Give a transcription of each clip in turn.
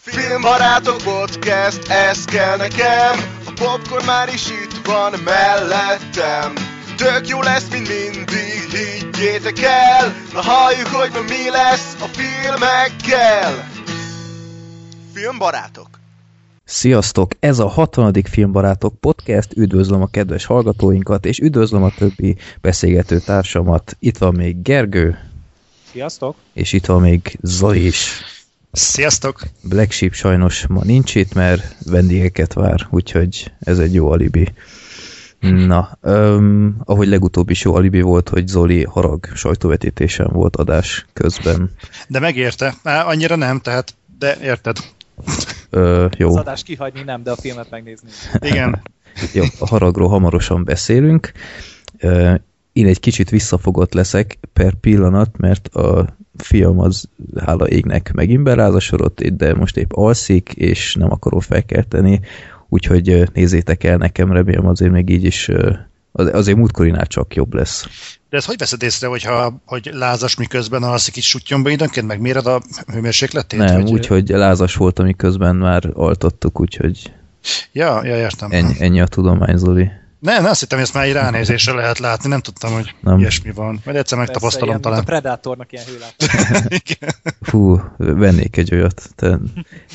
Filmbarátok podcast, ez kell nekem. A popcorn már is itt van mellettem. Tök jó lesz, mint mindig, higgyétek el. Na halljuk, hogy ma mi lesz a filmekkel. Filmbarátok. Sziasztok, ez a 60. Filmbarátok podcast, üdvözlöm a kedves hallgatóinkat, és üdvözlöm a többi beszélgető társamat. Itt van még Gergő. Sziasztok. És itt van még Zoli is. Sziasztok! Black Sheep sajnos ma nincs itt, mert vendégeket vár, úgyhogy ez egy jó alibi. Na, ahogy legutóbb is jó alibi volt, hogy Zoli Harag sajtóvetítésen volt adás közben. De megérte, annyira nem, tehát, de érted. Jó. Az adást kihagyni nem, de a filmet megnézni. Igen. Jó, a Haragról hamarosan beszélünk. Én egy kicsit visszafogott leszek per pillanat, mert a fiam az hála égnek megint berázasodott, de most épp alszik, és nem akarom felkelteni, úgyhogy nézzétek el nekem, remélem azért még így is, azért múltkorinál csak jobb lesz. De ezt hogy veszed észre, hogy lázas miközben alszik, így sutyomba időnként, meg méred a hőmérsékletét? Nem, úgyhogy lázas volt, amiközben már altottuk, úgyhogy... Ja, értem. Ennyi a tudomány, Zoli. Nem, azt hittem, hogy ezt már egy ránézésre lehet látni, nem tudtam, hogy nem. Ilyesmi van. Majd egyszer megtapasztalom ilyen, talán. A Predátornak ilyen hőlátó. Hú, vennék egy olyat. Te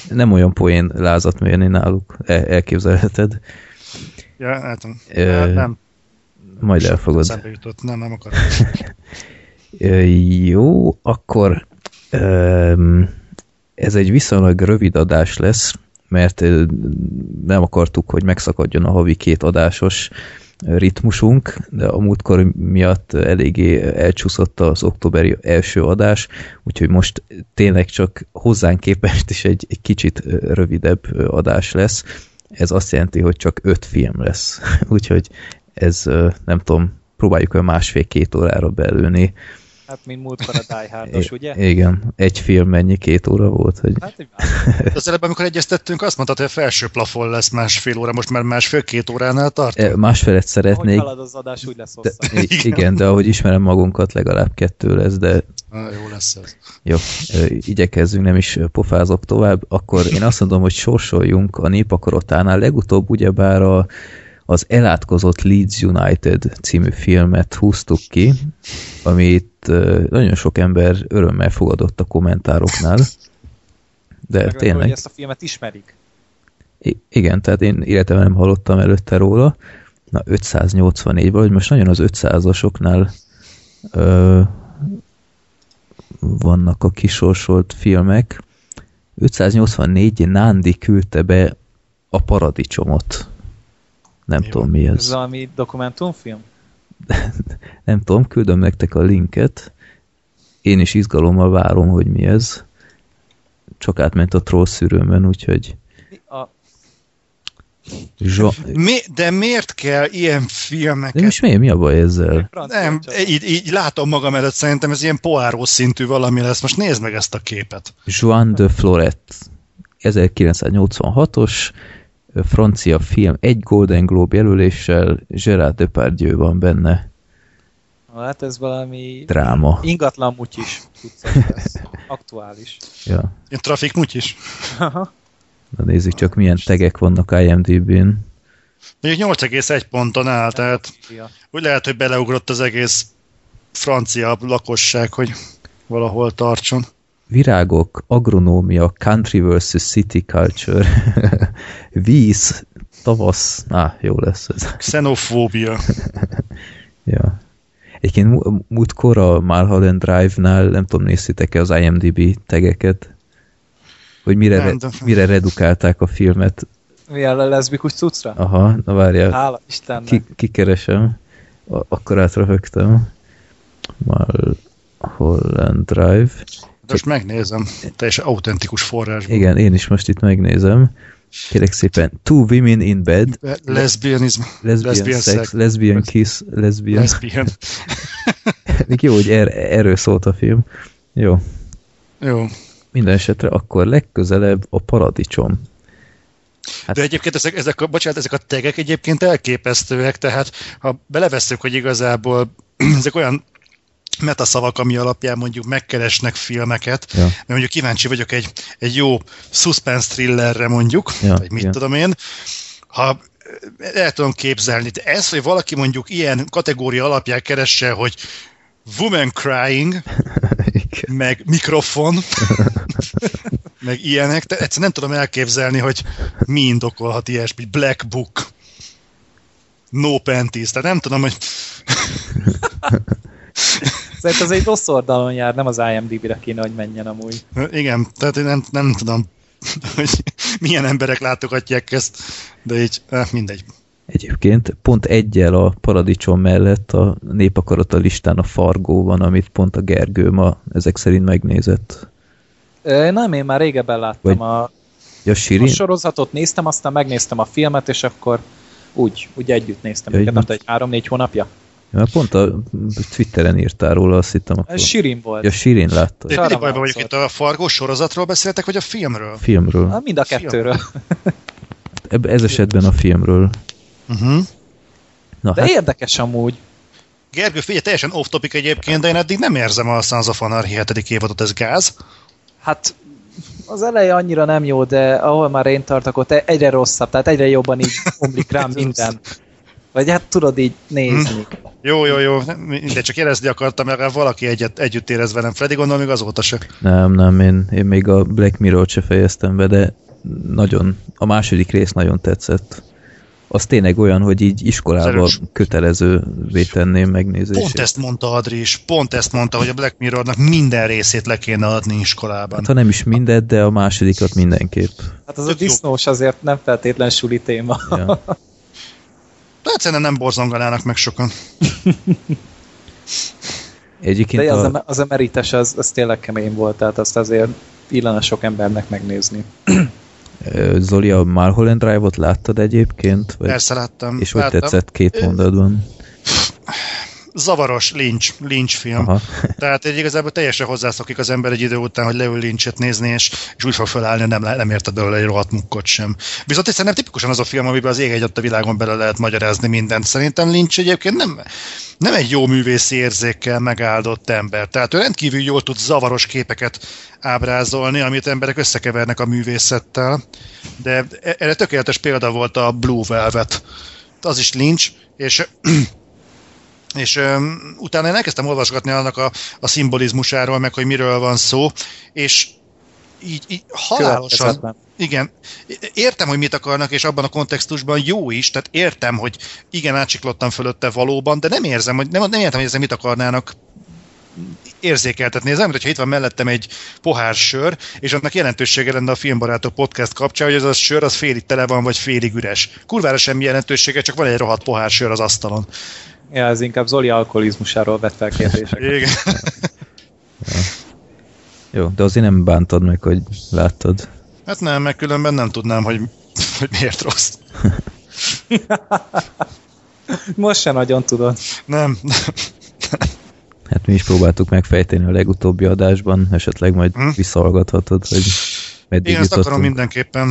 nem olyan poén lázat mérni náluk, elképzelheted. Ja, nem. Majd elfogod. Szembe jutott, nem akarok. Jó, akkor ez egy viszonylag rövid adás lesz, mert nem akartuk, hogy megszakadjon a havi 2 adásos ritmusunk, de a múltkor miatt eléggé elcsúszott az októberi első adás, úgyhogy most tényleg csak hozzánk képest is egy kicsit rövidebb adás lesz. Ez azt jelenti, hogy csak 5 film lesz. Úgyhogy ez, nem tudom, próbáljuk olyan 1,5-2 órára belőni. Hát, mint múltkor a Die Hard-os, ugye? Igen. Egy film mennyi 2 óra volt? Hogy... Hát, az előbb, amikor egyeztettünk, azt mondtad, hogy a felső plafon lesz 1,5 óra, most már 1,5-2 óránál tartunk. Másfelet szeretnék. Ahogy halad az adás, úgy lesz hosszabb. Igen, de ahogy ismerem magunkat, legalább 2 lesz, de... Jó lesz ez. Jó, igyekezzünk, nem is pofázok tovább. Akkor én azt mondom, hogy sorsoljunk a Népakarotánál. Legutóbb ugyebár az elátkozott Leeds United című filmet húztuk ki, amit nagyon sok ember örömmel fogadott a kommentároknál. De meg tényleg... Hogy ezt a filmet ismerik. Igen, tehát én életemben nem hallottam előtte róla. Na, 584-ben, hogy most nagyon az 500-asoknál vannak a kisorsolt filmek. 584-én Nándi küldte be a Paradicsomot. Nem tudom, mi ez. Ez valami dokumentumfilm? Nem tudom, küldöm nektek a linket. Én is izgalommal várom, hogy mi ez. Csak átment a troll szűrőmön, úgyhogy... De miért kell ilyen filmeket? De most mi a baj ezzel? Nem, így látom magam előtt, szerintem ez ilyen Poirot szintű valami lesz. Most nézd meg ezt a képet. Jean de Florette, 1986-os, francia film, 1 Golden Globe jelöléssel, Gerard Depardieu van benne. Hát ez valami dráma. Ingatlan mutyis. Aktuális. Ja. Én trafik mutyis. Na nézzük csak, milyen tegek vannak IMDb-n. Mondjuk 8,1 ponton áll, tehát úgy lehet, hogy beleugrott az egész francia lakosság, hogy valahol tartson. Virágok, agronómia, country versus city culture, víz, tavasz, jó lesz ez. Xenofóbia. Ja. Egyébként múltkor a Mulholland Drive-nál, nem tudom, néztétek-e az IMDb tegeket, hogy mire redukálták a filmet. Milyen leszbikus cuccra? Aha, na várjál. Hála Istennek. Kikeresem, akkor átröhögtem. Mulholland Drive... Most megnézem, teljesen autentikus forrásban. Igen, én is most itt megnézem. Kérlek szépen, Two Women in Bed. Lesbianism. Lesbian sex. Lesbian kiss. Lesbian. Még jó, hogy erről szólt a film. Jó. Minden esetre akkor legközelebb a Paradicsom. Hát, de egyébként ezek a tegek egyébként elképesztőek, tehát ha belevesszük, hogy igazából ezek olyan metaszavak, ami alapján mondjuk megkeresnek filmeket, ja. Mert mondjuk kíváncsi vagyok egy jó suspense thrillerre mondjuk, ja, vagy mit tudom én, ha el tudom képzelni, de ez, hogy valaki mondjuk ilyen kategória alapján keresse, hogy woman crying, meg mikrofon, meg ilyenek, de egyszerűen nem tudom elképzelni, hogy mi indokolhat ilyesmi, black book, no panties, tehát nem tudom, hogy... Szerintem az egy rossz oldalon jár, nem az IMDb-re kéne, hogy menjen amúgy. Igen, tehát én nem tudom, hogy milyen emberek látogatják ezt, de így mindegy. Egyébként pont egyel a paradicsom mellett a népakarata listán a Fargo van, amit pont a Gergő ma ezek szerint megnézett. Nem, én már régebben láttam. Vagy a sorozatot néztem, aztán megnéztem a filmet, és akkor úgy együtt néztem őket, egy 3-4 hónapja. Ja, pont a Twitteren írtál róla, azt hittem akkor. Shirin volt. Ja, Shirin látta. De mindig bajban vagyok, itt a Fargo sorozatról beszéltek, vagy a filmről? Filmről. Na, mind a kettőről. Ez esetben a filmről. Uh-huh. Na, de hát... érdekes amúgy. Gergő, figyelj, teljesen off-topic egyébként, de én eddig nem érzem a Sons of Anarchy 7. évadot, ez gáz. Hát az eleje annyira nem jó, de ahol már én tartok, ott egyre rosszabb, tehát egyre jobban így omlik rám minden. Vagy hát tudod így nézni. Jó. De csak érezni akartam, mert valaki együtt érez velem. Freddy, gondolom, még azóta se. Nem, én még a Black Mirror-t se fejeztem be, de nagyon, a második rész nagyon tetszett. Az tényleg olyan, hogy így iskolában kötelezővé tenném megnézését. Pont ezt mondta Adri is, hogy a Black Mirrornak minden részét le kéne adni iskolában. Hát ha nem is mindet, de a másodikat mindenképp. Hát az a disznós azért nem feltétlen suli téma. Ja. Tehát szerintem nem borzongalának meg sokan. Egyébként de az a merítés, az tényleg kemény volt, tehát azt azért illene sok embernek megnézni. Zoli, a Mulholland Drive-ot láttad egyébként? Vagy? Persze láttam. És hogy tetszett két mondatban? Zavaros, Lynch film. Aha. Tehát igazából teljesen hozzászokik az ember egy idő után, hogy leül Lynchet nézni, és úgy fog felállni, nem érted belőle egy rohadt mukkot sem. Viszont hiszen nem tipikusan az a film, amiben az ég egy ott a világon bele lehet magyarázni mindent. Szerintem Lynch egyébként nem egy jó művészi érzékkel megáldott ember. Tehát ő rendkívül jól tud zavaros képeket ábrázolni, amit emberek összekevernek a művészettel. De erre tökéletes példa volt a Blue Velvet. Az is Lynch, és utána én elkezdtem olvasgatni annak a szimbolizmusáról, meg hogy miről van szó, és így halálosan... Igen, értem, hogy mit akarnak, és abban a kontextusban jó is, tehát értem, hogy igen, átsiklottam fölötte valóban, de nem érzem, hogy ezzel mit akarnának érzékeltetni. Ez nem, hogyha itt van mellettem egy pohár sör, és annak jelentősége lenne a Filmbarátok podcast kapcsán, hogy az a sör az félig tele van, vagy félig üres. Kurvára semmi jelentősége, csak van egy rohadt pohár sör az asztalon. Ja, ez inkább Zoli alkoholizmusáról vett fel kérdéseket. Igen. Ja. Jó, de azért nem bántad meg, hogy láttad. Hát nem, meg különben nem tudnám, hogy miért rossz. Most se nagyon tudod. Nem. Hát mi is próbáltuk megfejteni a legutóbbi adásban, esetleg majd visszahallgathatod, hogy meddig jutottunk. Én ezt akarom mindenképpen.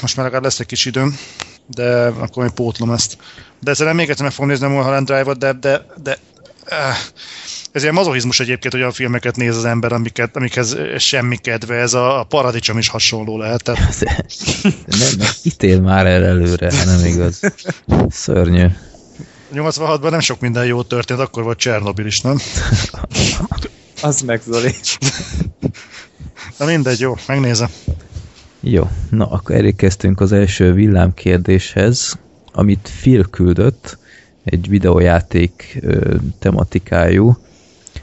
Most már legalább lesz egy kis időm, de akkor én pótlom ezt. De ezzel még egyszer meg fogom nézni a Mulholland Drive-ot, de ez ilyen mazohizmus egyébként, hogy a filmeket néz az ember, amikhez semmi kedve. Ez a paradicsom is hasonló lehet. Tehát... nem, kitél már erre előre, nem igaz. Szörnyű. 86-ban nem sok minden jó történt, akkor volt Csernobil is, nem? Az meg, Zoli. Na mindegy, jó, megnézem. Jó, na akkor elérkeztünk az első villámkérdéshez, amit Phil küldött, egy videójáték tematikájú.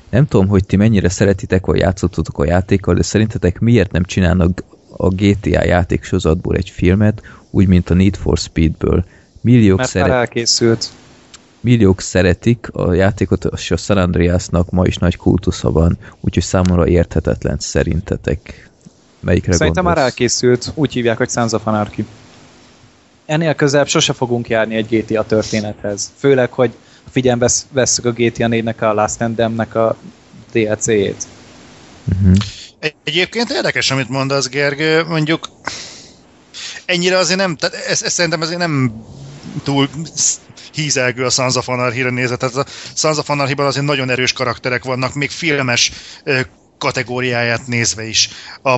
Nem tudom, hogy ti mennyire szeretitek, vagy játszottatok a játékkal, de szerintetek miért nem csinálnak a GTA játéksorozatból egy filmet, úgy, mint a Need for Speedből? Milliók szeretik a játékot, és a San Andreasnak ma is nagy kultusza van, úgyhogy számomra érthetetlen. Szerintetek melyikre szerintem gondolsz? Már elkészült, úgy hívják, hogy Sons of Anarchy. Ennél közelebb sose fogunk járni egy GTA történethez. Főleg, hogy figyelembe vesszük a GTA 4-nek, a Last Endemnek a DLC-jét. Uh-huh. Egyébként érdekes, amit mondasz, Gergő, mondjuk ennyire azért nem, ez szerintem azért nem túl hízelgő a Sons of Anarchy-re nézett. Tehát a Sons of Anarchy-ban azért nagyon erős karakterek vannak, még filmes kategóriáját nézve is. A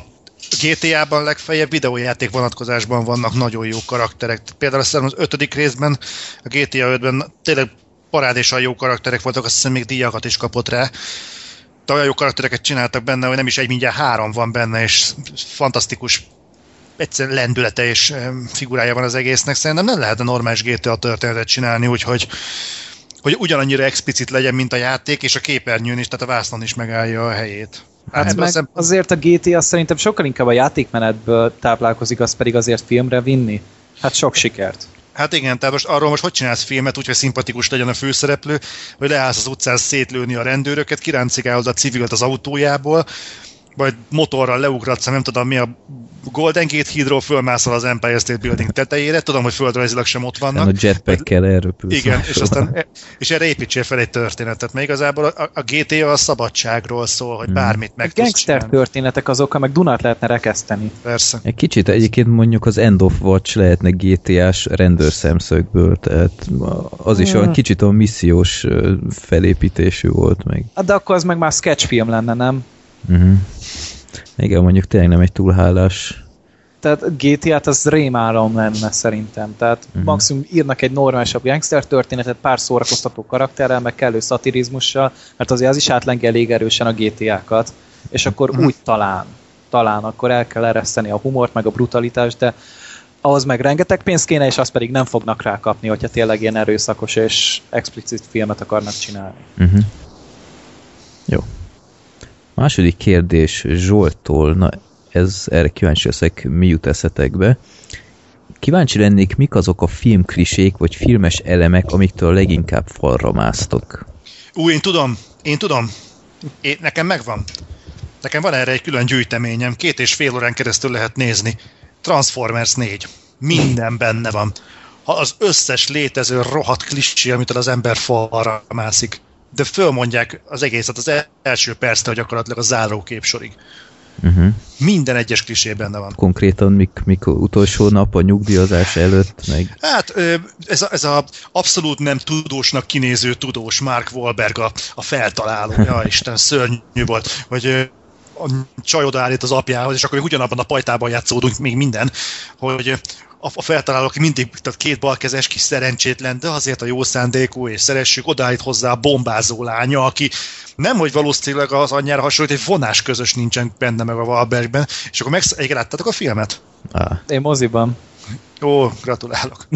GTA-ban legfeljebb videójáték vonatkozásban vannak nagyon jó karakterek. Például azt hiszem az 5. részben, a GTA 5-ben tényleg parádésan jó karakterek voltak, azt hiszem még díjakat is kapott rá. De olyan jó karaktereket csináltak benne, hogy nem is egy, mindjárt 3 van benne, és fantasztikus egyszerűen lendülete és figurája van az egésznek. Szerintem nem lehetne normális GTA történetet csinálni, úgyhogy hogy ugyanannyira explicit legyen, mint a játék, és a képernyőn is, tehát a vásznon is megállja a helyét. Hát meg azért a GTA szerintem sokkal inkább a játékmenetből táplálkozik, az pedig azért filmre vinni. Hát sok sikert. Hát igen, tehát most arról most hogy csinálsz filmet úgy, hogy szimpatikus legyen a főszereplő, hogy leállsz az utcán szétlőni a rendőröket, kiráncigálod a civilt az autójából, vagy motorral leugratsz, nem tudom mi, a Golden Gate hídról fölmászol az Empire State Building tetejére, tudom, hogy földrajzilag sem ott vannak. A jetpackkel elröpülsz. Igen, és aztán és erre építsél fel egy történetet. Mert igazából a GTA a szabadságról szól, hogy bármit meg tudsz csinálni. Gangster történetek azokkal, meg Dunát lehetne rekeszteni. Persze. Egy kicsit egyébként mondjuk az End of Watch lehetne GTA-s rendőrszemszögből, tehát az is olyan kicsit a missziós felépítésű volt meg. De akkor az meg már sketchfilm lenne, nem? Igen, mondjuk tényleg nem egy túlhálás. Tehát GTA-t az rémálom lenne szerintem. Tehát maximum írnak egy normálisabb gangster történetet pár szórakoztató karakterrel, meg kellő szatirizmussal, mert azért az is átlengi elég erősen a GTA-kat. És akkor úgy talán akkor el kell ereszteni a humort, meg a brutalitást, de ahhoz meg rengeteg pénz kéne, és azt pedig nem fognak rákapni, hogyha tényleg ilyen erőszakos és explicit filmet akarnak csinálni. Jó. Második kérdés Zsolttól, na ez, erre kíváncsi leszek, mi jut eszetekbe. Kíváncsi lennék, mik azok a filmklisék, vagy filmes elemek, amiktől leginkább falra másztok? Én tudom. Nekem megvan. Nekem van erre egy külön gyűjteményem, 2,5 órán keresztül lehet nézni. Transformers 4. Minden benne van. Az összes létező rohadt klisé, amitől az ember falra mászik. De fölmondják az egészet az első perctől gyakorlatilag a záróképsorig. Minden egyes klisé benne van. Konkrétan mik utolsó nap a nyugdíjazás előtt? Meg... Hát ez a abszolút nem tudósnak kinéző tudós Mark Wahlberg a feltaláló. Ja, Isten, szörnyű volt. Vagy a csaj odaállít az apjához, és akkor ugyanabban a pajtában játszódunk még minden, hogy... A feltalálók mindig, tehát 2 balkezes kis szerencsétlen, de azért a jó szándékú, és szeressük, odaállít hozzá a bombázó lánya, aki nemhogy valószínűleg az anyjára hasonlít, egy vonás közös nincsen benne meg a Wahlbergben, és akkor láttátok a filmet? Én moziban. Ó, gratulálok.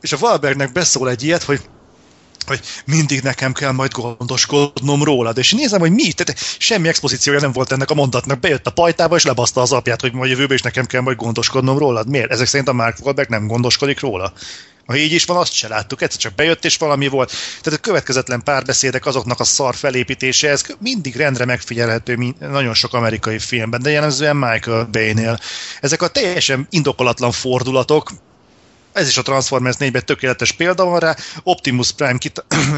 és a Wahlbergnek beszól egy ilyet, hogy mindig nekem kell majd gondoskodnom rólad. És nézem, hogy mi? Tehát semmi expozíciója nem volt ennek a mondatnak. Bejött a pajtába, és lebaszta az apját, hogy majd jövőben is nekem kell majd gondoskodnom rólad. Miért? Ezek szerint a Mark Wahlberg nem gondoskodik róla. Ha így is van, azt se láttuk. Egyszer csak bejött, és valami volt. Tehát a következetlen párbeszédek, azoknak a szar felépítése, ez mindig rendre megfigyelhető nagyon sok amerikai filmben, de jellemzően Michael Bay-nél. Ezek a teljesen indokolatlan fordulatok, ez is a Transformers 4-ben tökéletes példa van rá. Optimus Prime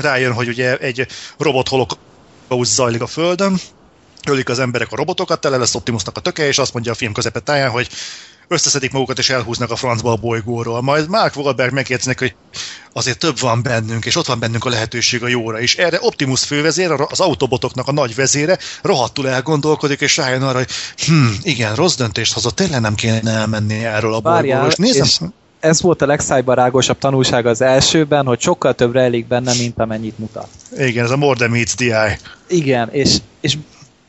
rájön, hogy ugye egy robot holokauszt zajlik a Földön, ölik az emberek a robotokat, tele lesz Optimusnak a töke, és azt mondja a film közepetáján, hogy összeszedik magukat, és elhúznak a francba a bolygóról. Majd Mark Wahlberg megértenek, hogy azért több van bennünk, és ott van bennünk a lehetőség a jóra is. Erre Optimus fővezér, az autobotoknak a nagy vezére rohadtul elgondolkodik, és rájön arra, hogy igen, rossz döntést hozott, tényleg nem kéne elmenni erről a bolygóról. Ez volt a legszájbarágosabb tanulság az elsőben, hogy sokkal több rejlik benne, mint amennyit mutat. Igen, ez a more than meets the eye. Igen, és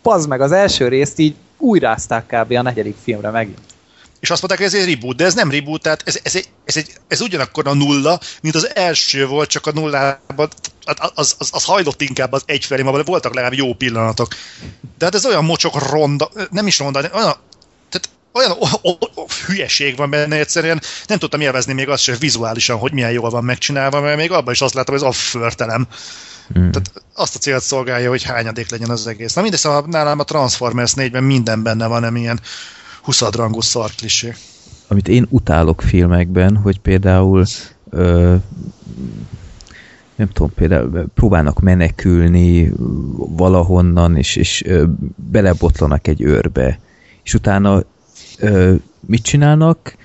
pazd meg, az első részt így újrázták kb. A 4. filmre megint. És azt mondták, hogy ez egy reboot, de ez nem reboot, tehát ez ugyanakkor a nulla, mint az első volt, csak a nullában az hajlott inkább az egyfelé, abban voltak legalább jó pillanatok. De hát ez olyan mocsok ronda, nem is ronda, olyan hülyeség van benne egyszerűen, nem tudtam élvezni még azt sem vizuálisan, hogy milyen jól van megcsinálva, mert még abban is azt láttam, hogy ez afförtelem. Tehát azt a célt szolgálja, hogy hányadék legyen az egész. Na mindez, nálam a Transformers 4-ben minden benne van, ilyen huszadrangú szarklissé. Amit én utálok filmekben, hogy például nem tudom, például próbálnak menekülni valahonnan, és belebotlanak egy őrbe. És utána mit csinálnak?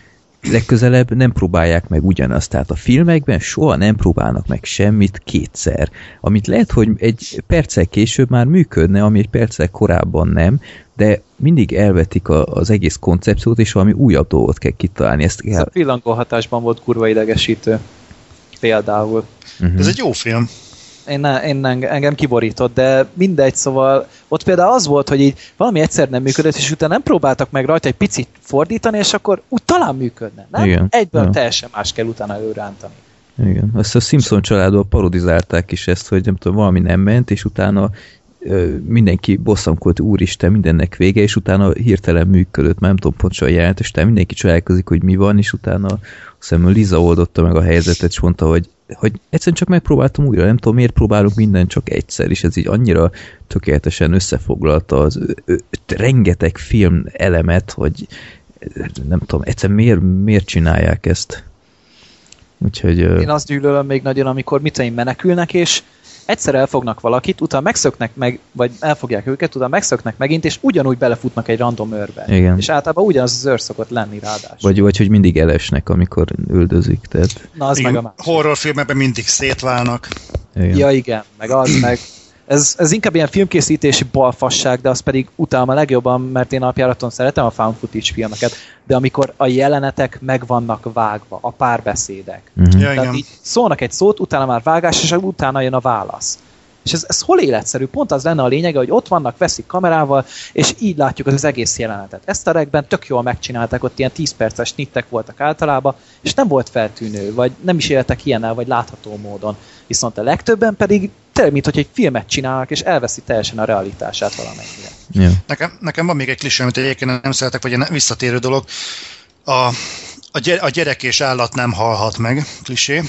legközelebb nem próbálják meg ugyanazt. Tehát a filmekben soha nem próbálnak meg semmit kétszer. Amit lehet, hogy egy perccel később már működne, ami egy perccel korábban nem, de mindig elvetik az egész koncepciót, és valami újabb dolgot kell kitalálni. Ez a pillangóhatásban volt kurva idegesítő. Például. Uh-huh. Ez egy jó film. Engem kiborított, de mindegy, szóval ott például az volt, hogy így valami egyszer nem működött, és utána nem próbáltak meg rajta egy picit fordítani, és akkor úgy talán működne, nem? Igen. Egyből ja. Teljesen más kell utána őrántani. Igen, azt a Simpson családból parodizálták is ezt, hogy nem tudom, valami nem ment, és utána mindenki bosszankolt, úristen, mindennek vége, és utána hirtelen működött, már nem tudom pontosan a jelent, és utána mindenki csodálkozik, hogy mi van, és utána azt hiszem, Liza oldotta meg a helyzetet, és mondta, hogy egyszerűen csak megpróbáltam újra, nem tudom, miért próbálunk minden csak egyszer, és ez így annyira tökéletesen összefoglalta az rengeteg film elemet, hogy nem tudom, egyszerűen miért csinálják ezt. Úgyhogy, én azt gyűlölöm még nagyon, amikor mitaim menekülnek, és egyszer elfognak valakit, utána megszöknek meg, vagy elfogják őket, utána megszöknek megint, és ugyanúgy belefutnak egy random őrbe. Igen. És általában ugyanaz az őr szokott lenni ráadásul. Vagy hogy mindig elesnek, amikor üldözik. Tehát... Na, az igen, meg a másik. Horrorfilmekben mindig szétválnak. Igen. Ja, igen, meg az, meg... Ez inkább ilyen filmkészítési balfasság, de az pedig utálom a legjobban, mert én alapjáraton szeretem a found footage filmeket, de amikor a jelenetek meg vannak vágva, a párbeszédek. Mm-hmm. Ja, tehát így szólnak egy szót, utána már vágás, és utána jön a válasz. És ez hol életszerű? Pont az lenne a lényege, hogy ott vannak, veszik kamerával, és így látjuk az egész jelenetet. Ezt a regben tök jól megcsinálták, ott ilyen 10 perces snittek voltak általában, és nem volt feltűnő, vagy nem is éltek ilyennel, vagy látható módon. Viszont a legtöbben pedig tényleg, mint hogy egy filmet csinálnak, és elveszi teljesen a realitását valamennyire. Yeah. Nekem van még egy klissé, amit egyébként nem szeretek, vagy egy visszatérő dolog. A gyerek és állat nem halhat meg, klissé.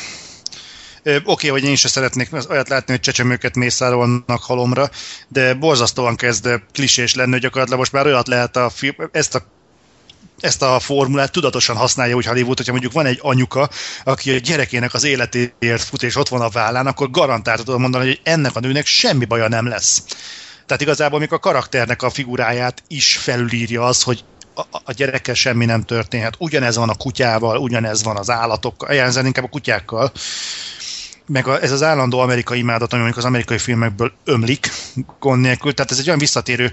Oké, hogy én is szeretnék olyat látni, hogy csecsemőket mészárolnak halomra, de borzasztóan kezd klisés lenni, hogy gyakorlatilag most már olyat lehet ezt a formulát tudatosan használja úgy Hollywood, hogyha mondjuk van egy anyuka, aki a gyerekének az életéért fut, és ott van a vállán, akkor garantáltan tudom mondani, hogy ennek a nőnek semmi baja nem lesz. Tehát igazából még a karakternek a figuráját is felülírja az, hogy a gyerekkel semmi nem történhet. Ugyanez van a kutyával, ugyanez van az állatokkal, jelenzően inkább a kutyákkal. Meg ez az állandó amerikai imádat, ami az amerikai filmekből ömlik gond nélkül. Tehát ez egy olyan visszatérő,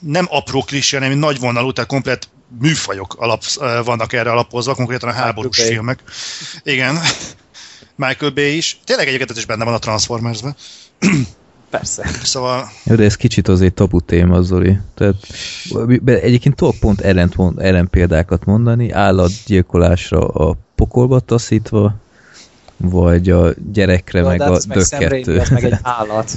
nem apró klissé, hanem nagy vonalú, tehát komplet műfajok vannak erre alapozva, konkrétan a háborús filmek. Igen, Michael Bay is. Tényleg egyetet is benne van a Transformersben. Persze. Szóval... Jó, de ez kicsit azért tabu téma, Zoli. Tehát egyébként tudok pont ellenpéldákat mondani, állatgyilkolásra a pokolba taszítva, vagy a gyerekre, jó, meg a dökkettő. Ez meg egy állat.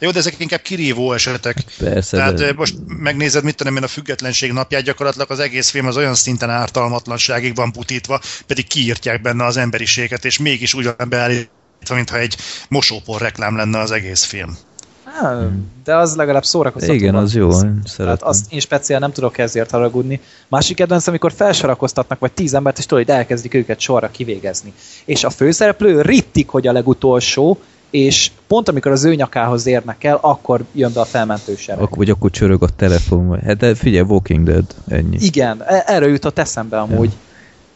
Jó, de ezek inkább kirívó esetek. Persze. Tehát de... most megnézed, mit tudom én, a Függetlenség napját, gyakorlatilag az egész film az olyan szinten ártalmatlanságig van putítva, pedig kiírtják benne az emberiséget, és mégis úgy van beállítva, mintha egy mosópor reklám lenne az egész film. De az legalább szórakoztató. Igen, az jó. Tehát azt én speciál nem tudok ezért haragudni. Másik kedvenc, amikor felsorakoztatnak, vagy 10 embert, és tudod, hogy elkezdik őket sorra kivégezni. És a főszereplő rittik, hogy a legutolsó, és pont amikor az ő nyakához érnek el, akkor jön be a felmentő sereg. Vagy akkor csörög a telefon. Hát de figyelj, Walking Dead, ennyi. Igen, erről jutott eszembe amúgy. Ja.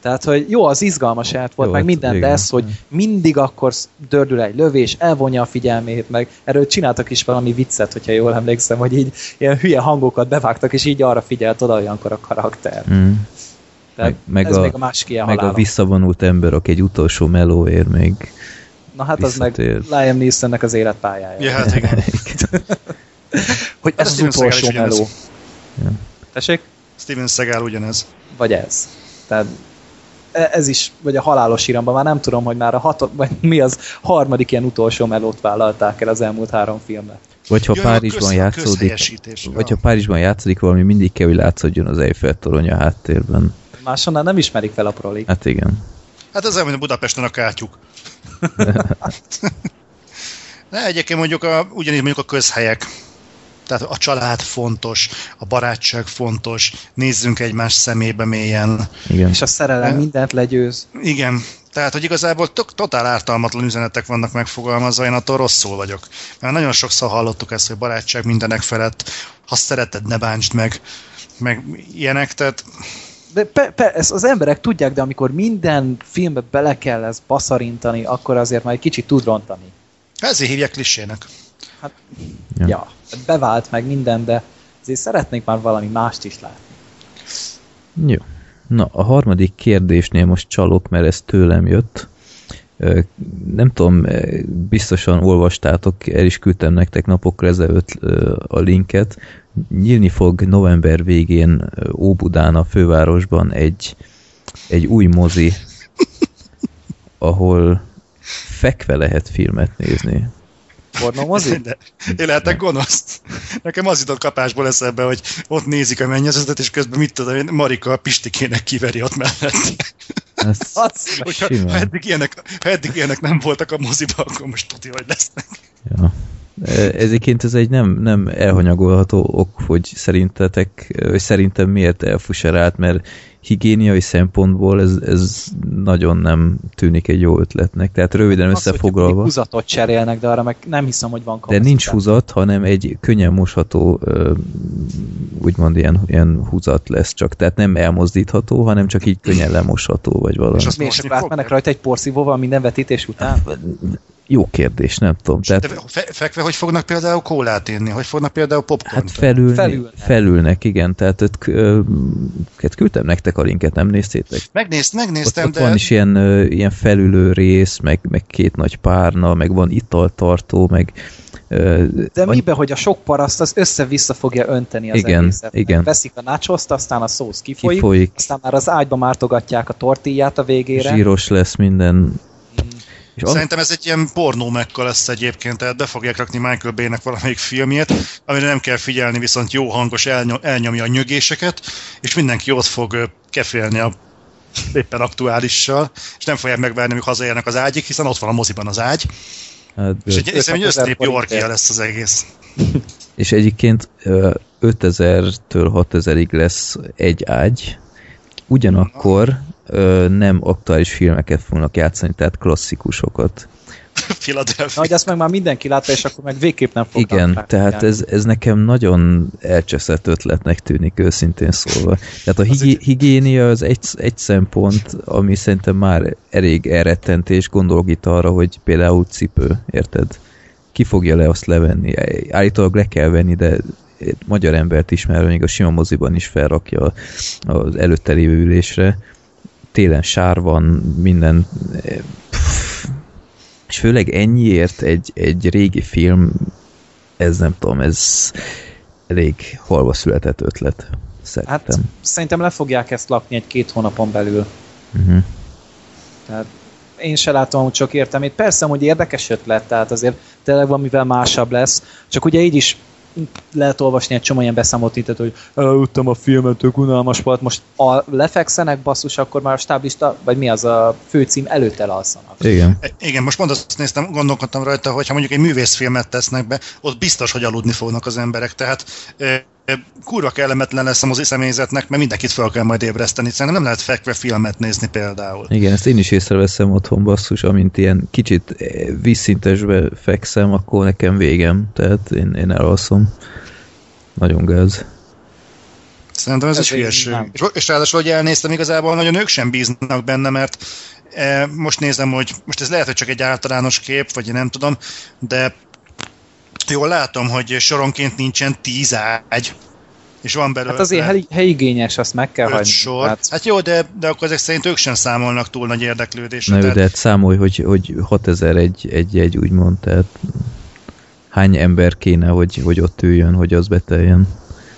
Tehát, hogy jó, az izgalmas jelent volt, jó, meg minden, igen. De ez, hogy mindig akkor dördül egy lövés, elvonja a figyelmét, meg erről csináltak is valami viccet, hogyha jól emlékszem, hogy így ilyen hülye hangokat bevágtak, és így arra figyelt oda olyankor a karakter. Mm. Meg ez még a másik ilyen halálom. Meg a visszavonult ember, aki egy utolsó melóért még na hát visszatér. Az meg Liam Neesonnek az életpályája. Ja, hát igen. Hogy ez az utolsó meló. Ja. Tessék? Steven Segal ugyanez. Vagy ez. Tehát ez is, vagy a Halálos iramban, már nem tudom, hogy már a vagy mi az harmadik ilyen utolsó melót vállalták el az elmúlt 3 filmet. Vagy ha Párizsban játszódik valami, mindig kell, hogy látszódjon az Eiffel-torony a háttérben. Máshonnan nem ismerik fel a prolik. Hát igen. Hát ez olyan, mint Budapesten a kátyuk. Ne, egyébként mondjuk ugyanígy mondjuk a közhelyek. Tehát a család fontos, a barátság fontos, nézzünk egymás szemébe mélyen. Igen. És a szerelem mindent legyőz. Igen. Tehát, hogy igazából totál ártalmatlan üzenetek vannak megfogalmazva, én attól rosszul vagyok. Mert nagyon sokszor hallottuk ezt, hogy barátság mindenek felett, ha szereted, ne bántsd meg ilyenek, tehát... ezt az emberek tudják, de amikor minden filmbe bele kell ezt baszarintani, akkor azért már egy kicsit tud rontani. Ezért hívják klissének. Hát, ja, bevált meg minden, de azért szeretnék már valami mást is látni. Jó. Na, a harmadik kérdésnél most csalok, mert ez tőlem jött. Nem tudom, biztosan olvastátok, el is küldtem nektek napokra ezelőtt a linket. Nyílni fog november végén Óbudán, a fővárosban egy új mozi, ahol fekve lehet filmet nézni. Pornomozi? Én lehetek gonoszt. Nekem az jutott kapásból eszembe, hogy ott nézik a mennyezetet, és közben mit tudom én, Marika a Pistikének kiveri ott mellett. Ha eddig ilyenek nem voltak a moziban, akkor most tudja, hogy lesznek. Ja. Ezéként ez egy nem elhanyagolható ok, hogy szerintem miért elfuserált, mert higiéniai szempontból ez nagyon nem tűnik egy jó ötletnek. Tehát röviden azt összefoglalva... Húzatot cserélnek, de arra meg nem hiszem, hogy van kapaszitás. De nincs húzat, hanem egy könnyen mosható, úgymond ilyen húzat lesz csak. Tehát nem elmozdítható, hanem csak így könnyen lemosható, vagy valami. És azt miért csak átmennek rajta egy porszívóval minden vetítés után? Jó kérdés, nem tudom. Tehát... Fekve, hogy fognak például kólát inni? Hogy fognak például popcornt? Hát felülnek, igen. Tehát küldtem nektek a linket, nem néztétek? Megnéztem, ott van is ilyen felülő rész, meg két nagy párna, meg van italtartó, meg... De miben, hogy a sok paraszt az össze-vissza fogja önteni az egészet. Igen. Veszik a nácsoszt, aztán a szósz kifolyik, aztán már az ágyba mártogatják a tortillát a végére. Zsíros lesz minden... Szerintem ez egy ilyen pornó mekka lesz egyébként, tehát be fogják rakni Michael Baynek valamelyik filmjét, amire nem kell figyelni, viszont jó hangos elnyomja a nyögéseket, és mindenki ott fog kefélni a éppen aktuálissal, és nem fogják megvárni, amíg hazaérnek az ágyig, hiszen ott van a moziban az ágy. Hát, és egy összép Yorkia lesz az egész. És egyébként 5000-től 6000-ig lesz egy ágy, ugyanakkor nem aktuális filmeket fognak játszani, tehát klasszikusokat. Philadelphia. Na, hogy azt meg már mindenki látta, és akkor meg végképp nem fognak. Igen, tehát ez nekem nagyon elcseszett ötletnek tűnik, őszintén szólva. Tehát a higiénia az egy szempont, ami szerintem már elég elrettentés, gondolok itt arra, hogy például cipő, érted? Ki fogja le azt levenni? Állítólag le kell venni, de magyar embert ismerve, még a sima moziban is felrakja az előtte lévő ülésre. Télen sár van, minden... És főleg ennyiért egy régi film, ez nem tudom, ez elég halva született ötlet, szerintem. Hát, szerintem le fogják ezt lakni egy-két hónapon belül. Uh-huh. Tehát én se látom, hogy csak értelmét. Persze, hogy érdekes ötlet, tehát azért tényleg valamivel másabb lesz, csak ugye így is lehet olvasni egy csomó ilyen beszámoltítet, hogy eluttam a filmet, tök unalmas volt, most lefekszenek basszus, akkor már a stáblista, vagy mi az a főcím előtt elalszanak. Igen, most pont azt néztem, gondolkodtam rajta, hogy ha mondjuk egy művészfilmet tesznek be, ott biztos, hogy aludni fognak az emberek, tehát kurva kellemetlen lesz a mozi személyzetnek, mert mindenkit fel kell majd ébreszteni, szerintem nem lehet fekve filmet nézni például. Igen, ezt én is észreveszem otthon, basszus, amint ilyen kicsit vízszintesbe fekszem, akkor nekem végem, tehát én elalszom. Nagyon gáz. Szerintem ez is hülyeség. És ráadásul, hogy elnéztem igazából, nagyon ők sem bíznak benne, mert most nézem, hogy most ez lehet, hogy csak egy általános kép, vagy én nem tudom, de jól látom, hogy soronként nincsen 10 ágy, és van belőle... Hát azért helyigényes, azt meg kell hagyni. Sor. Hát jó, de akkor ezek szerint ők sem számolnak túl nagy érdeklődésre. Na tehát... de számolj, hogy 6000 egy úgymond, tehát hány ember kéne, hogy ott üljön, hogy az beteljen.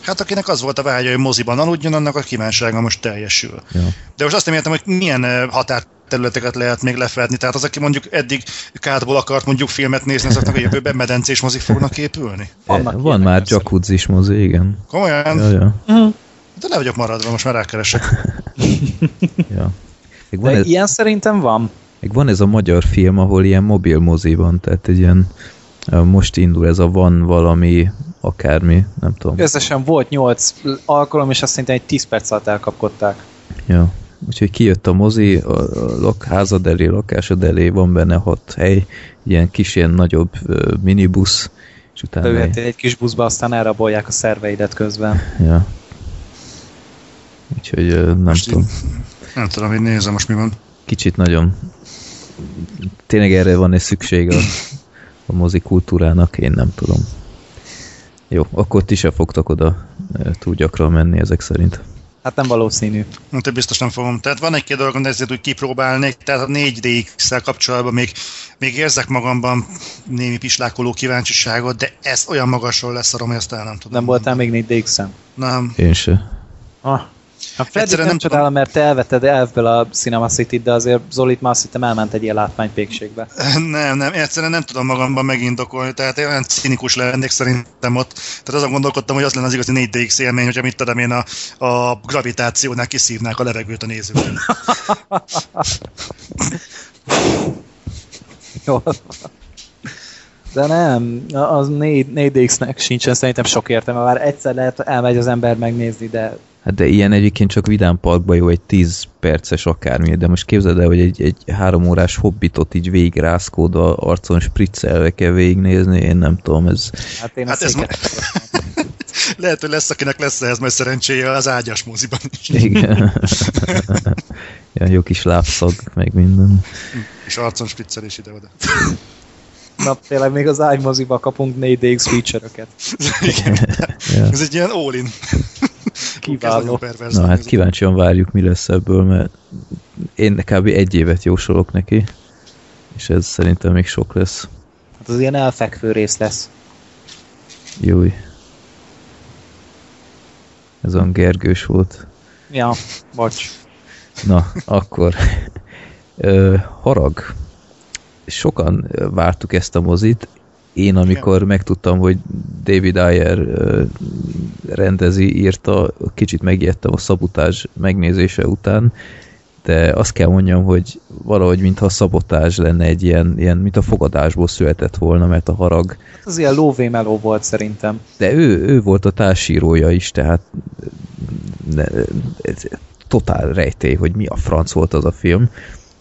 Hát akinek az volt a vágya, hogy moziban aludjon, annak a kívánsága most teljesül. Ja. De most azt nem értem, hogy milyen határterületeket lehet még lefedni. Tehát az, aki mondjuk eddig kádból akart mondjuk filmet nézni, azoknak a jövőben medencés mozik fognak épülni? Van már jacuzzis mozi, igen. Komolyan? Ja. Uh-huh. De le vagyok maradva, most már rákeresek. Ja. De ilyen szerintem van. Még van ez a magyar film, ahol ilyen mobil mozi van, tehát egy ilyen most indul ez a van valami akármi, nem tudom. Összesen volt 8 alkalom, és azt szerintem egy 10 perc alatt elkapkodták. Ja, úgyhogy kijött a mozi, lakásod elé van benne 6 hely, ilyen kis, ilyen nagyobb minibusz, és utána... Beültél egy kis buszba, aztán elrabolják a szerveidet közben. Ja. Úgyhogy nem most tudom. Nem tudom, hogy nézem most mi van. Kicsit nagyon. Tényleg erre van-e szükség a mozi kultúrának? Én nem tudom. Jó, akkor ti sem fogtak oda túl gyakran menni ezek szerint. Hát nem valószínű. Hát én biztos nem fogom. Tehát van egy-két dolog, amit ezért úgy kipróbálnék, tehát a 4DX-szel kapcsolatban még érzek magamban némi pislákoló kíváncsiságot, de ez olyan magasról leszarom, hogy azt el nem tudom. Nem voltál még 4DX-en? Nem. Én sem. Ah. A Freddy nem csodálom, mert te elvetted elfből a Cinema City-t, de azért Zolit már azt hittem elment egy ilyen látványpékségbe. Nem, egyszerűen nem tudom magamban megindokolni, tehát én olyan cinikus lennék szerintem ott. Tehát azon gondolkodtam, hogy az lenne az igazi 4DX élmény, hogyha mit tudom én a gravitációnál kiszívnák a levegőt a nézőben. Jó. De nem, az 4DX-nek sincsen szerintem sok értelme, már egyszer lehet elmegy az ember megnézni, de... Hát de ilyen egyébként csak Vidám Parkban jó, egy 10 perces akármi, de most képzeld el, hogy egy 3 órás hobbitot így végigrászkódva arcon spriccelve kell végignézni, én nem tudom, ez... Hát én ezt lehet, hogy lesz, akinek lesz ehhez majd szerencséje az ágyas moziban is. Igen. Ilyen jó kis lábszag, meg minden. És arcon spriccelés ide-oda. Na, tényleg még az ágymoziba kapunk 4DX feature-öket. Yeah. Ez egy ilyen all-in. Kiváló. Na hát kíváncsian várjuk, mi lesz ebből, mert én kb. 1 évet jósolok neki, és ez szerintem még sok lesz. Hát az ilyen elfekvő rész lesz. Júj. Ez olyan Gergős volt. Ja, bocs. Na, akkor. Harag. Sokan vártuk ezt a mozit. Én, amikor megtudtam, hogy David Ayer rendezi, írta, kicsit megijedtem a szabotázs megnézése után, de azt kell mondjam, hogy valahogy mintha a szabotázs lenne egy ilyen mint a fogadásból született volna, mert a harag... Hát az ilyen lóvémeló volt szerintem. De ő volt a társírója is, tehát totál rejtély, hogy mi a franc volt az a film.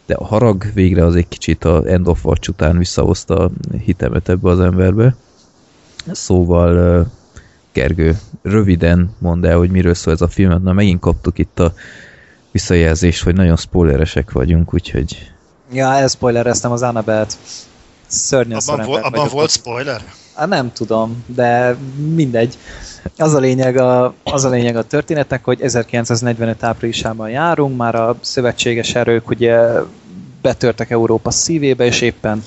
De a harag végre az egy kicsit a End of Watch után visszahozta a hitemet ebbe az emberbe. Szóval Gergő, röviden mondd el, hogy miről szól ez a film. Na, megint kaptuk itt a visszajelzést, hogy nagyon spoileresek vagyunk, úgyhogy... Ja, elszpoilereztem az Annabelle-t. Szörnyen szerencsés. Abban volt spoiler? Hát nem tudom, de mindegy. Az a lényeg a történetnek, hogy 1945 áprilisában járunk, már a szövetséges erők ugye betörtek Európa szívébe, és éppen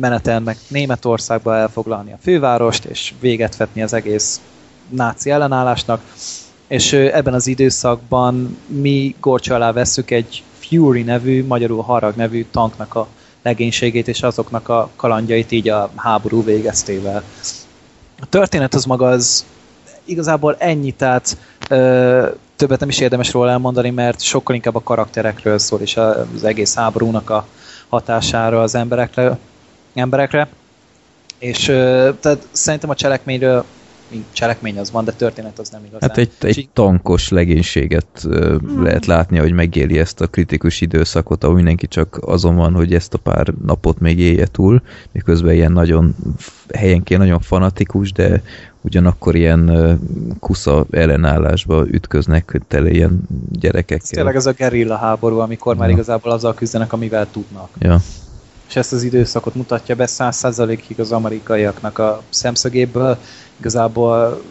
menetelnek Németországba elfoglalni a fővárost, és véget vetni az egész náci ellenállásnak. És ebben az időszakban mi gorcsa alá vesszük egy Fury nevű, magyarul Harag nevű tanknak a legénységét és azoknak a kalandjait így a háború végeztével. A történet az maga az igazából ennyi, tehát többet nem is érdemes róla elmondani, mert sokkal inkább a karakterekről szól, és az egész háborúnak a hatására az emberekre. És tehát szerintem a cselekményről cselekmény az van, de történet az nem igazán. Hát egy tankos legénységet lehet látni, hogy megéli ezt a kritikus időszakot, ahol mindenki csak azon van, hogy ezt a pár napot még élje túl, miközben ilyen nagyon helyenként nagyon fanatikus, de ugyanakkor ilyen kusza ellenállásba ütköznek tele ilyen gyerekekkel. Tényleg ez a gerilla háború, amikor már igazából azzal küzdenek, amivel tudnak. Ja. És ezt az időszakot mutatja be 100%-ig az amerikaiaknak a szemszögéből. Igazából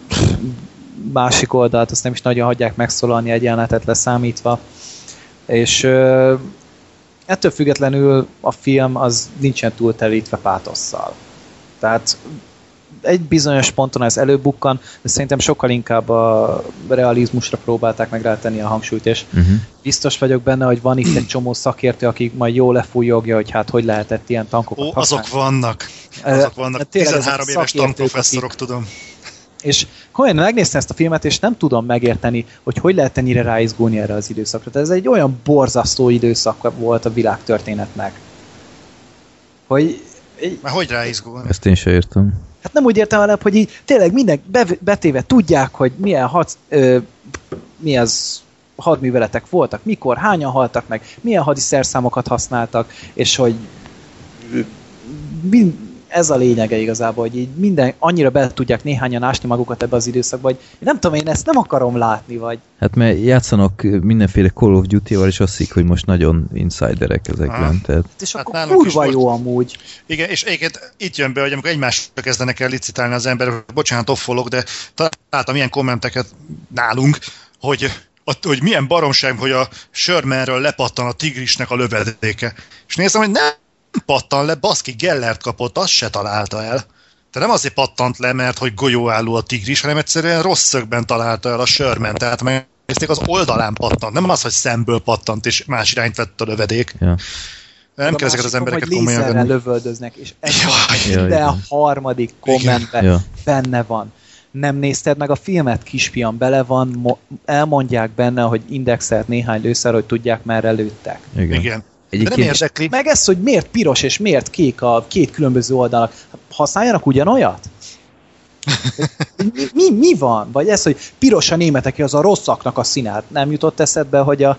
másik oldalt azt nem is nagyon hagyják megszólalni, egy jelenetet leszámítva. És ettől függetlenül a film az nincsen túl telítve pátosszal. Tehát egy bizonyos ponton ez előbukkan, de szerintem sokkal inkább a realizmusra próbálták meg rátenni a hangsúlyt, és biztos vagyok benne, hogy van itt egy csomó szakértő, akik majd jól lefújogja, hogy hát hogy lehetett ilyen tankokat használni. Azok vannak. 13 éves tankprofesszorok, tudom. És komolyan megnéztem ezt a filmet, és nem tudom megérteni, hogy lehet ennyire ráizgulni erre az időszakra. Tehát ez egy olyan borzasztó időszak volt a világtörténetnek. Hogy ráizgulni? Ezt én sem értem. Hát nem úgy értem alap, hogy így tényleg minden betéve tudják, hogy milyen hadműveletek voltak, mikor, hányan haltak meg, milyen hadiszerszámokat használtak, és hogy ez a lényege igazából, hogy így minden, annyira be tudják néhányan ásni magukat ebbe az időszakba, hogy nem tudom, én ezt nem akarom látni, vagy... Hát mert játszanak mindenféle Call of Duty-val, és azt hiszik, hogy most nagyon insiderek ezekben, tehát... És hát akkor kurva jó most... amúgy. Igen, és egyébként itt jön be, hogy amikor egymásra kezdenek el licitálni az ember, bocsánat, offolok, de találtam ilyen kommenteket nálunk, hogy milyen baromság, hogy a Shermanről lepattan a tigrisnek a lövedéke. És nézem, hogy nem pattan le, baszki, Gellert kapott, azt se találta el. De nem azért pattant le, mert hogy golyóálló a tigris, hanem egyszerűen rossz szögben találta el a Sherman. Tehát megnézték, az oldalán pattant. Nem az, hogy szemből pattant, és más irányt vett a lövedék. Ja. Nem kell ezeket az embereket komolyan venni. Lövöldöznek, és de a harmadik kommentben benne van. Nem nézted meg a filmet, kisfiam, bele van, elmondják benne, hogy indexelt néhány lőszer, hogy tudják, merre lőttek. Igen. Egyébként... De nem érdekli. Meg ez, hogy miért piros és miért kék a két különböző oldalnak. Használjanak ugyanolyat? Mi van? Vagy ez, hogy piros a németeké, az a rosszaknak a színát. Nem jutott eszedbe, hogy a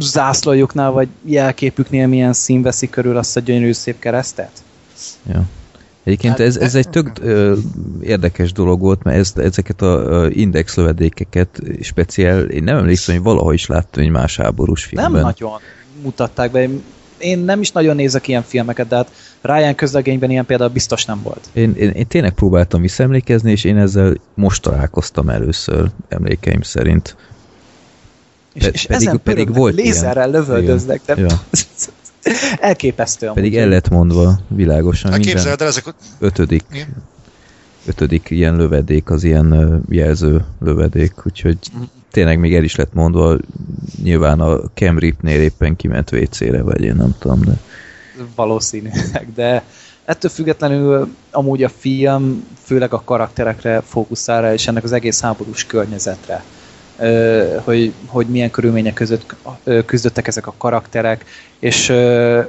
zászlójuknál vagy jelképüknél milyen szín veszi körül azt a gyönyörű szép keresztet? Ja. Egyébként ez egy tök érdekes dolog volt, mert ezeket az indexlövedékeket speciál, én nem emlékszem, hogy valaha is láttam egy más háborús filmben. Nem nagyon mutatták be. Én nem is nagyon nézek ilyen filmeket, de hát Ryan közlegényben ilyen például biztos nem volt. Én tényleg próbáltam visszaemlékezni, és én ezzel most találkoztam először, emlékeim szerint. És ezen pörögnek, lézerrel lövöldöznek. De... Ja. Elképesztő amúgy. Pedig el lett mondva világosan. Hát minden ezek... ötödik ilyen lövedék, az ilyen jelző lövedék, úgyhogy tényleg még el is lett mondva, nyilván a Cam Ripnél éppen kiment WC-re, vagy én nem tudom, de... Valószínűleg, de ettől függetlenül amúgy a film főleg a karakterekre fókuszál, és ennek az egész háborús környezetre. Hogy milyen körülmények között küzdöttek ezek a karakterek, és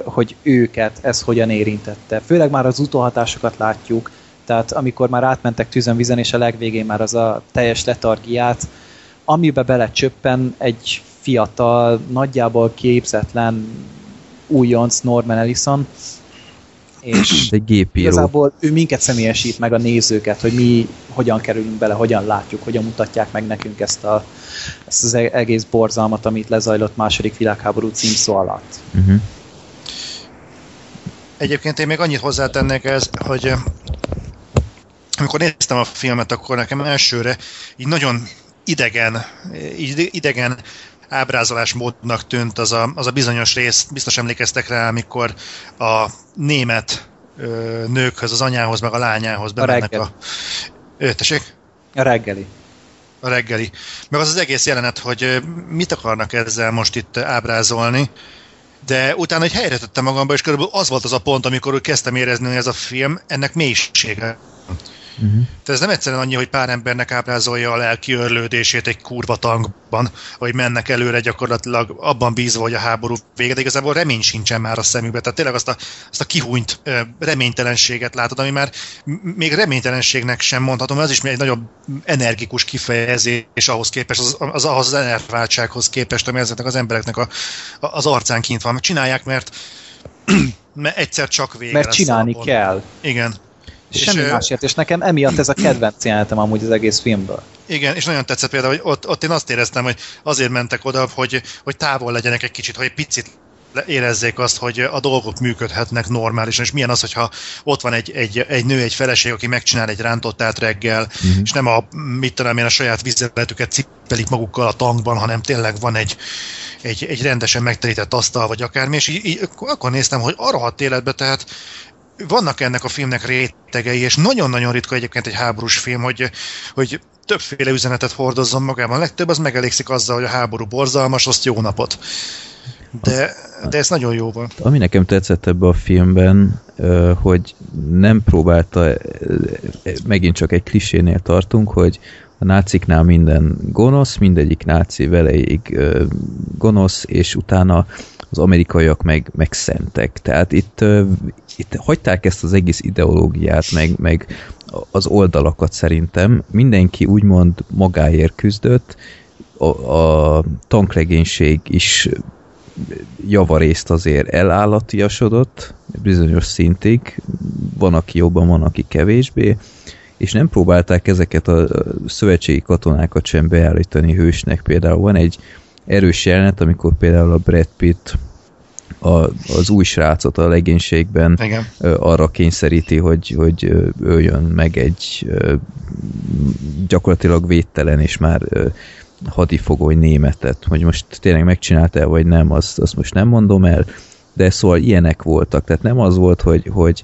hogy őket ez hogyan érintette. Főleg már az utóhatásokat látjuk, tehát amikor már átmentek tűzön vizen, és a legvégén már az a teljes letargiát, amiben belecsöppen egy fiatal, nagyjából képzetlen újonc Norman Ellison, és igazából ő minket személyesít meg, a nézőket, hogy mi hogyan kerülünk bele, hogyan látjuk, hogyan mutatják meg nekünk ezt az egész borzalmat, amit lezajlott II. Világháború címszó alatt. Uh-huh. Egyébként én még annyit hozzátennék ez, hogy amikor néztem a filmet, akkor nekem elsőre így nagyon idegen ábrázolásmódnak tűnt az a bizonyos rész, biztos emlékeztek rá, amikor a német nőkhöz, az anyához, meg a lányához bemennek a reggeli. Meg az egész jelenet, hogy mit akarnak ezzel most itt ábrázolni, de utána egy helyre tettem magamba, és körülbelül az volt az a pont, amikor kezdtem érezni, hogy ez a film, ennek mélysége. Uh-huh. Tehát ez nem egyszerűen annyi, hogy pár embernek ábrázolja a lelki örlődését egy kurva tankban, hogy mennek előre gyakorlatilag abban bízva, hogy a háború vége, de igazából remény sincsen már a szemükbe. Tehát tényleg azt a kihúnyt reménytelenséget látod, ami már még reménytelenségnek sem mondhatom, mert az is egy nagyon energikus kifejezés, és ahhoz képest, ahhoz az enerváltsághoz képest, ami ezeknek az embereknek az arcán kint van. Csinálják, mert egyszer csak vége lesz. Mert csinálni kell. Igen. Semmi másért, és nekem emiatt ez a kedvenc jelentem amúgy az egész filmből. Igen, és nagyon tetszett például, hogy ott én azt éreztem, hogy azért mentek oda, hogy távol legyenek egy kicsit, hogy egy picit érezzék azt, hogy a dolgok működhetnek normálisan, és milyen az, hogyha ott van egy nő, egy feleség, aki megcsinál egy rántottát reggel, és nem a saját vizeletüket cipelik magukkal a tankban, hanem tényleg van egy rendesen megterített asztal, vagy akármi, és így, akkor néztem, hogy arra hat életbe, tehát vannak ennek a filmnek rétegei, és nagyon-nagyon ritka egyébként egy háborús film, hogy többféle üzenetet hordozzon magában. Legtöbb az megelégszik azzal, hogy a háború borzalmas, azt jó napot. De ez nagyon jó volt. Ami nekem tetszett ebbe a filmben, hogy nem próbálta, megint csak egy klisénél tartunk, hogy a náciknál minden gonosz, mindegyik náci velejéig gonosz, és utána az amerikaiak meg szentek. Tehát itt hagyták ezt az egész ideológiát, meg az oldalakat szerintem. Mindenki úgymond magáért küzdött, a tanklegénység is javarészt azért elállatiasodott, bizonyos szintig, van aki jobban, van aki kevésbé, és nem próbálták ezeket a szövetségi katonákat sem beállítani hősnek. Például van egy erős jelenet, amikor például a Brad Pitt az új srácot a legénységben arra kényszeríti, hogy öljön meg egy gyakorlatilag védtelen és már hadifogói németet. Hogy most tényleg megcsináltál, vagy nem, azt most nem mondom el, de szóval ilyenek voltak. Tehát nem az volt, hogy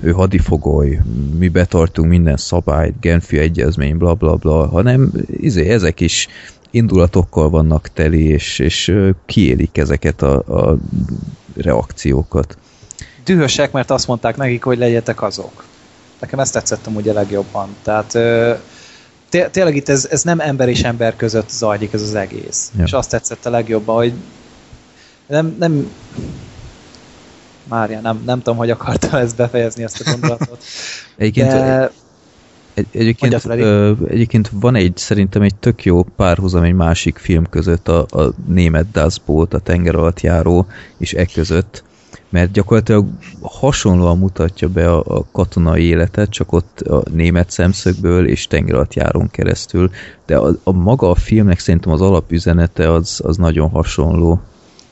ő hadifogoly, mi betartunk minden szabályt, Genfi egyezmény, bla bla bla, hanem ezek is indulatokkal vannak teli, és kiélik ezeket a reakciókat. Dühösek, mert azt mondták nekik, hogy legyetek azok. Nekem ezt tetszettem ugye legjobban. Tehát tényleg itt ez nem ember és ember között zajlik ez az egész. Ja. És azt tetszett a legjobban, hogy nem Mária, nem tudom, hogy akartam ezt befejezni, ezt a gondolatot. Egyébként van szerintem egy tök jó párhuzam egy másik film között, a német Das Boot, a tenger alatt járó, és között, mert gyakorlatilag hasonlóan mutatja be a katonai életet, csak ott a német szemszögből és tenger alatt járón keresztül, de a maga a filmnek szerintem az alapüzenete az nagyon hasonló.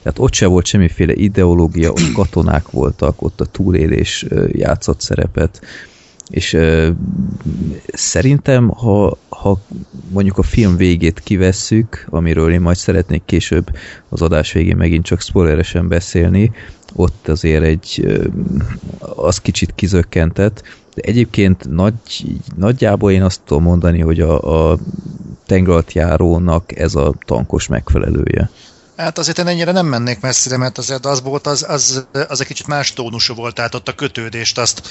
Tehát ott se volt semmiféle ideológia, ott katonák voltak, ott a túlélés játszott szerepet. És szerintem, ha mondjuk a film végét kivesszük, amiről én majd szeretnék később az adás végén megint csak spoileresen beszélni, ott azért az kicsit kizökkentett, de egyébként nagyjából én azt tudom mondani, hogy a tengeralattjárónak ez a tankos megfelelője. Hát azért én ennyire nem mennék messzire, mert azért az volt, az egy kicsit más tónusú volt, tehát ott a kötődést azt,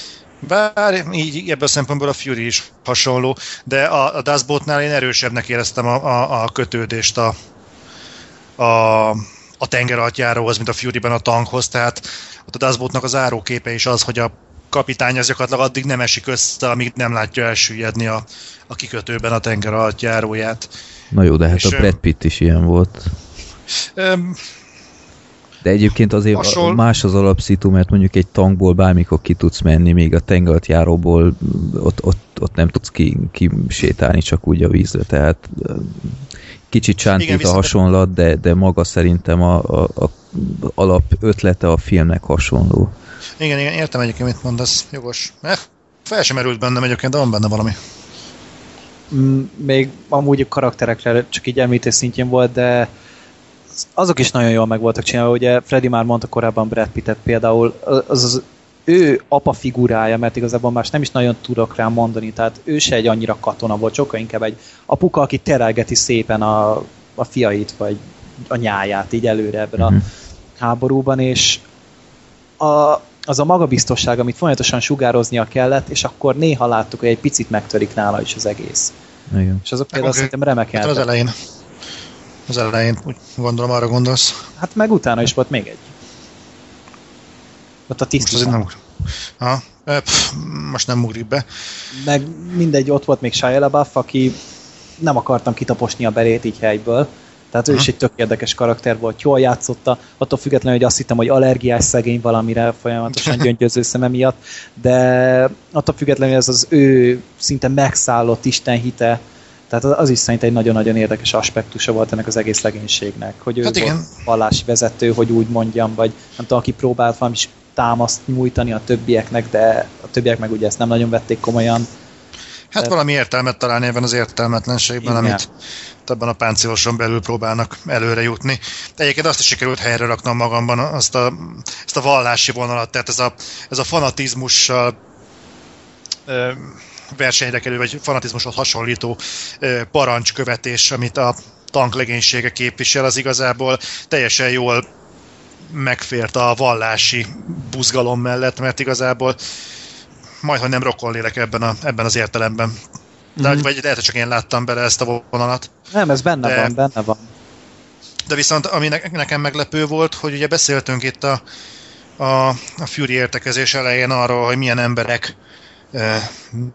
bár így ebből a szempontból a Fury is hasonló, de a Das Bootnál én erősebbnek éreztem a kötődést a tengeralattjáróhoz, mint a Furyben a tankhoz, tehát ott a Das Bootnak az áróképe is az, hogy a kapitány az gyakorlatilag addig nem esik össze, amíg nem látja elsüllyedni a kikötőben a tengeralattjáróját. Na jó, de hát a Brad Pitt is ilyen volt. De egyébként azért más az alapszitu, mert mondjuk egy tankból bármikor ki tudsz menni, még a tengeralattjáróból ott nem tudsz kisétálni csak úgy a vízre, tehát kicsit csántít a hasonlat, de maga szerintem a alap ötlete a filmnek hasonló. Igen, értem egyébként, mit mondasz, jogos. Fel sem merült bennem egyébként, de van benne valami. Még amúgy a karakterekre csak így említés szintjén volt, de azok is nagyon jól meg voltak csinálva, ugye Freddy már mondta korábban Brad Pittet például, az ő apa figurája, mert igazából más nem is nagyon tudok rá mondani, tehát ő se egy annyira katona volt, sokkal inkább egy apuka, aki terelgeti szépen a fiait, vagy a nyáját így előre ebben a háborúban, és az a magabiztosság, amit folyamatosan sugároznia kellett, és akkor néha láttuk, hogy egy picit megtörik nála is az egész. Igen. És azok például szerintem remekeltek. Hát az elején, úgy gondolom, arra gondolsz. Hát meg utána is volt még egy. Ott a tisztában. Most nem ugrik be. Meg mindegy, ott volt még Shia LaBeouf, aki nem akartam kitaposni a belét így helyből. Tehát ő is egy tök érdekes karakter volt, jól játszotta, attól függetlenül, hogy azt hittem, hogy allergiás szegény valamire, folyamatosan gyöngyöző szeme miatt, de attól függetlenül ez az ő szinte megszállott istenhite. Tehát az is szerintem egy nagyon-nagyon érdekes aspektusa volt ennek az egész legénységnek, hogy ő volt vallási vezető, hogy úgy mondjam, vagy nem tudom, aki próbált valami támaszt nyújtani a többieknek, de a többiek meg ugye ezt nem nagyon vették komolyan. Hát valami értelmet találni ebben az értelmetlenségben, amit ebben a páncéloson belül próbálnak előre jutni. De egyébként azt is sikerült helyre raknom magamban, ezt a vallási vonalat, tehát ez a fanatizmussal versenyre kerül, vagy fanatizmushoz hasonlító parancskövetés, amit a tanklegénysége képvisel, az igazából teljesen jól megfért a vallási buzgalom mellett, mert igazából majdhogy nem rokonlélek ebben az értelemben. De vagy lehet, hogy csak én láttam bele ezt a vonalat. Nem, ez benne van. De viszont, ami nekem meglepő volt, hogy ugye beszéltünk itt a Fury értekezés elején arról, hogy milyen emberek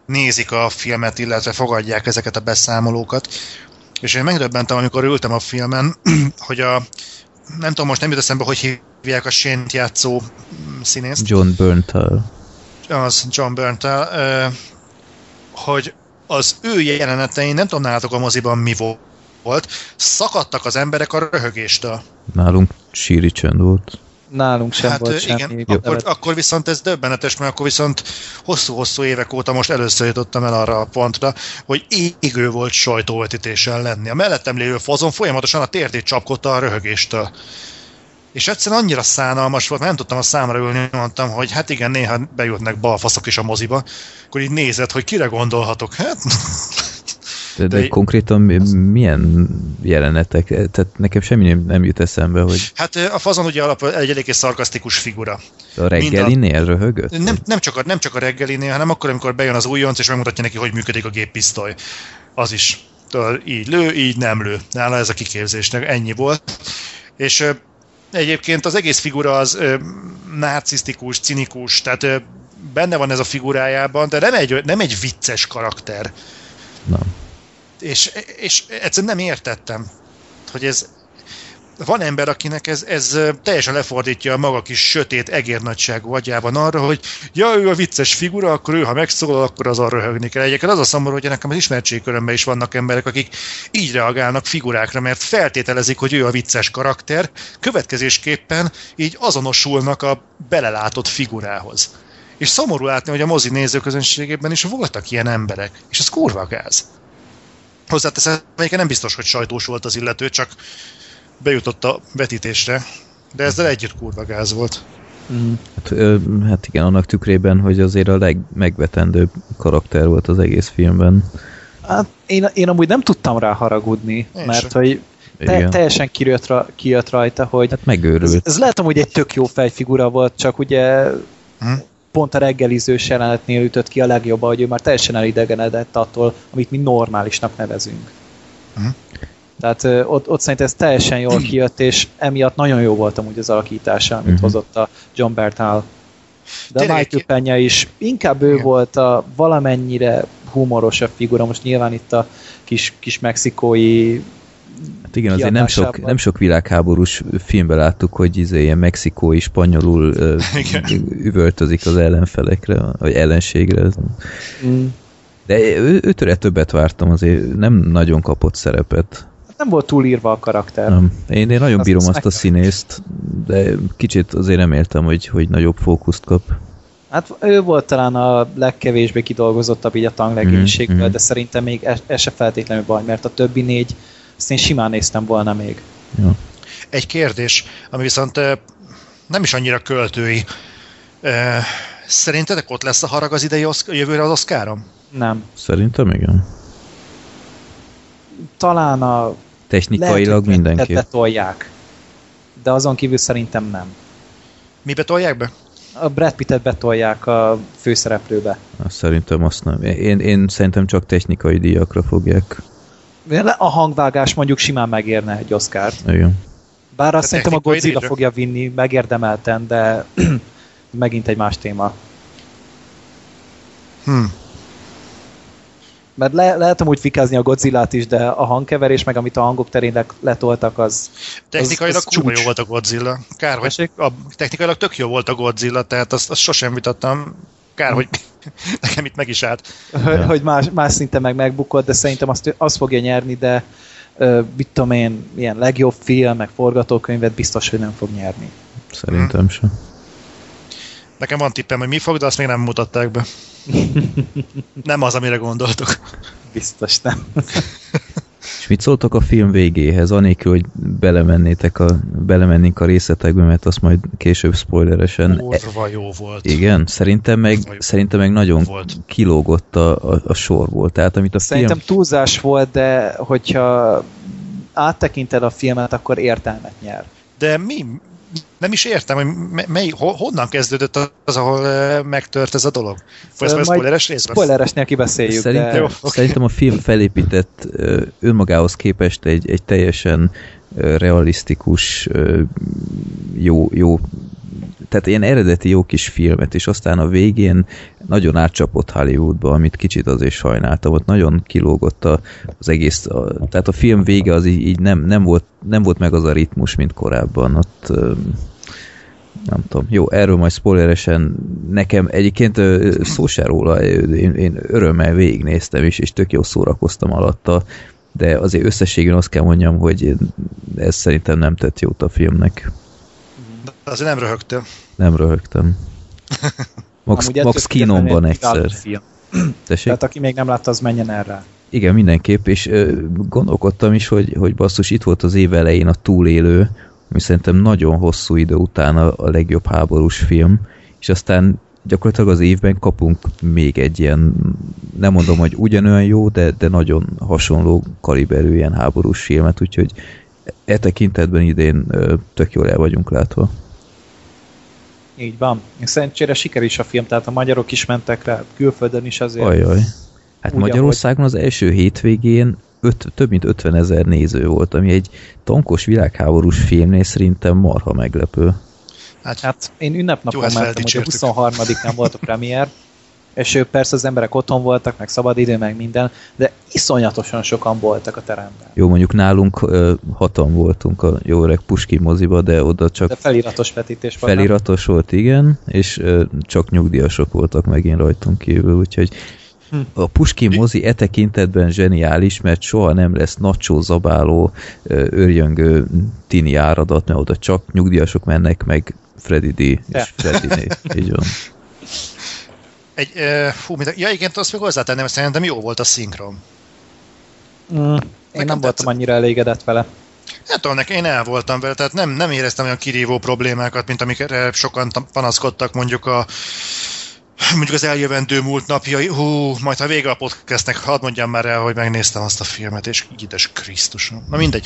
nézik a filmet, illetve fogadják ezeket a beszámolókat. És én megdöbbentem, amikor ültem a filmen, hogy nem tudom, most nem jut eszembe, hogy hívják a Shane-t játszó színészt. John Bernthal. Az John Bernthal, hogy az ő jelenetein, nem tudom nálatok a moziban mi volt, szakadtak az emberek a röhögéstől. Nálunk síri csönd volt. Nálunk sem hát, volt igen, semmi. Akkor viszont ez döbbenetes, mert akkor viszont hosszú-hosszú évek óta most először jutottam el arra a pontra, hogy égő volt sajtóvetítéssel lenni. A mellettem lévő fazon folyamatosan a térdét csapkodta a röhögéstől. És egyszerűen annyira szánalmas volt, nem tudtam a számra ülni, mondtam, hogy hát igen, néha bejutnak balfaszok is a moziba, akkor így nézed, hogy kire gondolhatok. Hát... De konkrétan milyen jelenetek? Tehát nekem semmi nem jut eszembe, hogy... Hát a fazon ugye alapvetően egy eléggé szarkasztikus figura. A reggelinél röhögött? Nem csak a reggelinél, hanem akkor, amikor bejön az újonc, és megmutatja neki, hogy működik a géppisztoly. Az is. Így lő, így nem lő. Nála ez a kiképzésnek ennyi volt. És egyébként az egész figura az narcisztikus, cinikus, tehát benne van ez a figurájában, de nem egy vicces karakter. Nem. És egyszerűen nem értettem, hogy ez van ember, akinek ez teljesen lefordítja a maga kis sötét egérnagyságú agyában arra, hogy ja, ő a vicces figura, akkor ő, ha megszólal, akkor azon röhögni kell. Egyébként az a szomorú, hogy nekem az ismertségkörömben is vannak emberek, akik így reagálnak figurákra, mert feltételezik, hogy ő a vicces karakter, következésképpen így azonosulnak a belelátott figurához. És szomorú látni, hogy a mozi nézőközönségében is voltak ilyen emberek, és ez kurva gáz. Hozzáteszem, nem biztos, hogy sajtós volt az illető, csak bejutott a vetítésre, de ezzel együtt kurva gáz volt. Hát igen, annak tükrében, hogy azért a legmegvetendőbb karakter volt az egész filmben. Hát én amúgy nem tudtam rá haragudni, mert hogy teljesen kijött rajta, hogy hát megőrült. Ez lehet amúgy egy tök jó fejfigura volt, csak ugye... Pont a reggelizős jelenetnél ütött ki a legjobb, hogy ő már teljesen elidegenedett attól, amit mi normálisnak nevezünk. Tehát ott szerint ez teljesen jól kijött, és emiatt nagyon jó volt amúgy az alakítása, amit hozott a John Bernthal. De a Michael Penya is inkább ő volt a valamennyire humorosabb figura, most nyilván itt a kis mexikói. Hát igen, azért nem sok világháborús filmben láttuk, hogy ilyen mexikói, spanyolul üvöltözik az ellenfelekre, vagy ellenségre. De őtől többet vártam, azért nem nagyon kapott szerepet. Nem volt túlírva a karakter. Nem. Én nagyon bírom azt a színészt, de kicsit azért reméltem, hogy nagyobb fókuszt kap. Hát ő volt talán a legkevésbé kidolgozottabb így a tanglegénységből, de szerintem még ez se feltétlenül baj, mert a többi négy azt én simán néztem volna még. Ja. Egy kérdés, ami viszont nem is annyira költői. Szerintetek ott lesz a Harag az idei jövőre az Oscaron? Nem. Szerintem igen. Talán a... Technikailag mindenki. Betolják. De azon kívül szerintem nem. Mi betolják be? A Brad Pittet betolják a főszereplőbe. Szerintem azt nem. Én szerintem csak technikai díjakra fogják. A hangvágás mondjuk simán megérne egy Oscárt. Igen. Bár azt szerintem a Godzilla díjra fogja vinni, megérdemelten, de megint egy más téma. Mert lehet amúgy fikázni a Godzillát is, de a hangkeverés, meg amit a hangok terén letoltak, az technikailag kurva jó volt a Godzilla. Kár, hogy technikailag tök jó volt a Godzilla, tehát azt sosem vitattam. Kár, hogy nekem itt meg is állt. Hogy más szinten megbukott, de szerintem azt fogja nyerni, de mit tudom én, ilyen legjobb film, meg forgatókönyvet biztos, hogy nem fog nyerni. Szerintem sem. Nekem van tippem, hogy mi fog, de azt még nem mutatták be. Nem az, amire gondoltok. Biztos nem. És mit szóltak a film végéhez, anélkül, hogy belemennénk a részletekbe, mert azt majd később spoileresen... Kurva jó volt. Igen, szerintem meg nagyon kilógott a sorból. Tehát, amit a szerintem film... túlzás volt, de hogyha áttekinted a filmet, akkor értelmet nyer. De mi? Nem is értem, hogy honnan kezdődött az, ahol megtört ez a dolog? Szóval spoileres részben? Spoileresnél kibeszéljük. Szerintem a film felépített önmagához képest egy teljesen realisztikus, jó tehát ilyen eredeti jó kis filmet, és aztán a végén nagyon átcsapott Hollywoodba, amit kicsit azért sajnáltam, ott nagyon kilógott az egész, tehát a film vége az így nem volt meg az a ritmus, mint korábban, ott nem tudom. Jó, erről majd spoileresen nekem egyébként szó se róla, én örömmel végignéztem is, és tök jó szórakoztam alatta, de azért összességében azt kell mondjam, hogy ez szerintem nem tett jót a filmnek. De azért nem röhögtem. Nem röhögtem. Max kínomban egyszer. Tehát aki még nem látta, az menjen erre. Igen, mindenképp, és gondolkodtam is, hogy basszus, itt volt az év elején a Túlélő, ami szerintem nagyon hosszú idő után a legjobb háborús film, és aztán gyakorlatilag az évben kapunk még egy ilyen, nem mondom, hogy ugyanolyan jó, de nagyon hasonló kaliberű ilyen háborús filmet, úgyhogy e tekintetben idén tök jól el vagyunk látva. Így van. Szerencsére siker is a film, tehát a magyarok is mentek rá, külföldön is azért. Ajaj. Hát ugyan, Magyarországon az első hétvégén több mint 50 000 néző volt, ami egy tankos világháborús filmnél szerintem marha meglepő. Hát én ünnepnapon mentem, hogy a 23-án volt a premier, és persze az emberek otthon voltak, meg szabadidő, meg minden, de iszonyatosan sokan voltak a teremben. Jó, mondjuk nálunk 6-an voltunk a jó öreg Puskin moziba, de oda csak... De feliratos vetítés volt. Feliratos volt, igen, és csak nyugdíjasok voltak megint rajtunk kívül, úgyhogy... A Puskin mozi e tekintetben zseniális, mert soha nem lesz nacsó, zabáló, őrjöngő tini áradat, mert oda csak nyugdíjasok mennek, meg Freddy D. és Freddy N. Így van. Igen, azt még hozzátenném, szerintem jó volt a szinkron. Én nem voltam annyira elégedett vele. Nem tudom, én el voltam vele, tehát nem éreztem olyan kirívó problémákat, mint amikre sokan panaszkodtak mondjuk az eljövendő múlt napjai, majd ha vége a podcastnek, hadd mondjam már el, hogy megnéztem azt a filmet, és ides Krisztusom. Na mindegy.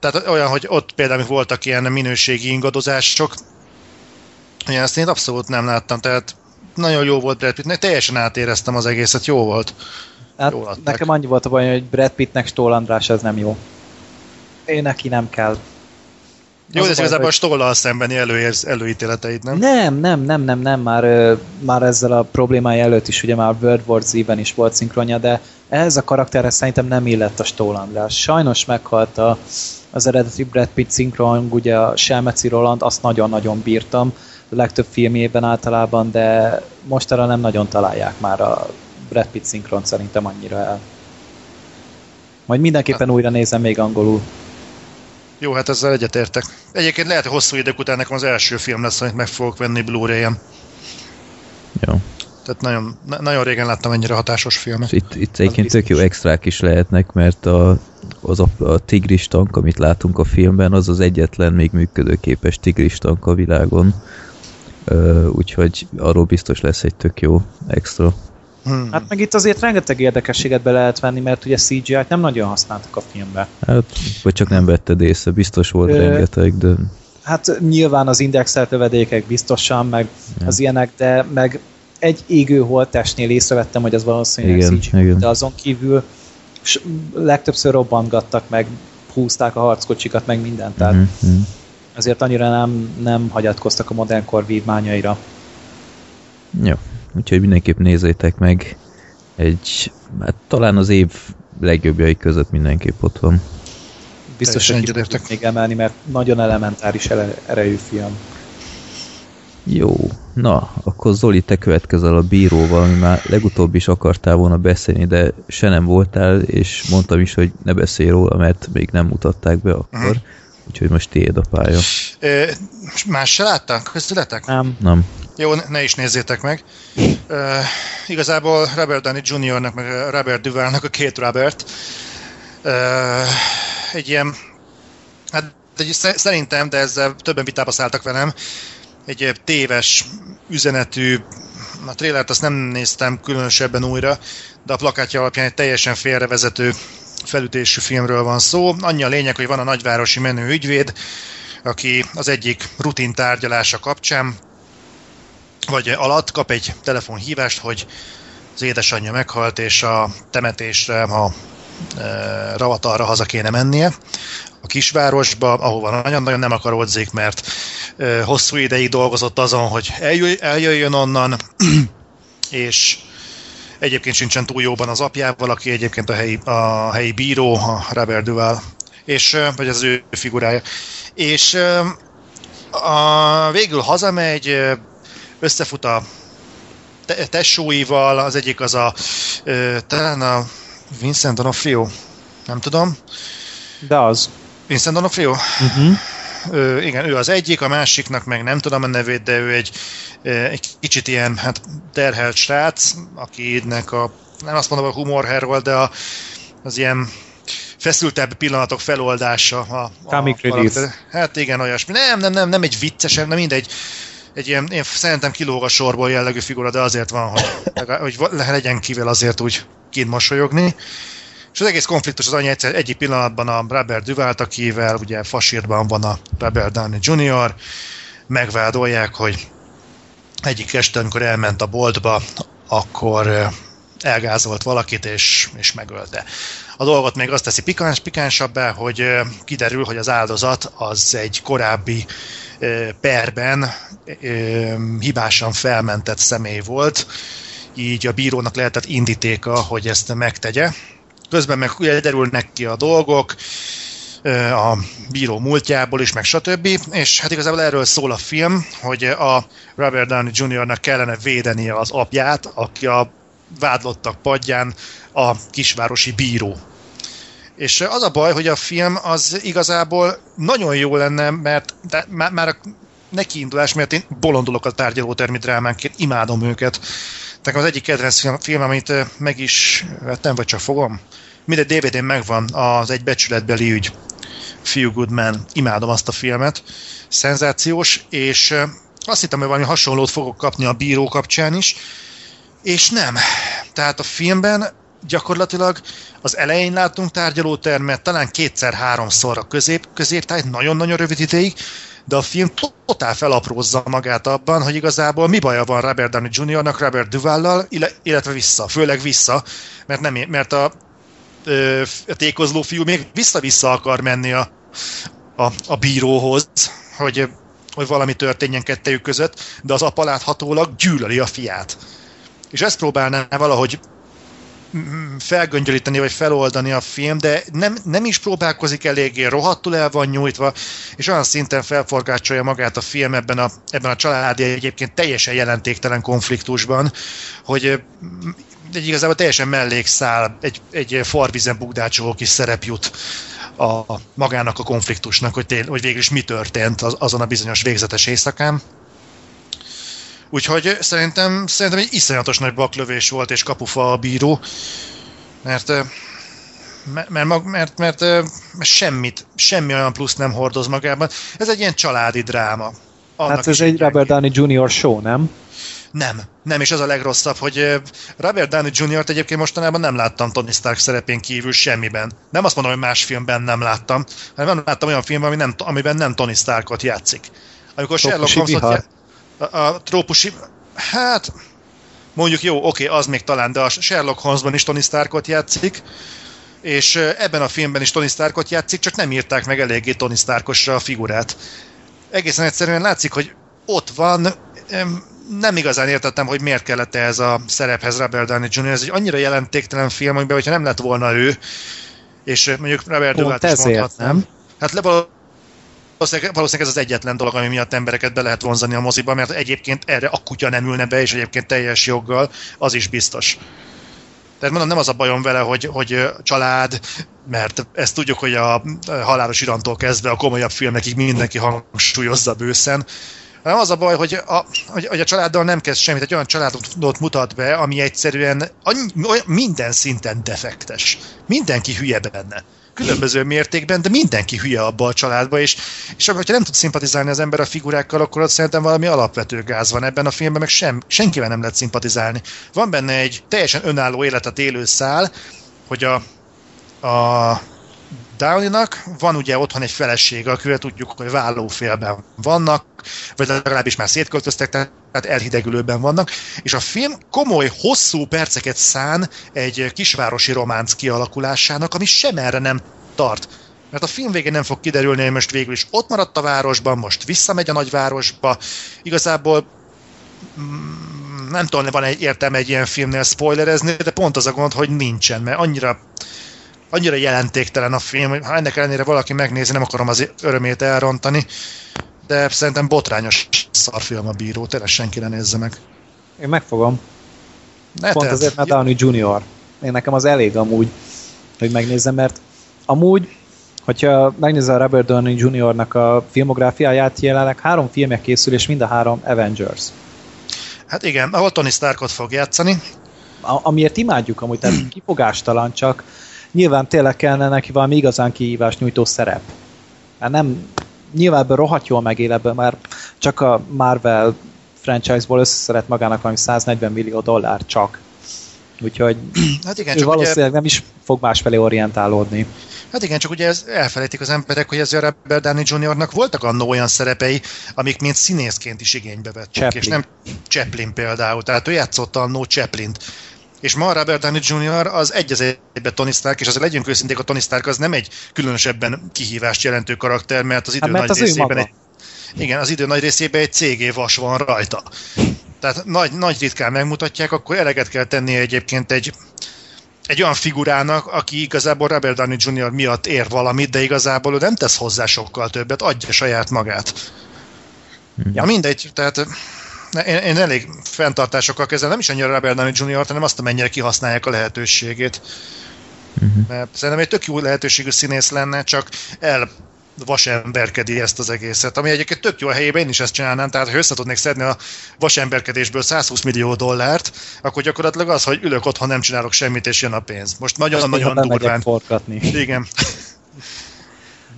Tehát olyan, hogy ott például voltak ilyen minőségi ingadozások, ilyen ezt én abszolút nem láttam, tehát nagyon jó volt Brad Pittnek, teljesen átéreztem az egészet, jó volt. Hát nekem annyi volt a baj, hogy Brad Pittnek Stoll András ez nem jó. Én neki nem kell. Jó, de igazából a Stollal szembeni előítéleteid, nem? Nem. Már ezzel a problémája előtt is, ugye már World War Z-ben is volt szinkronja, de ez a karakterre szerintem nem illett a Stoll András. Sajnos meghalt az eredeti Brad Pitt szinkron, ugye a Selmeci Roland, azt nagyon-nagyon bírtam a legtöbb filmjében általában, de mostanra nem nagyon találják már a Brad Pitt szinkron szerintem annyira el. Majd mindenképpen újra nézem még angolul. Jó, hát ezzel egyetértek. Egyébként lehet, hogy hosszú idők után nekem az első film lesz, amit meg fogok venni Blu-ray-en. Jó. Tehát nagyon régen láttam ennyire hatásos filmet. Itt egyébként tök jó extrák is lehetnek, mert a tigris tank, amit látunk a filmben, az az egyetlen még működőképes tigris tank a világon. Úgyhogy arról biztos lesz egy tök jó extra. Hát meg itt azért rengeteg érdekességet be lehet venni, mert ugye CGI-t nem nagyon használtak a filmbe. Hát, vagy csak nem vetted észre, biztos volt rengeteg, de... Hát nyilván az indexelt lövedékek biztosan, meg az ilyenek, de meg egy égő holttestnél észrevettem, hogy az valószínűleg CGI, de azon kívül legtöbbször robbantgattak, meg húzták a harckocsikat, meg mindent, tehát azért annyira nem hagyatkoztak a modernkor vívmányaira. Jó. Úgyhogy mindenképp nézzétek meg, talán az év legjobbjai között mindenképp ott van. Biztos, hogy tudjuk még emelni, mert nagyon elementáris erejű film. Jó, na, akkor Zoli, te következel a Bíróval, ami már legutóbb is akartál volna beszélni, de se nem voltál, és mondtam is, hogy ne beszélj róla, mert még nem mutatták be akkor. Úgyhogy most tiéd a pálya. Más se láttam? Közületek? Nem. Jó, ne is nézzétek meg. Igazából Robert Downey Jr.-nak, meg Robert Duvallnak, a két Robert. Egy ilyen, hát szerintem, de ezzel többen vitába szálltak velem, egy téves üzenetű, a trailert azt nem néztem különösebben újra, de a plakátja alapján egy teljesen félrevezető felütésű filmről van szó. Annyi a lényeg, hogy van a nagyvárosi menő ügyvéd, aki az egyik rutin tárgyalása kapcsán, vagy alatt kap egy telefonhívást, hogy az édesanyja meghalt, és a temetésre, ravatalra haza kéne mennie a kisvárosba, ahova nagyon-nagyon nem akaródzik, mert hosszú ideig dolgozott azon, hogy eljöjjön onnan, és egyébként sincsen túl jóban az apjával, aki egyébként a helyi bíró, a Robert Duvall, és vagy az ő figurája. És végül hazamegy, összefut a tesóival, az egyik az talán a Vincent D'Onofrio, nem tudom. De az. Vincent D'Onofrio? Uh-huh. Igen, ő az egyik, a másiknak meg nem tudom a nevét, de ő egy kicsit ilyen terhelt srác, akinek nem azt mondom a humorherről, de az ilyen feszültebb pillanatok feloldása. Hát igen, olyasmi. Nem egy viccesen, nem mindegy. Egy ilyen, én szerintem kilóg a sorból jellegű figura, de azért van, hogy legyen kivel azért úgy kint mosolyogni. És az egész konfliktus az annyi egyik pillanatban a Robert Duvall, akivel ugye fasírban van a Robert Downey Jr., megvádolják, hogy egyik este, amikor elment a boltba, akkor elgázolt valakit, és megölte. A dolgot még azt teszi pikánsabbá, hogy kiderül, hogy az áldozat az egy korábbi perben hibásan felmentett személy volt, így a bírónak lehetett indítéka, hogy ezt megtegye. Közben meg derülnek ki a dolgok, a bíró múltjából is, meg stb. És hát igazából erről szól a film, hogy a Robert Downey Jr.-nak kellene védenie az apját, aki a vádlottak padján a kisvárosi bíró. És az a baj, hogy a film az igazából nagyon jó lenne, mert már a nekiindulás miatt én bolondulok a tárgyalótermi drámánkért, imádom őket. Nekem az egyik kedvenc film, amit meg is vettem, vagy csak fogom. Mindegy, DVD-n megvan, az Egy becsületbeli ügy, Few Good Men. Imádom azt a filmet, szenzációs, és azt hittem, hogy valami hasonlót fogok kapni a bíró kapcsán is, és nem. Tehát a filmben gyakorlatilag az elején látunk tárgyalótermet, talán kétszer-háromszor a középtájt, nagyon-nagyon rövid ideig, de a film totál felaprózza magát abban, hogy igazából mi baja van Robert Downey Jr.-nak, Robert Duvall-lal, illetve főleg vissza, mert a tékozló fiú még vissza-vissza akar menni a bíróhoz, hogy valami történjen kettejük között, de az apa láthatólag gyűlöli a fiát. És ezt próbálná valahogy felgöngyölíteni, vagy feloldani a film, de nem is próbálkozik eléggé, rohadtul el van nyújtva, és olyan szinten felforgácsolja magát a film ebben a családi egyébként teljesen jelentéktelen konfliktusban, hogy igazából teljesen mellékszál, egy farvizen bugdácsoló kis szerep jut a magának a konfliktusnak, hogy végül is mi történt azon a bizonyos végzetes éjszakán. Úgyhogy szerintem egy iszonyatos nagy baklövés volt, és kapufa a bíró, mert semmi olyan plusz nem hordoz magában. Ez egy ilyen családi dráma. Hát ez egy Robert Downey Jr. show, nem? Nem, és az a legrosszabb, hogy Robert Downey Jr.-t egyébként mostanában nem láttam Tony Stark szerepén kívül semmiben. Nem azt mondom, hogy más filmben nem láttam, hanem nem láttam olyan filmben, amiben nem Tony Starkot játszik. Amikor Sherlock Holmes-ot a trópusi... Hát... Mondjuk jó, oké, az még talán, de a Sherlock Holmesban is Tony Starkot játszik, és ebben a filmben is Tony Starkot játszik, csak nem írták meg eléggé Tony Starkosra a figurát. Egészen egyszerűen látszik, hogy ott van... Nem igazán értettem, hogy miért kellett ez a szerephez Robert Downey Jr. Ez egy annyira jelentéktelen film, amiben, hogyha nem lett volna ő, és mondjuk Robert Duvall-t is mondhatnám. Hát valószínűleg ez az egyetlen dolog, ami miatt embereket be lehet vonzani a moziba, mert egyébként erre a kutya nem ülne be, és egyébként teljes joggal, az is biztos. Tehát mondom, nem az a bajom vele, hogy család, mert ezt tudjuk, hogy a Halálos Irantól kezdve a komolyabb filmekig mindenki hangsúlyozza bőszen, hanem az a baj, hogy a családdal nem kezd semmit, egy olyan családot mutat be, ami egyszerűen minden szinten defektes. Mindenki hülye benne. Különböző mértékben, de mindenki hülye abba a családba, és ha nem tud szimpatizálni az ember a figurákkal, akkor ott szerintem valami alapvető gáz van ebben a filmben, meg senkivel nem lehet szimpatizálni. Van benne egy teljesen önálló életet élő szál, hogy a Downey-nak van ugye otthon egy felesége, akivel tudjuk, hogy vállófélben vannak, vagy legalábbis már szétköltöztek, tehát elhidegülőben vannak, és a film komoly, hosszú perceket szán egy kisvárosi románc kialakulásának, ami sem erre nem tart. mert a film végén nem fog kiderülni, hogy most végül is ott maradt a városban, most visszamegy a nagyvárosba. Igazából nem tudom, van egy értelme egy ilyen filmnél spoilerezni, de pont az a gond, hogy nincsen, mert annyira jelentéktelen a film, hogy ha ennek ellenére valaki megnézi, nem akarom az örömét elrontani, de szerintem botrányos szarfilm a Bíró, tényleg senki ne nézze meg. Én megfogom. Pont azért, mert Downey Jr. Én nekem az elég amúgy, hogy megnézem, mert amúgy, hogyha megnézem a Robert Downey Jr.-nak a filmográfiáját, jelenleg 3 filmje készül, és mind a 3 Avengers. Hát igen, ahol Tony Starkot fog játszani. Amiért imádjuk amúgy, tehát kifogástalan, csak nyilván tényleg kellene neki valami igazán kihívás nyújtó szerep. Hát nem, nyilván ebből rohadt jól megél, ebből már csak a Marvel franchise-ból összeszeret magának valami $140 millió csak. Úgyhogy hát igen, csak valószínűleg ugye, nem is fog másfelé orientálódni. Hát igen, csak ugye ez, elfelejtik az emberek, hogy ezért a Robert Downey Jr.-nak voltak annó olyan szerepei, amik mint színészként is igénybe vettek. És nem Chaplin például, tehát ő játszott annó Chaplint. És ma a Robert Downey Jr. az egy az egyben Tony Stark, és azért legyünk őszinték, a Tony Stark az nem egy különösebben kihívást jelentő karakter, mert az idő hát, nagy részében egy CG vas van rajta. Tehát nagy ritkán megmutatják, akkor eleget kell tennie egyébként egy olyan figurának, aki igazából Robert Downey Jr. miatt ér valamit, de igazából ő nem tesz hozzá sokkal többet, adja saját magát. Ja, mindegy, tehát én elég fenntartásokkal kezelem, nem is annyira Robert Downey Jr., hanem azt, amennyire kihasználják a lehetőségét. Mert szerintem egy tök jó lehetőségű színész lenne, csak vasemberkedi ezt az egészet, ami egyébként tök jó a helyében, én is ezt csinálnám, tehát ha össze tudnék szedni a vasemberkedésből $120 millió, akkor gyakorlatilag az, hogy ülök otthon, nem csinálok semmit, és jön a pénz. Most nagyon-nagyon durván. Igen.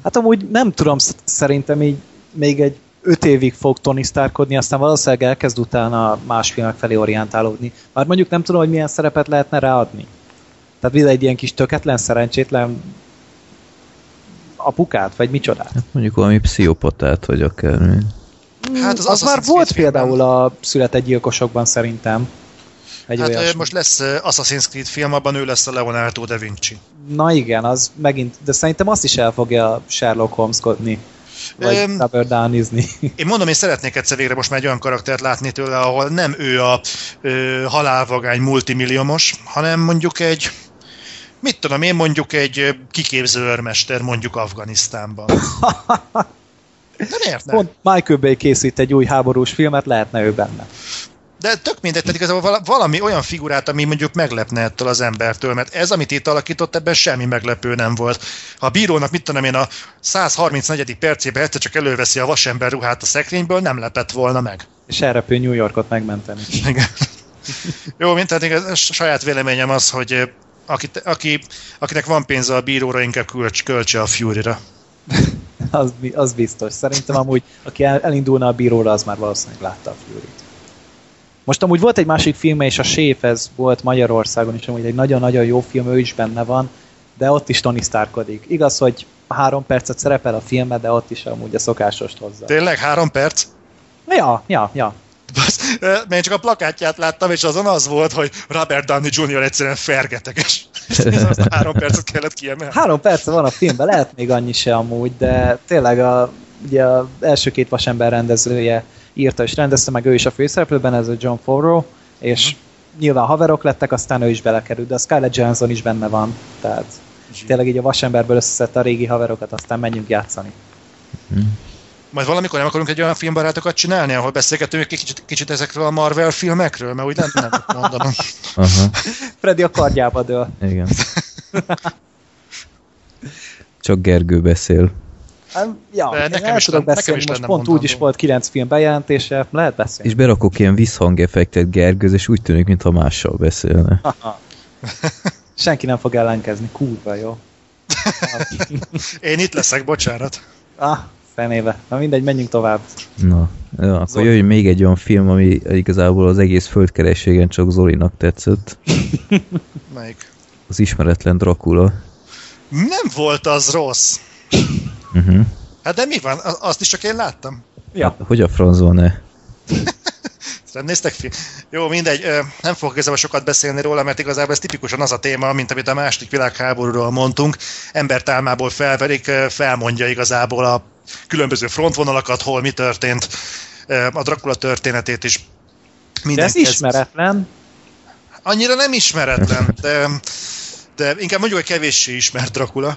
Hát amúgy nem tudom, szerintem így még egy 5 évig fog Tony Starkodni, aztán valószínűleg elkezd utána más filmek felé orientálódni. Már mondjuk nem tudom, hogy milyen szerepet lehetne ráadni. Tehát ide egy ilyen kis töketlen, szerencsétlen apukát, vagy micsodát? Hát mondjuk valami pszichopatát, vagy akármi. Hát az már volt például a Született gyilkosokban szerintem. Hát most lesz Assassin's Creed film, abban ő lesz a Leonardo da Vinci. Na igen, az megint, de szerintem azt is el fogja Sherlock Holmeskodni. Vagy Robert Downey-zni. Én mondom, én szeretnék egyszer végre most már egy olyan karaktert látni tőle, ahol nem ő a halálvagány multimilliómos, hanem mondjuk egy mondjuk egy kiképző őrmester mondjuk Afganisztánban. Nem értem. Pont Michael Bay készít egy új háborús filmet, lehetne ő benne. De tök mindegy, tehát igazából valami olyan figurát, ami mondjuk meglepne ettől az embertől, mert ez, amit itt alakított, ebben semmi meglepő nem volt. Ha a Bírónak, mit tudom én, a 134. percében egyszer csak előveszi a vasember ruhát a szekrényből, nem lepett volna meg. És elrepül New Yorkot megmenteni. Igen. Jó, tehát saját véleményem az, hogy akinek van pénze a Bíróra, inkább költse a Fury-ra. Az biztos. Szerintem amúgy, aki elindulna a Bíróra, az már valószínűleg látta a Fury-t. Most amúgy volt egy másik film, és a Séf, ez volt Magyarországon is, amúgy egy nagyon-nagyon jó film, ő is benne van, de ott is Tony Starkodik. Igaz, hogy 3 percet szerepel a filmben, de ott is amúgy a szokásost hozzá. Tényleg 3 perc? Ja. Én csak a plakátját láttam, és azon az volt, hogy Robert Downey Jr. egyszerűen fergeteges. És azt 3 percet kellett kiemelni. 3 perc van a filmben, lehet még annyi se amúgy, de tényleg ugye az első 2 vasember rendezője írta és rendezte, meg ő is a főszereplőben, ez a John Favreau, és nyilván haverok lettek, aztán ő is belekerült, de a Scarlett Johansson is benne van, tehát tényleg így a vasemberből összeszedte a régi haverokat, aztán menjünk játszani. Majd valamikor nem akarunk egy olyan filmbarátokat csinálni, ahol beszélgetünk kicsit ezekről a Marvel filmekről, mert úgy nem mondanom. Freddy a kardjába dől. Igen. Csak Gergő beszél. Ja, nekem is tudok beszélni, most pont úgy is volt 9 film bejelentése, lehet beszélni. És berakok ilyen visszhangeffektet Gergőz, és úgy tűnik, mintha mással beszélne. Senki nem fog ellenkezni, kurva jó. Én itt leszek, bocsánat. Fenébe. Na mindegy, menjünk tovább. Na, akkor Zoli. Jöjjön még egy olyan film, ami igazából az egész földkerekségen csak Zolinak tetszett. Melyik? Az Ismeretlen Dracula. Nem volt az rossz. Hát de mi van? Azt is csak én láttam. Ja. Hát, hogy a franc van-e? Nem néztek film? Jó, mindegy, nem fogok közben sokat beszélni róla, mert igazából ez tipikusan az a téma, mint amit a második világháborúról mondtunk. Embert álmából felverik, felmondja igazából a különböző frontvonalakat, hol mi történt, a Dracula történetét is. Mindenki ez ismeretlen? Annyira nem ismeretlen, de inkább mondjuk, hogy kevéssé ismert Dracula.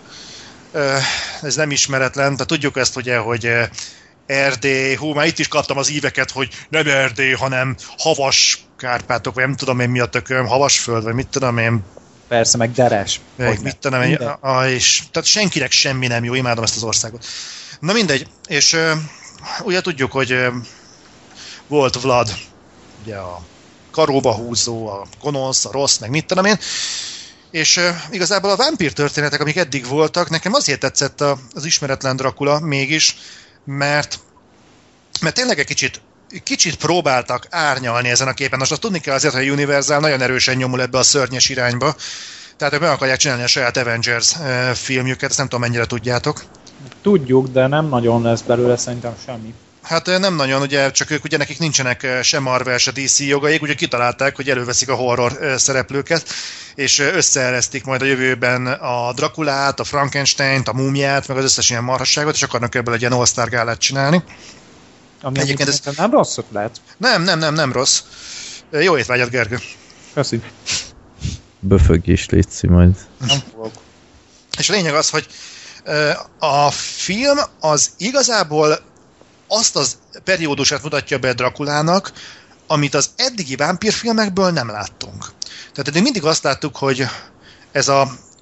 Ez nem ismeretlen, de tudjuk ezt ugye, hogy Erdély, már itt is kaptam az íveket, hogy nem Erdély, hanem havas Kárpátok, vagy nem tudom én mi a tököm, havasföld, vagy mit tudom én. Persze, meg deres. Mit tudom én, és tehát senkinek semmi nem jó, imádom ezt az országot. Na mindegy, és ugye tudjuk, hogy volt Vlad, ugye a karóba húzó, a gonosz, a rossz, meg mit tudom én, és igazából a vámpír történetek, amik eddig voltak, nekem azért tetszett az Ismeretlen Dracula mégis, mert tényleg egy kicsit próbáltak árnyalni ezen a képen. Most azt tudni kell azért, hogy a Universal nagyon erősen nyomul ebbe a szörnyes irányba. Tehát ők meg akarják csinálni a saját Avengers filmjüket, ezt nem tudom mennyire tudjátok. Tudjuk, de nem nagyon lesz belőle szerintem semmi. Hát nem nagyon, ugye, csak ők ugye nekik nincsenek se Marvel, se DC jogaik, ugye kitalálták, hogy előveszik a horror szereplőket, és összeeresztik majd a jövőben a Draculát, a Frankensteint, a Múmiát, meg az összes ilyen marhasságot, és akarnak ebből egy ilyen all-star gálát csinálni. Ami egyébként ez... nem rossz ötlet? Nem rossz. Jó étvágyat, Gergő. Köszi. Böfögj is, létszi majd. Nem fogok. És a lényeg az, hogy a film az igazából azt az periódusát mutatja be Draculának, amit az eddigi vámpírfilmekből nem láttunk. Tehát eddig mindig azt láttuk, hogy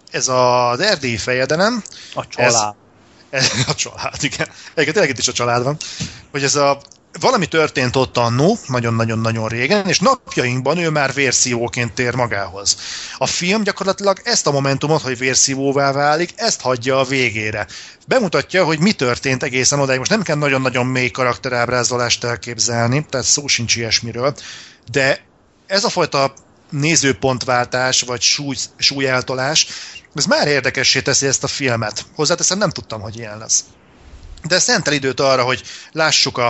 ez az erdélyi fejedelem... A család. A család, igen. Tényleg itt is a család van. Hogy valami történt ott annó, nagyon-nagyon-nagyon régen, és napjainkban ő már vérszívóként tér magához. A film gyakorlatilag ezt a momentumot, hogy vérszívóvá válik, ezt hagyja a végére. Bemutatja, hogy mi történt egészen odáig. Most nem kell nagyon-nagyon mély karakterábrázolást elképzelni, tehát szó sincs ilyesmiről, de ez a fajta nézőpontváltás, vagy súlyeltolás, ez már érdekessé teszi ezt a filmet. Hozzáteszem, nem tudtam, hogy ilyen lesz. De szentel időt arra, hogy lássuk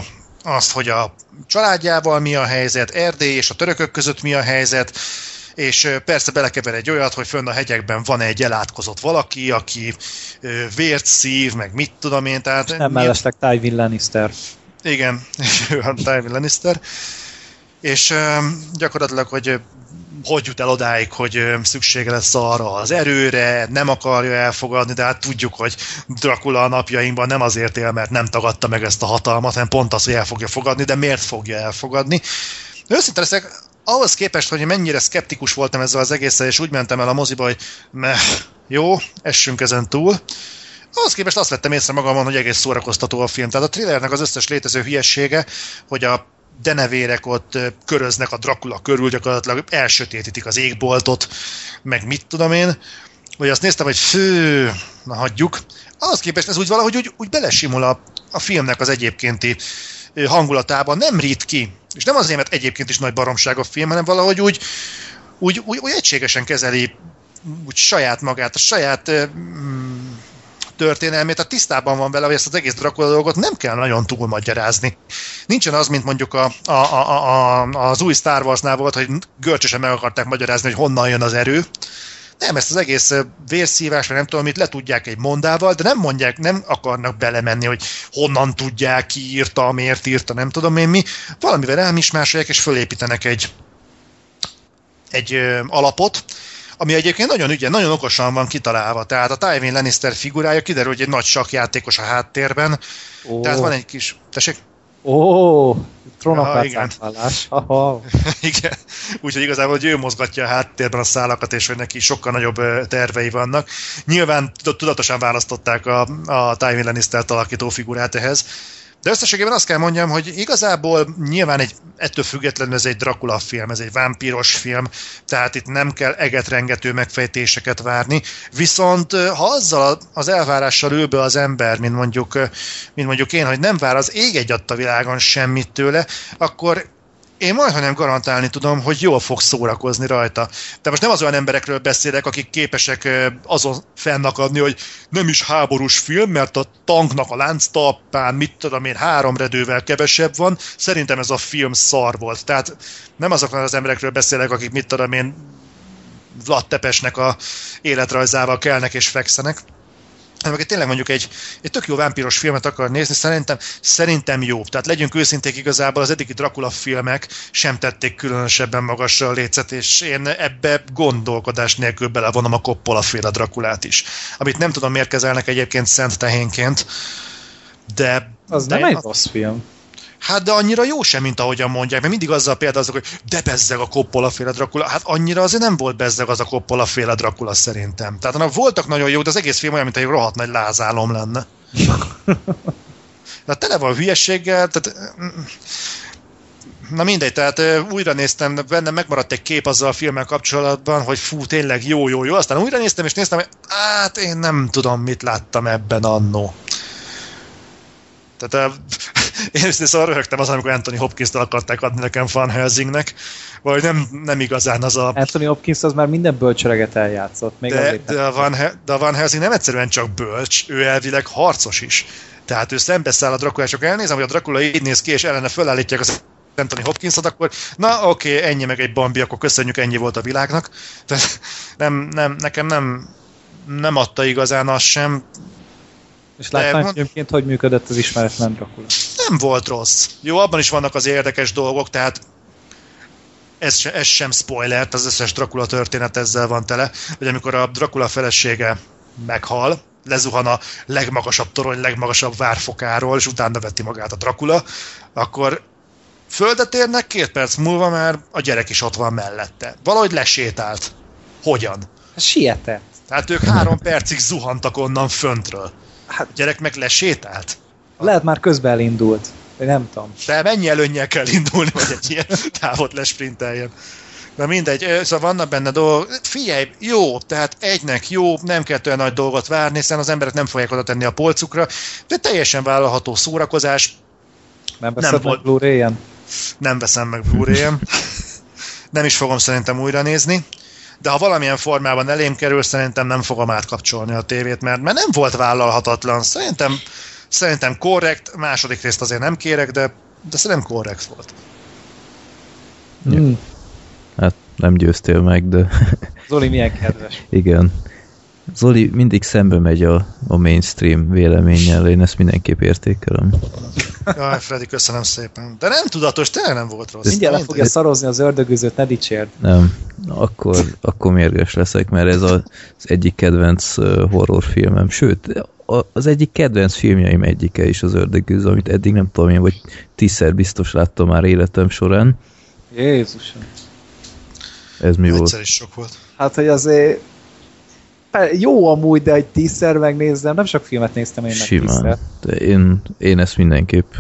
azt, hogy a családjával mi a helyzet, Erdély és a törökök között mi a helyzet, és persze belekever egy olyat, hogy fönn a hegyekben van egy elátkozott valaki, aki vért szív, meg mit tudom én. Tehát nem mellesleg Tywin Lannister. Igen, Tywin Lannister. És gyakorlatilag, hogy jut el odáig, hogy szüksége lesz arra az erőre, nem akarja elfogadni, de hát tudjuk, hogy Dracula a napjainkban nem azért él, mert nem tagadta meg ezt a hatalmat, hanem pont az, hogy el fogja fogadni, de miért fogja elfogadni. Őszintén leszek, ahhoz képest, hogy mennyire szkeptikus voltam ezzel az egésszel, és úgy mentem el a moziba, hogy jó, essünk ezen túl. Ahhoz képest azt vettem észre magamon, hogy egész szórakoztató a film. Tehát a thrillernek az összes létező hülyessége, hogy a denevérek ott köröznek a Dracula körül, gyakorlatilag elsötétítik az égboltot, meg mit tudom én, hogy azt néztem, hogy fő, na hagyjuk. Ahhoz képest ez úgy valahogy úgy belesimul a filmnek az egyébkénti hangulatában, nem rít ki. És nem azért, mert egyébként is nagy baromság a film, hanem valahogy úgy egységesen kezeli úgy saját magát, a saját történelmét, tehát tisztában van vele, hogy ezt az egész Dracula dolgot nem kell nagyon túlmagyarázni. Nincsen az, mint mondjuk az új Star Warsnál volt, hogy görcsösen meg akarták magyarázni, hogy honnan jön az erő. Nem, ezt az egész vérszívás, vagy nem tudom, amit letudják egy mondával, de nem mondják, nem akarnak belemenni, hogy honnan tudják, ki írta, miért írta, nem tudom én mi. Valamivel elmismásolják, és fölépítenek egy alapot, ami egyébként nagyon ügyen, nagyon okosan van kitalálva. Tehát a Tywin Lannister figurája kiderül, hogy egy nagy sakjátékos a háttérben. Oh. Tehát van egy kis... Tessék? Ó, trónapárcátválás. Igen, úgyhogy igazából, hogy ő mozgatja a háttérben a szálakat, és hogy neki sokkal nagyobb tervei vannak. Nyilván tudatosan választották a Tywin Lannistert alakító figurát ehhez. De összességében azt kell mondjam, hogy igazából nyilván ettől függetlenül ez egy Dracula film, ez egy vámpíros film, tehát itt nem kell egetrengető megfejtéseket várni, viszont ha azzal az elvárással ül be az ember, mint mondjuk én, hogy nem vár az ég egy adta világon semmit tőle, akkor én majdnem nem garantálni tudom, hogy jól fog szórakozni rajta. De most nem az olyan emberekről beszélek, akik képesek azon fennakadni, hogy nem is háborús film, mert a tanknak a lánctalpán, mit tudom én, 3 redővel kevesebb van. Szerintem ez a film szar volt. Tehát nem azoknak az emberekről beszélek, akik mit tudom én, Vlad Tepesnek a életrajzával kelnek és fekszenek. Amikor tényleg mondjuk egy tök jó vámpíros filmet akar nézni, szerintem jobb. Tehát legyünk őszinték, igazából az eddigi Dracula filmek sem tették különösebben magasra a lécet, és én ebbe gondolkodás nélkül belevonom a Coppola-féle Draculát is. Amit nem tudom, miért kezelnek egyébként szent tehénként, de... Az de nem egy rossz film. Hát de annyira jó sem, mint ahogyan mondják, mert mindig azzal példázok, hogy de bezzeg a Coppola-féle Dracula. Hát annyira azért nem volt bezzeg az a Coppola-féle Dracula szerintem. Tehát annak voltak nagyon jók, de az egész film olyan, mint egy rohadt nagy lázálom lenne. De tele van hülyeséggel, tehát... Na mindegy, tehát újra néztem, bennem megmaradt egy kép azzal a filmmel kapcsolatban, hogy fú, tényleg jó, aztán újra néztem és néztem, hogy hát én nem tudom, mit láttam ebben annó. Tehát... Én viszont röhögtem az, amikor Anthony Hopkins-től akarták adni nekem Funhelsingnek, vagy nem igazán az a... Anthony Hopkins az már minden bölcsöreget eljátszott. Még de a Funhelsing nem egyszerűen csak bölcs, ő elvileg harcos is. Tehát ő szembeszáll a Dracula, csak elnézem, hogy a Dracula így néz ki, és ellene fölállítják az Anthony Hopkins-ot, akkor na oké, ennyi meg egy Bambi, akkor köszönjük, ennyi volt a világnak. Tehát nekem nem adta igazán az sem. És láttam filmként, hogy működött az Ismeretlen Dracula. Nem volt rossz. Jó, abban is vannak az érdekes dolgok, tehát ez sem spoiler, az összes Dracula történet ezzel van tele, hogy amikor a Dracula felesége meghal, lezuhan a legmagasabb torony, legmagasabb várfokáról, és utána veti magát a Dracula, akkor földet érnek, 2 perc múlva már a gyerek is ott van mellette. Valahogy lesétált. Hogyan? Sietett. Tehát ők 3 percig zuhantak onnan föntről. Hát, a gyerek meg lesétált. Lehet már közben elindult. Én nem tudom. De mennyi előnnyel kell indulni, hogy egy ilyen távot lesprinteljen. Na mindegy, szóval vannak benne dolgok. Figyelj, jó, tehát egynek jó, nem kell olyan nagy dolgot várni, hiszen az emberek nem fogják oda tenni a polcukra, de teljesen vállalható szórakozás. Nem veszem meg volt... Blu-ray-en? Nem veszem meg Blu-ray-en. Nem is fogom szerintem újra nézni. De ha valamilyen formában elém kerül, szerintem nem fogom átkapcsolni a tévét, mert nem volt vállalhatatlan. Szerintem korrekt, második részt azért nem kérek, de szerintem korrekt volt. Hát nem győztél meg, de... Zoli milyen kedves. Igen. Zoli mindig szembe megy a mainstream véleménnyel, én ezt mindenképp értékelem. Jaj, Freddy, köszönöm szépen. De nem tudatos, tényleg nem volt rossz. Mindjárt le fogja szarozni az Ördögűzőt, ne dicsérd. Nem, akkor mérges leszek, mert ez az egyik kedvenc horrorfilmem. Sőt, az egyik kedvenc filmjeim egyike is az Ördögűző, amit eddig nem tudom én, vagy 10-szer biztos láttam már életem során. Jézusom. Ez mi volt? Egyszer is sok volt. Hát, hogy azért... Jó amúgy, de egy 10-szer megnézem. Nem sok filmet néztem én meg simán. Én ezt mindenképp,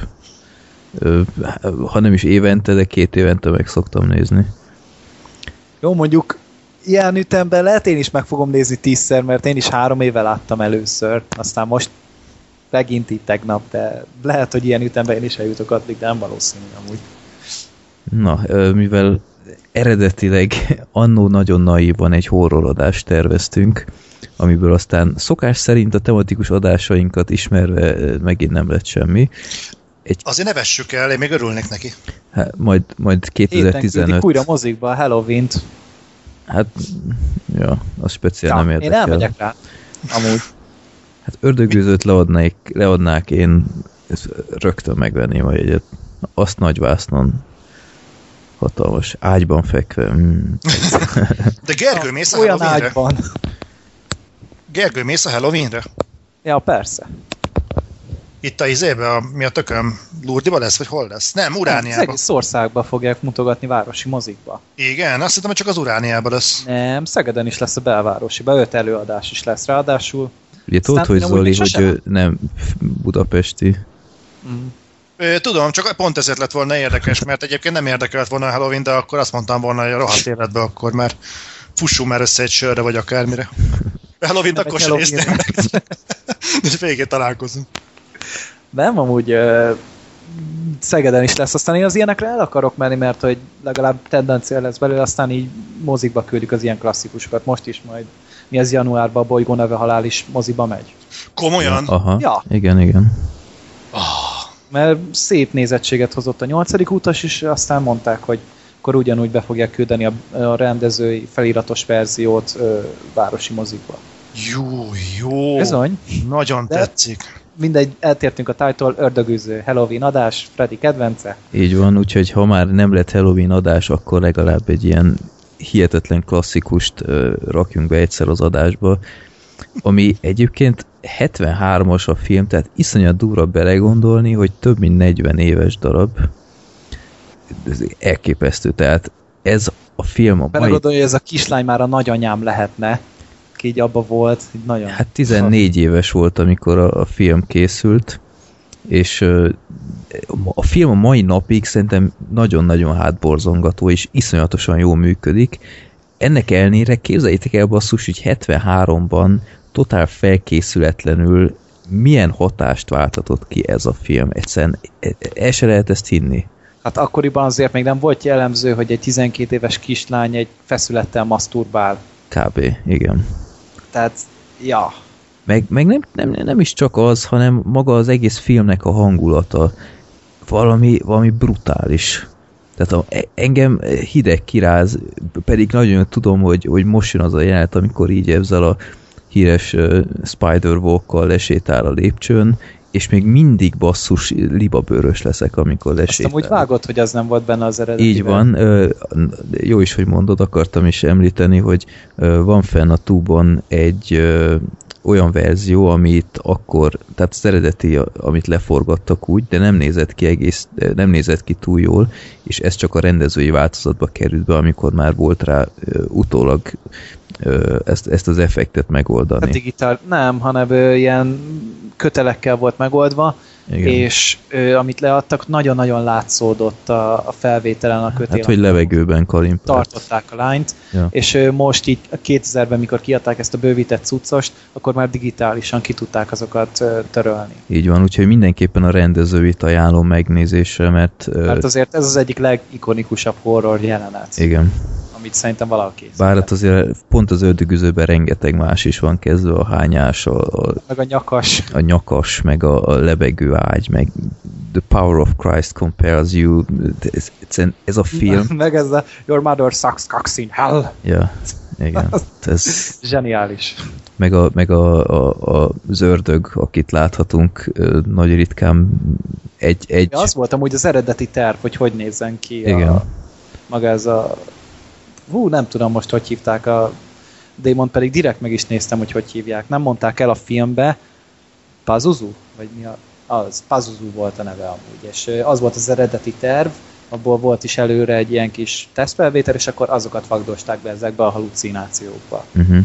ha nem is évente, de 2 évente meg szoktam nézni. Jó, mondjuk ilyen ütemben lehet én is meg fogom nézni 10-szer, mert én is 3 éve láttam először. Aztán most megint így tegnap, de lehet, hogy ilyen ütemben én is eljutok addig, de nem valószínű amúgy. Na, mivel... Eredetileg annó nagyon naívan egy horroradást terveztünk, amiből aztán szokás szerint a tematikus adásainkat ismerve megint nem lett semmi. Azért ne vessük el, én még örülnék neki. Hát, majd 2015... Héten küldik újra mozikba a Halloween-t. Hát, ja, az speciál nem érdekel. Én elmegyek rá, amúgy. Hát Ördögűzőt leadnák, én rögtön megvenném a jegyet. Azt nagyvásznon. Hatalmas, ágyban fekve. De Gergő mész a Halloweenre? Olyan ágyban. Gergő mész a Halloweenre? Ja, persze. Itt a izébe, mi a tököm? Lurdiba lesz, vagy hol lesz? Nem, Urániában. Az egész országban fogják mutogatni városi mozikba. Igen, azt hittem, hogy csak az Urániában lesz. Nem, Szegeden is lesz a belvárosiba, 5 előadás is lesz ráadásul. Ugye tudod, hogy Zoli, hogy nem budapesti. Tudom, csak pont ezért lett volna érdekes, mert egyébként nem érdekelt volna a Halloween, de akkor azt mondtam volna, hogy a rohadt életbe akkor már fussunk már össze egy sörre, vagy akármire. Halloween-t akkor sem néztem meg. És végén találkozunk. Nem, amúgy Szegeden is lesz, aztán én az ilyenekre el akarok menni, mert hogy legalább tendencia lesz belőle, aztán így mozikba küldjük az ilyen klasszikusokat. Most is majd mi ez januárban a Bolygó neve halál is moziba megy. Komolyan? Aha. Ja. Igen, igen. Oh. Mert szép nézettséget hozott a 8. utas, és aztán mondták, hogy akkor ugyanúgy be fogják küldeni a rendezői feliratos verziót városi mozikba. Jó. Bizony. Nagyon tetszik. Mindegy, eltértünk a tájtól, Ördögűző Halloween adás, Freddy kedvence. Így van, úgyhogy ha már nem lett Halloween adás, akkor legalább egy ilyen hihetetlen klasszikust rakjunk be egyszer az adásba, ami egyébként 73-as a film, tehát iszonyat durva belegondolni, hogy több mint 40 éves darab. Ez elképesztő, tehát ez a film a belegondolni, hogy ez a kislány már a nagyanyám lehetne. Így abba volt, így nagyon... Hát 14 éves volt, amikor a film készült, és a film a mai napig szerintem nagyon-nagyon hátborzongató, és iszonyatosan jól működik. Ennek ellenére képzeljétek el, basszus, hogy 73-ban totál felkészületlenül milyen hatást váltatott ki ez a film. Egyszerűen el se lehet ezt hinni. Hát akkoriban azért még nem volt jellemző, hogy egy 12 éves kislány egy feszülettel maszturbál. Kb. Igen. Tehát, ja. Meg nem is csak az, hanem maga az egész filmnek a hangulata valami brutális. Tehát engem hideg kiráz, pedig nagyon tudom, hogy most jön az a jelenet, amikor így ezzel a híres Spider-Walkkal lesétál a lépcsőn, és még mindig basszus libabőrös leszek, amikor lesétál. Azt amúgy vágott, hogy az nem volt benne az eredetiben. Így van. Jó is, hogy mondod, akartam is említeni, hogy van fenn a Tube-on egy olyan verzió, amit akkor, tehát az eredeti, amit leforgattak úgy, de nem nézett ki túl jól, és ez csak a rendezői változatba került be, amikor már volt rá utólag ezt az effektet megoldani. A digitál, nem, hanem ilyen kötelekkel volt megoldva, igen. És amit leadtak, nagyon-nagyon látszódott a felvételen a kötél. Hát, hogy levegőben kalimpált. Tartották a lányt, ja. És most így 2000-ben, mikor kiadták ezt a bővített cuccost, akkor már digitálisan ki tudták azokat törölni. Így van, úgyhogy mindenképpen a rendezőit ajánlom megnézésre, mert... Hát azért ez az egyik legikonikusabb horror jelenet. Igen. Amit szerintem valahol készít. Bár hát azért pont az Ördögűzőben rengeteg más is van, kezdve a hányás, meg a nyakas. A nyakas, meg a lebegő ágy, meg The Power of Christ Compels You. Ez a film. Meg ez a Your Mother Sucks Cocks in Hell. Ja, igen. Ez zseniális. Meg az ördög, akit láthatunk nagyon ritkán egy... Ja, az volt amúgy az eredeti terv, hogy nézzen ki. Igen. Maga ez a... nem tudom most, hogy hívták a démont, pedig direkt meg is néztem, hogy hívják. Nem mondták el a filmbe. Pazuzu? Vagy mi az? Pazuzu volt a neve amúgy. És az volt az eredeti terv, abból volt is előre egy ilyen kis tesztfelvétel, és akkor azokat vagdosták be ezekbe a halucinációkba. Uh-huh.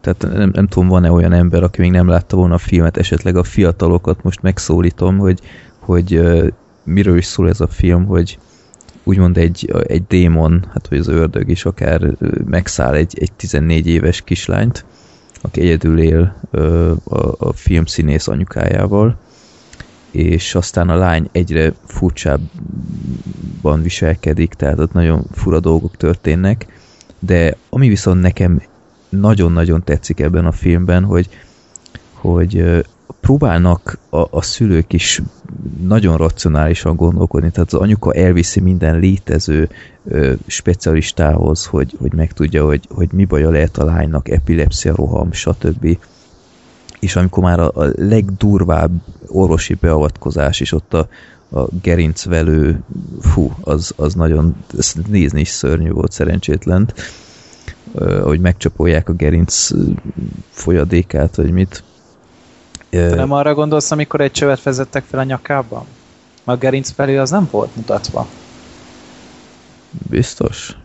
Tehát nem tudom, van-e olyan ember, aki még nem látta volna a filmet, esetleg a fiatalokat most megszólítom, hogy miről is szól ez a film, hogy úgymond egy démon, hát vagy az ördög is akár megszáll egy 14 éves kislányt, aki egyedül él a filmszínész anyukájával, és aztán a lány egyre furcsábban viselkedik, tehát ott nagyon fura dolgok történnek, de ami viszont nekem nagyon-nagyon tetszik ebben a filmben, hogy próbálnak a szülők is nagyon racionálisan gondolkodni, tehát az anyuka elviszi minden létező specialistához, hogy megtudja, hogy mi baja lehet a lánynak, epilepszia, roham, stb. És amikor már a legdurvább orvosi beavatkozás is ott a gerincvelő, az nagyon, ezt nézni is szörnyű volt szerencsétlent, hogy megcsapolják a gerinc folyadékát, vagy mit. Te nem arra gondolsz, amikor egy csövet vezettek fel a nyakában? A gerinc felé az nem volt mutatva. Biztos?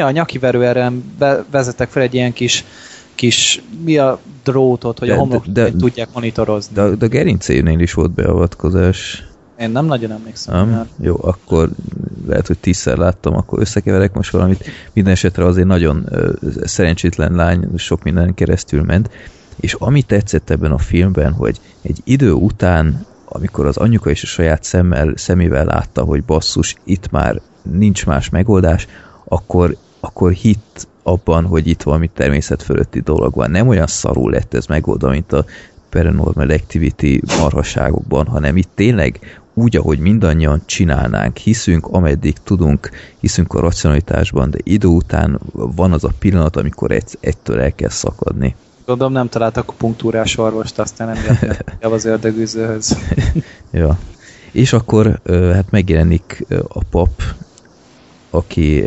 A nyaki verőerően vezettek fel egy ilyen kis mi a drótot, hogy a homlokot tudják monitorozni. De a gerincénél is volt beavatkozás. Én nem nagyon emlékszem. Nem? Jó, akkor lehet, hogy 10-szer láttam, akkor összekeverek most valamit. Minden esetre azért nagyon szerencsétlen lány, sok minden keresztül ment. És ami tetszett ebben a filmben, hogy egy idő után amikor az anyuka is a saját szemével látta, hogy basszus, itt már nincs más megoldás, akkor hitt abban, hogy itt valami természet fölötti dolog van. Nem olyan szarul lett ez megoldva, mint a Paranormal Activity marhaságokban, hanem itt tényleg úgy, ahogy mindannyian csinálnánk, hiszünk, ameddig tudunk, hiszünk a racionalitásban, de idő után van az a pillanat, amikor egytől el kell szakadni. Gondolom, nem találtak a punktúrás orvost, aztán nem jöttem az ördögűzőhöz. Ja. És akkor hát megjelenik a pap, aki,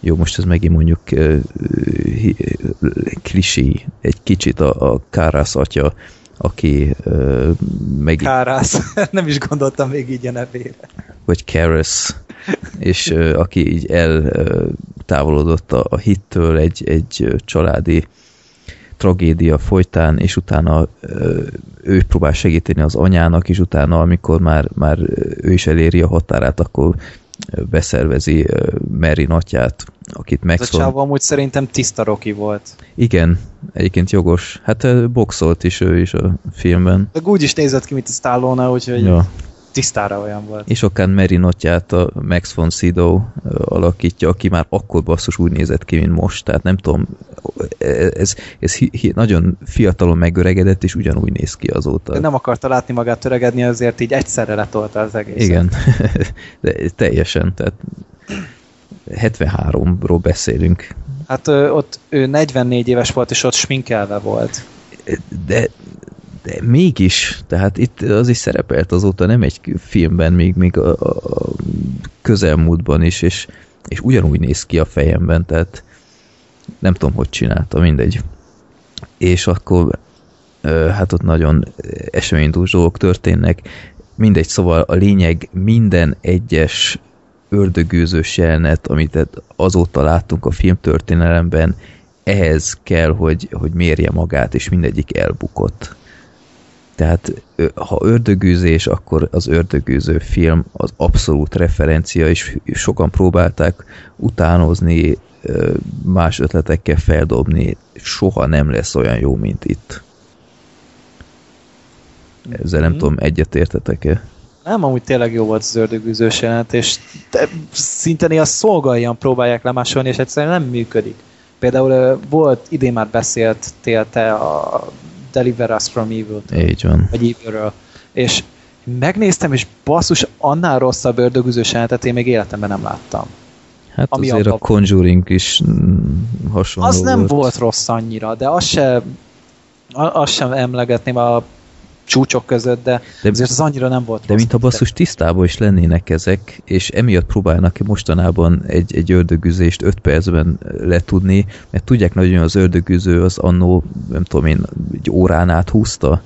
jó, most ez megint mondjuk klisé, egy kicsit a Kárász atya, aki megint... Kárász, nem is gondoltam még így a nevére. Vagy Kárász, és aki így eltávolodott a hittől egy családi tragédia folytán, és utána ő próbál segíteni az anyának, és utána, amikor már ő is eléri a határát, akkor beszervezi Mary atyát, akit megszól. Ez a csávó amúgy szerintem tiszta Rocky volt. Igen, egyébként jogos. Hát boxolt is ő is a filmben. De úgy is nézett ki, mint a Stallone, úgyhogy ja. Tisztára olyan volt. És akár Mary atyát a Max von Sydow alakítja, aki már akkor basszus úgy nézett ki, mint most. Tehát nem tudom, ez nagyon fiatalon megöregedett, és ugyanúgy néz ki azóta. De nem akarta látni magát öregedni, azért így egyszerre letolta az egészet. Igen, de teljesen. Tehát 73-ról beszélünk. Hát ott ő 44 éves volt, és ott sminkelve volt. De mégis, tehát itt az is szerepelt azóta, nem egy filmben, még a közelmúltban is, és ugyanúgy néz ki a fejemben, tehát nem tudom, hogy csinálta, mindegy. És akkor hát ott nagyon eseménydús dolgok történnek, mindegy, szóval a lényeg minden egyes ördögűzős jelenet, amit azóta láttunk a filmtörténelemben, ehhez kell, hogy mérje magát, és mindegyik elbukott. Tehát ha ördögűzés, akkor az ördögűző film az abszolút referencia, és sokan próbálták utánozni, más ötletekkel feldobni, soha nem lesz olyan jó, mint itt. Ezzel nem tudom, egyetértetek-e? Nem, amúgy tényleg jó volt az ördögűzős jelenet, és szinte néha szolgáljan próbálják lemásolni, és egyszerűen nem működik. Például volt, idén már beszéltél te a Deliver Us From Evil-től, vagy Evil-ről. És megnéztem, és basszus, annál rosszabb ördögűzős jelenetet én még életemben nem láttam. Hát ami azért a Conjuring is hasonló az volt. Nem volt rossz annyira, de azt sem emlegetném a csúcsok között, de azért az annyira nem volt. De mint a basszus tisztában is lennének ezek, és emiatt próbálnak mostanában egy ördögüzést 5 percben letudni, mert tudják nagyon, az ördögüző az annó, nem tudom én, egy órán át húzta,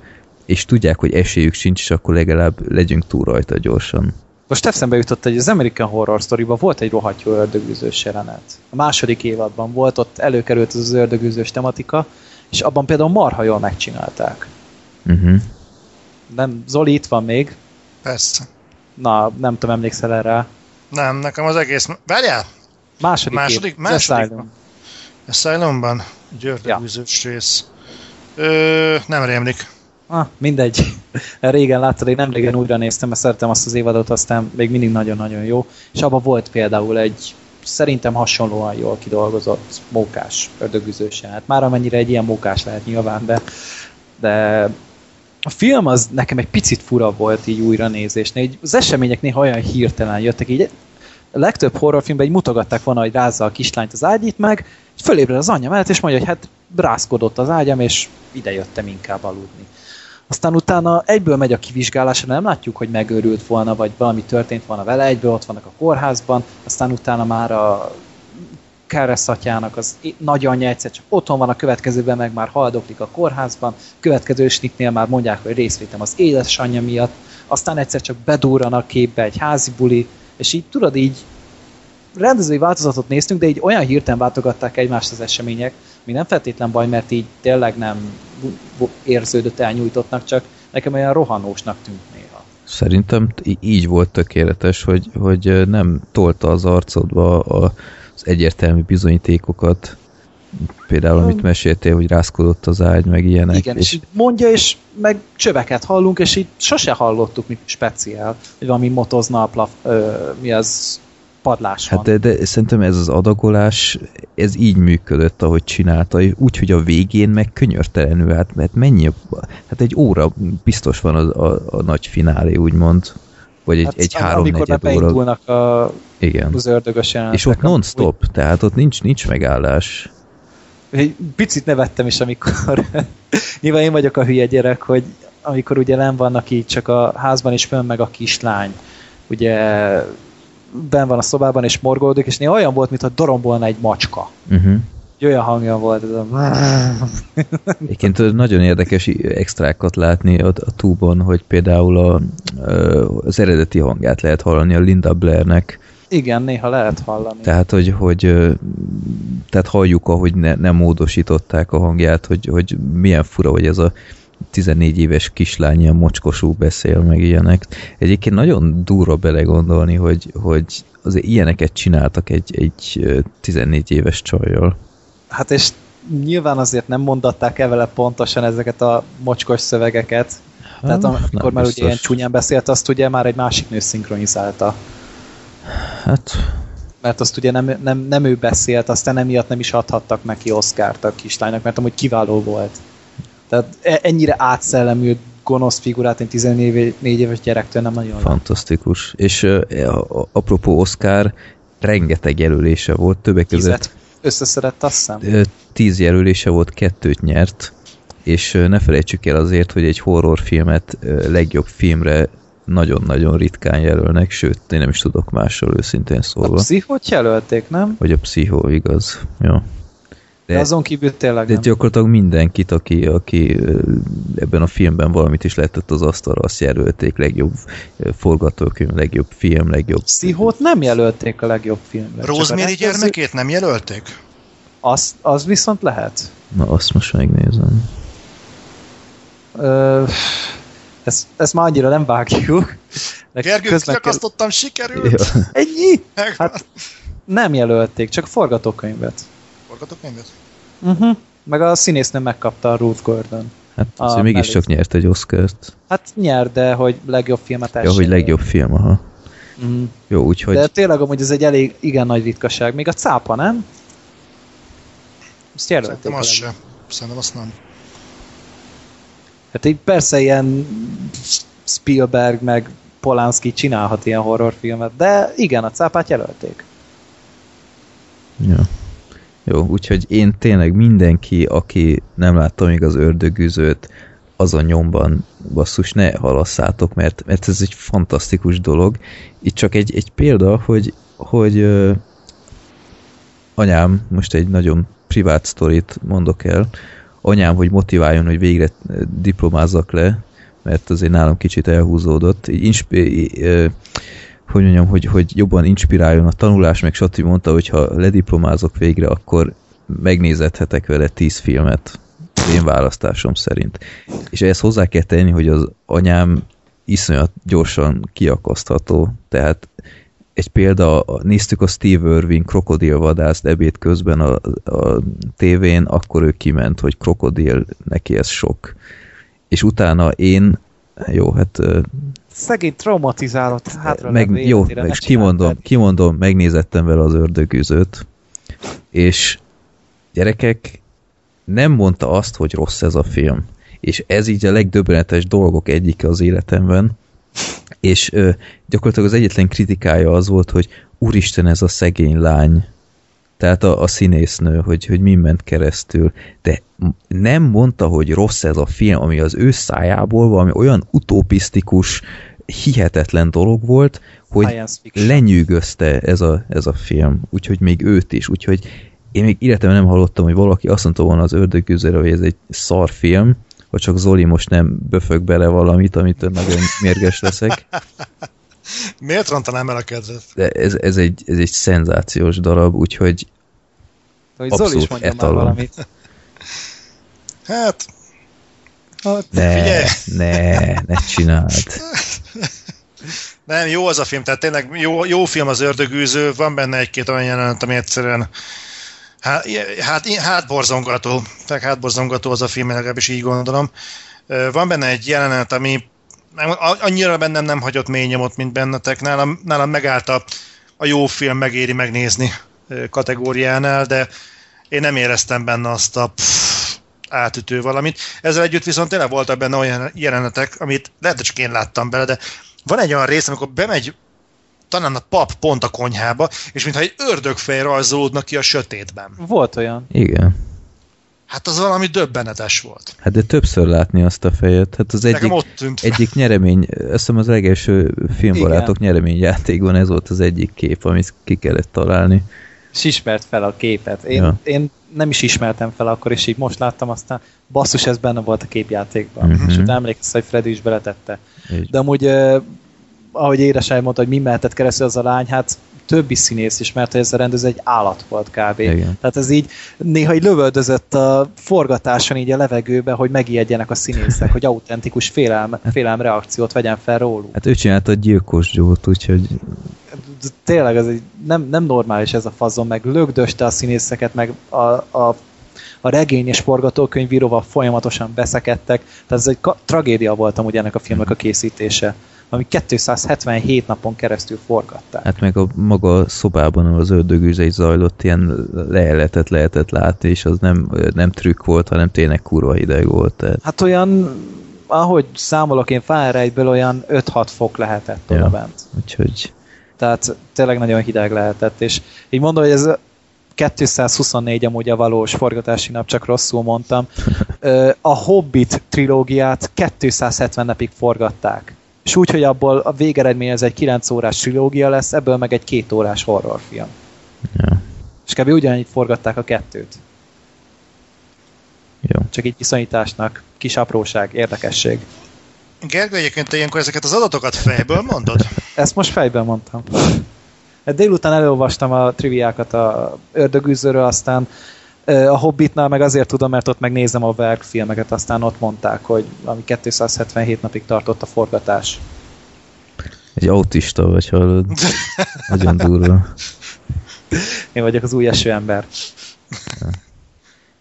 és tudják, hogy esélyük sincs, és akkor legalább legyünk túl rajta gyorsan. Most eszembe jutott, hogy az American Horror Storyban volt egy rohadt jó ördögüzős jelenet. A második évadban volt, ott előkerült az ördögüzős tematika, és abban például marha jól megcsinálták. Nem, Zoli itt van még. Persze. Na, nem tudom, emlékszel erre? Nem, nekem az egész... Várjál! Második Asylum-ban. Egy ördögűzős rész. Nem rémlik. Mindegy. Régen láttad, én nem régen újra néztem, mert szerettem azt az évadot, aztán még mindig nagyon-nagyon jó. És abban volt például egy szerintem hasonlóan jól kidolgozott mókás ördögűzős. Hát már amennyire egy ilyen mókás lehet nyilván, de a film az nekem egy picit fura volt így újranézésnél. Így az események néha olyan hirtelen jöttek, így a legtöbb horrorfilmben így mutogatták volna, hogy rázza a kislányt az ágyit meg, és fölébred az anyja mellett, és mondja, hogy hát rázkodott az ágyam, és ide jöttem inkább aludni. Aztán utána egyből megy a kivizsgálásra, nem látjuk, hogy megőrült volna, vagy valami történt volna vele, egyből ott vannak a kórházban, aztán utána már a Keresztatyának az nagyanyja egyszer csak otthon van, a következőben meg már haldoklik a kórházban, következő snitnél már mondják, hogy részvétem az édesanyja miatt, aztán egyszer csak bedúrranak képbe egy házi buli, és így tudod, így rendezői változatot néztünk, de így olyan hirtelen váltogatták egymást az események, ami nem feltétlen baj, mert így tényleg nem érződött elnyújtottnak, csak nekem olyan rohanósnak tűnt néha. Szerintem így volt tökéletes, hogy nem tolta az arcodba az egyértelmű bizonyítékokat, Például, amit meséltél, hogy rászkodott az ágy, meg ilyenek. Igen, és mondja, és meg csöveket hallunk, és így sose hallottuk mi speciál, hogy valami motozna a mi az padlás van. Hát de szerintem ez az adagolás, ez így működött, ahogy csinálta, úgy, hogy a végén meg könyörtelenül, hát mert mennyi, hát egy óra biztos van a nagy finálé, úgymond. Vagy hát egy 3-4 óra. Beindulnak az ördögös jelenetek. És ott non-stop, tehát ott nincs megállás. Egy picit nevettem is, amikor nyilván én vagyok a hülye gyerek, hogy amikor ugye nem vannak így, csak a házban is fönn meg a kislány. Ugye benn van a szobában és morgolódik, és néha olyan volt, mintha dorombolna egy macska. Olyan hangja volt ez a... Egyébként nagyon érdekes extrákat látni a túlban, hogy például az eredeti hangját lehet hallani a Linda Blairnek. Igen, néha lehet hallani. Tehát, tehát halljuk, ahogy nem módosították a hangját, hogy milyen fura, hogy ez a 14 éves kislány ilyen mocskosú beszél, meg ilyenek. Egyébként nagyon durva belegondolni, hogy azért ilyeneket csináltak egy 14 éves csajjal. Hát és nyilván azért nem mondatták el vele pontosan ezeket a mocskos szövegeket. Tehát amikor már ugye ilyen csúnyán beszélt, azt ugye már egy másik nő szinkronizálta. Hát... Mert azt ugye nem ő beszélt, aztán emiatt nem is adhattak neki Oscart a kislánynak, mert amúgy kiváló volt. Tehát ennyire átszellemű gonosz figurát én 14 éves gyerektől nem nagyon... Fantasztikus. Lett. És apropó Oscar, rengeteg jelölése volt, többek között... Összeszedett, azt hiszem. 10 jelölése volt, 2 nyert, és ne felejtsük el azért, hogy egy horrorfilmet legjobb filmre nagyon-nagyon ritkán jelölnek, sőt, én nem is tudok másról őszintén szólva. A Pszichót jelölték, nem? Vagy a Pszichó, igaz. Ja. De azon kívül tényleg de nem. Gyakorlatilag mindenkit, aki ebben a filmben valamit is letett az asztalra, azt jelölték legjobb forgatókönyv, legjobb film, legjobb... Pszichót nem jelölték a legjobb filmre. Rosemary gyermekét nem jelölték? Az viszont lehet. Na, azt most megnézem. Ezt már annyira nem vágjuk. Gergőt kiakasztottam, sikerült! Ja. Ennyi? Hát nem jelölték, csak forgatókönyvet. Meg a színésznő megkapta a Ruth Gordon. Hát azért mégiscsak nyert egy Oscart. Hát nyert, de hogy legjobb filmet első. Ja, hogy legjobb film, aha. Jó, úgyhogy... De tényleg amúgy ez egy elég igen nagy ritkaság. Még a cápa, nem? Azt jelölték. Szerintem azt sem. Szerintem azt nem. Hát így persze ilyen Spielberg meg Polanski csinálhat ilyen horrorfilmet, de igen, a cápát jelölték. Ja. Jó, úgyhogy én tényleg mindenki, aki nem látta még az Ördögűzőt, azon nyomban basszus, ne halasszátok, mert ez egy fantasztikus dolog. Itt csak egy példa, hogy anyám, most egy nagyon privát sztorit mondok el, anyám, hogy motiváljon, hogy végre diplomázzak le, mert azért nálam kicsit elhúzódott, hogy mondjam, hogy jobban inspiráljon a tanulás, meg Sati mondta, hogy ha lediplomázok végre, akkor megnézhetek vele 10 filmet az én választásom szerint. És ehhez hozzá kell tenni, hogy az anyám iszonyat gyorsan kiakasztható. Tehát egy példa, néztük a Steve Irwin krokodilvadászt ebéd közben a tévén, akkor ő kiment, hogy krokodil, neki ez sok. És utána én, jó, hát... Szegény traumatizálott hátra meg, jó, és kimondom, megnézettem vele az Ördögűzőt, és gyerekek, nem mondta azt, hogy rossz ez a film. És ez így a legdöbbenetes dolgok egyike az életemben, és gyakorlatilag az egyetlen kritikája az volt, hogy úristen, ez a szegény lány, tehát a színésznő, hogy mi ment keresztül, de nem mondta, hogy rossz ez a film, ami az ő szájából valami olyan utopisztikus, hihetetlen dolog volt, hogy lenyűgözte ez a film, úgyhogy még őt is, úgyhogy én még életemben nem hallottam, hogy valaki azt mondta volna az Ördögűzőről, hogy ez egy szar film, vagy csak Zoli most nem böfög bele valamit, amitől nagyon mérges leszek. Miért rontanám el a kedvet? De ez egy szenzációs darab, úgyhogy abszolút etalon. Hát... Ne csináld. Nem, jó az a film, tehát tényleg jó film az Ördögűző, van benne egy-két olyan jelenet, ami egyszerűen Hátborzongató. Tehát hátborzongató az a film, legalábbis így gondolom. Van benne egy jelenet, ami annyira bennem nem hagyott mély nyomot, mint bennetek. Nálam megállt a jó film megéri megnézni kategóriánál, de én nem éreztem benne azt a átütő valamit. Ezzel együtt viszont tényleg voltak benne olyan jelenetek, amit lehet, hogy csak én láttam bele, de van egy olyan rész, amikor bemegy talán a pap pont a konyhába, és mintha egy ördögfej rajzolódnak ki a sötétben. Volt olyan. Igen. Hát az valami döbbenetes volt. Hát de többször látni azt a fejet. Hát az egyik nyeremény, azt hiszem az legelső Filmbarátok nyereményjátékban ez volt az egyik kép, amit ki kellett találni. És ismert fel a képet. Én nem is ismertem fel akkor, és így most láttam, aztán basszus, ez benne volt a képjátékban. Mm-hmm. És ott emlékszem, hogy Freddy is beletette. Így. De amúgy, ahogy édesanyám mondta, hogy mi mehetett keresztül az a lány, hát többi színész is, mert ez a rendező egy állat volt kb. Igen. Tehát ez így néha így lövöldözött a forgatáson így a levegőbe, hogy megijedjenek a színészek, hogy autentikus félelem reakciót vegyen fel róluk. Hát ő csinálta a Gyilkos Joe-t, úgyhogy... Tényleg, ez egy, nem normális ez a fazon, meg lögdöste a színészeket, meg a regény és forgatókönyvíróval folyamatosan beszekedtek, tehát ez egy tragédia volt amúgy ennek a filmnek a készítése, ami 277 napon keresztül forgatták. Hát meg a maga szobában, ahol az ördögűzés zajlott, ilyen lejeletet lehetett látni, és az nem trükk volt, hanem tényleg kurva hideg volt. Tehát. Hát olyan, ahogy számolok én Fahrenheitből, olyan 5-6 fok lehetett oda bent. Úgyhogy... Tehát tényleg nagyon hideg lehetett, és így mondom, hogy ez 224 amúgy a valós forgatási nap, csak rosszul mondtam. A Hobbit trilógiát 270 napig forgatták. És úgy, hogy abból a végeredmény ez egy 9 órás trilógia lesz, ebből meg egy 2 órás horrorfilm. Ja. És kb. Ugyanígy forgatták a kettőt. Jó. Csak így viszonyításnak, kis apróság, érdekesség. Gergő, egyébként te ilyenkor ezeket az adatokat fejből mondod? Ezt most fejből mondtam. Délután elolvastam a triviákat a Ördögűzőről, aztán a Hobbitnál meg azért tudom, mert ott megnézem a Verk filmeket, aztán ott mondták, hogy ami 277 napig tartott a forgatás. Egy autista vagy, hallod? Nagyon durva. Én vagyok az új eső ember.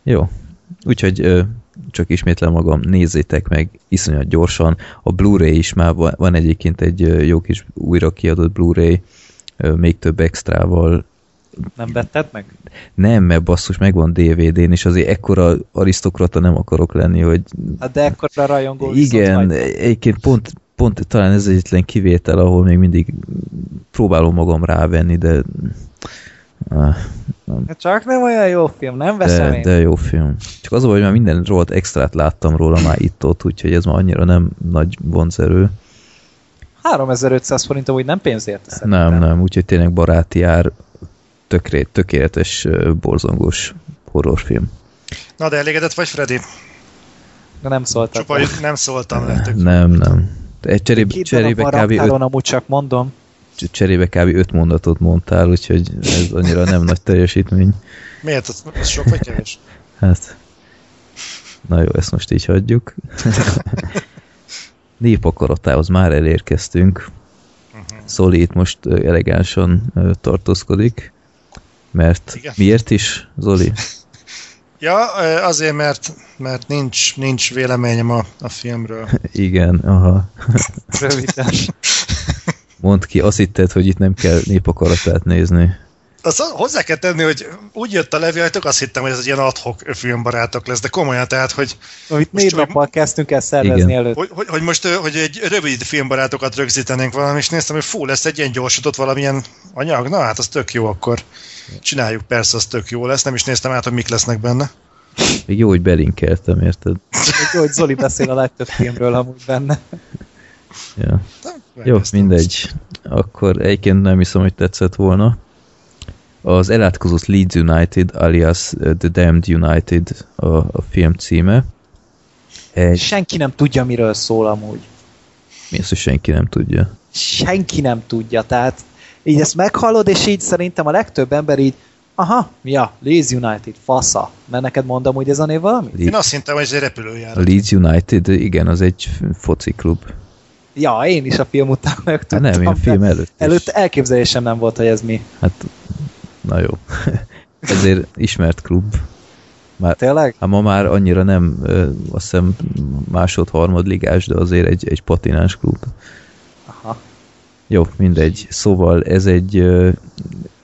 Jó. Úgyhogy... csak ismétlem magam, nézzétek meg iszonyat gyorsan. A Blu-ray is már van egyébként egy jó kis újra kiadott Blu-ray, még több extrával. Nem vetted meg? Nem, mert basszus, megvan DVD-n, és azért ekkora arisztokrata nem akarok lenni, hogy... Hát de ekkora rajongó viszont igen, egyébként pont talán ez egyetlen kivétel, ahol még mindig próbálom magam rávenni, de... Csak nem olyan jó film, nem veszem én. De jó film. Csak az, hogy már minden rohadt extrát láttam róla már itt-ott, úgyhogy ez már annyira nem nagy vonzerő. 3500 forint amúgy nem pénzért szerintem. Nem, úgyhogy tényleg baráti ár, tökéletes, borzongós horrorfilm. Na, de elégedett vagy, Freddy? De nem szóltam. Csupa, nem szóltam le. Nem. Egy cserébe kb. Amúgy csak mondom. Cserébe kb. 5 mondatot mondtál, úgyhogy ez annyira nem nagy teljesítmény. Miért? Ez sok vagy kevés? Hát, na jó, ezt most így hagyjuk. Népakaratához már elérkeztünk. Zoli itt most elegánsan tartózkodik, mert igen. Miért is, Zoli? Ja, azért, mert nincs véleményem a filmről. Igen, aha. Röviden. Mondd ki, azt hitted, hogy itt nem kell népakaratát nézni. Azt hozzá kell tenni, hogy úgy jött a levéltök, azt hittem, hogy ez egy ilyen adhok filmbarátok lesz, de komolyan, tehát, hogy... Itt 4 nappal kezdtünk el szervezni előtt. Hogy most hogy egy rövid filmbarátokat rögzítenénk valami, és néztem, hogy fú, lesz egy ilyen gyorsított valamilyen anyag, na hát az tök jó, akkor csináljuk, persze, az tök jó lesz, nem is néztem át, hogy mik lesznek benne. Még jó, hogy belinkeltem, érted? Még jó, hogy Zoli beszél a legtöbb filmről amúgy benne. Ja. Jó, mindegy. Akkor egyébként nem hiszem, hogy tetszett volna. Az elátkozott Leeds United alias The Damned United a film címe. Senki nem tudja, miről szól amúgy. Mi az, hogy senki nem tudja? Senki nem tudja, tehát így ezt meghallod, és így szerintem a legtöbb ember így aha, ja, Leeds United, fasza. Mert neked mondom, hogy ez a név valami? Én azt hittem, hogy ez egy repülőjárat. A Leeds United, igen, az egy foci klub. Ja, én is a film után meg tudtam. Hát nem, én a film előtt is. Előtt elképzelésem nem volt, hogy ez mi. Hát, na jó. ezért ismert klub. Már, tényleg? Hát ma már annyira nem, azt hiszem másod-harmadligás, de azért egy patinás klub. Aha. Jó, mindegy. Szóval ez egy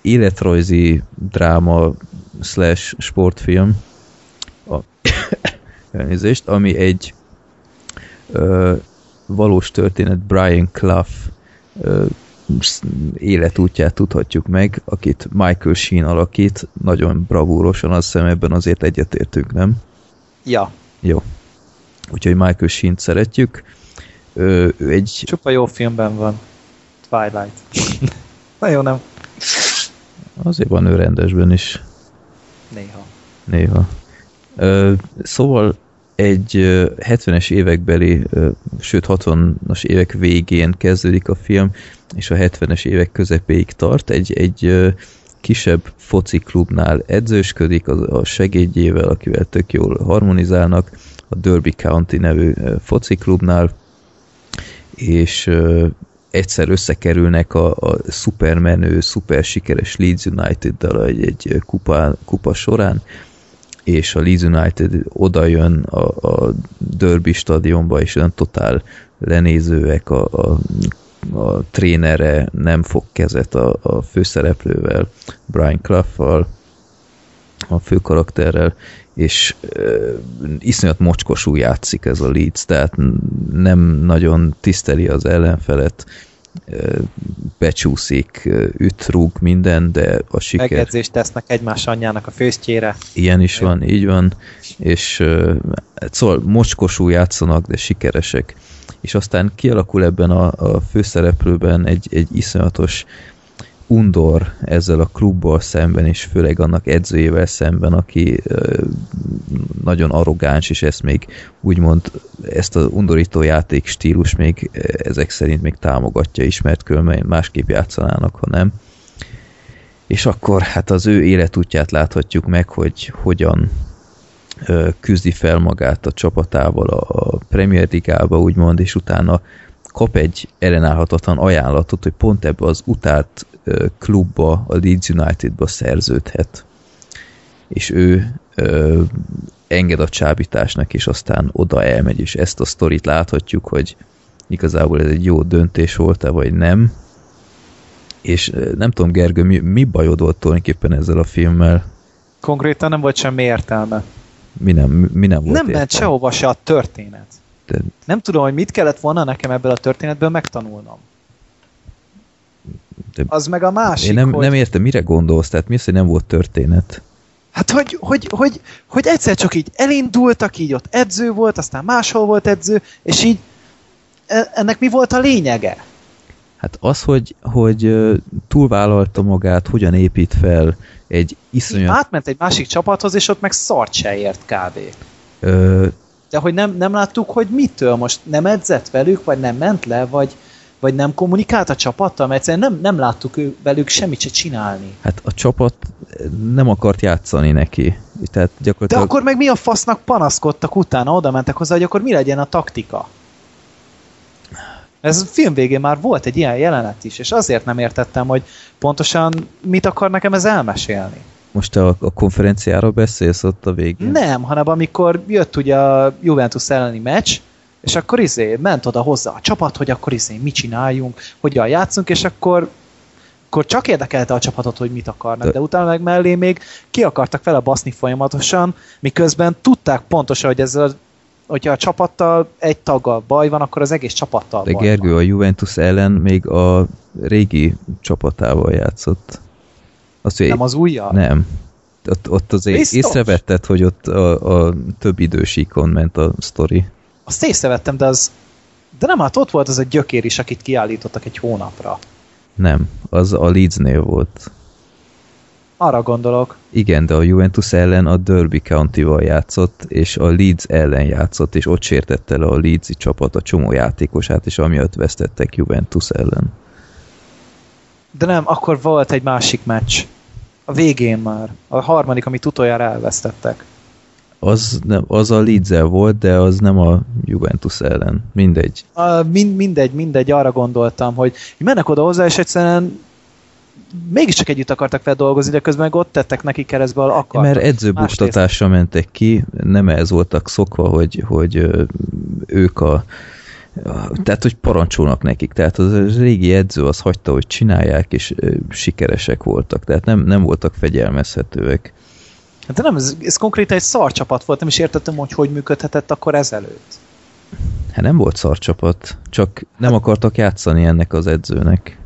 életrajzi dráma / sportfilm, elnézést, ami egy valós történet Brian Clough életútját tudhatjuk meg, akit Michael Sheen alakít, nagyon bravúrosan, azt hiszem ebben azért egyetértünk, nem? Ja. Jó. Úgyhogy Michael Sheen-t szeretjük. Ő egy... Csupa jó filmben van. Twilight. Na jó, nem? Azért van ő rendesben is. Néha. Szóval egy 70-es évekbeli, sőt 60-as évek végén kezdődik a film, és a 70-es évek közepéig tart. Egy kisebb foci klubnál edzősködik a segédjével, akivel tök jól harmonizálnak, a Derby County nevű foci klubnál, és egyszer összekerülnek a szupermenő, szuper sikeres Leeds United-del egy kupa során, és a Leeds United oda jön a Derby stadionba, és olyan totál lenézőek, a trénere nem fog kezet a főszereplővel, Brian Clough-val, a főkarakterrel, és iszonyat mocskosul játszik ez a Leeds, tehát nem nagyon tiszteli az ellenfelet, becsúszik, üt, rúg minden, de a siker... Megedzést tesznek egymás anyjának a főztjére. Ilyen is van, így van, és szóval mocskosul játszanak, de sikeresek. És aztán kialakul ebben a főszereplőben egy iszonyatos undor ezzel a klubbal szemben, és főleg annak edzőjével szemben, aki nagyon arrogáns, és ezt még úgymond ezt az undorító játék stílus még ezek szerint még támogatja is, mert különben másképp játszanának, ha nem. És akkor hát az ő életútját láthatjuk meg, hogy hogyan küzdi fel magát a csapatával a Premier Ligába, úgymond, és utána kap egy ellenállhatatlan ajánlatot, hogy pont ebbe az utált klubba, a Leeds Unitedba szerződhet. És ő enged a csábításnak, és aztán oda elmegy, és ezt a sztorit láthatjuk, hogy igazából ez egy jó döntés volt-e, vagy nem. És nem tudom, Gergő, mi bajod volt tulajdonképpen ezzel a filmmel? Konkrétan nem volt semmi értelme. Mi nem volt értelme? Nem ment sehova se a történet. De... Nem tudom, hogy mit kellett volna nekem ebből a történetből megtanulnom. De az meg a másik, én nem, hogy... nem értem, mire gondolsz? Tehát mi az, hogy nem volt történet? Hát, hogy egyszer csak így elindultak, így ott edző volt, aztán máshol volt edző, és így ennek mi volt a lényege? Hát az, hogy túlvállalta magát, hogyan épít fel egy iszonyat... Átment egy másik csapathoz, és ott meg szart se ért kávé. De hogy nem láttuk, hogy mitől most nem edzett velük, vagy nem ment le, vagy nem kommunikált a csapattal, mert egyszerűen nem láttuk velük semmit se csinálni. Hát a csapat nem akart játszani neki. Tehát gyakorlatilag... De akkor meg mi a fasznak panaszkodtak utána, oda mentek hozzá, hogy akkor mi legyen a taktika? Ez a film végén már volt egy ilyen jelenet is, és azért nem értettem, hogy pontosan mit akar nekem ez elmesélni. Most te a konferenciáról beszélsz ott a végén? Nem, hanem amikor jött ugye a Juventus elleni meccs, és akkor ment oda hozzá a csapat, hogy akkor mit csináljunk, hogyan játszunk, és akkor csak érdekelte a csapatot, hogy mit akarnak, de utána meg mellé még ki akartak vele baszni folyamatosan, miközben tudták pontosan, hogy hogyha a csapattal egy taggal baj van, akkor az egész csapattal baj van. De Gergő, a Juventus ellen még a régi csapatával játszott. Nem az újjal? Nem. Ott azért észrevetted, hogy ott a több idősíkon ment a sztori. Azt észrevettem, de nem, hát ott volt az a gyökér is, akit kiállítottak egy hónapra. Nem, az a Leedsnél volt. Arra gondolok. Igen, de a Juventus ellen a Derby County-val játszott, és a Leeds ellen játszott, és ott sértette le a Leeds-i csapat a csomó játékosát, és amiatt vesztettek Juventus ellen. De nem, akkor volt egy másik meccs. A végén már. A harmadik, amit utoljára elvesztettek. Az a Leeds-el volt, de az nem a Juventus ellen. Mindegy. Mindegy, arra gondoltam, hogy mennek oda hozzá, és egyszerűen mégiscsak együtt akartak fel dolgozni, de közben ott tettek neki keresztbe akartak. Mert edzőbuktatásra mentek ki, nem ehhez voltak szokva, hogy ők a... Tehát, hogy parancsolnak nekik. Tehát az régi edző az hagyta, hogy csinálják, és sikeresek voltak. Tehát nem voltak fegyelmezhetőek. De nem, ez konkrétan egy szarcsapat volt, nem is értettem, hogy működhetett akkor ezelőtt. Hát nem volt szarcsapat, csak nem akartak játszani ennek az edzőnek.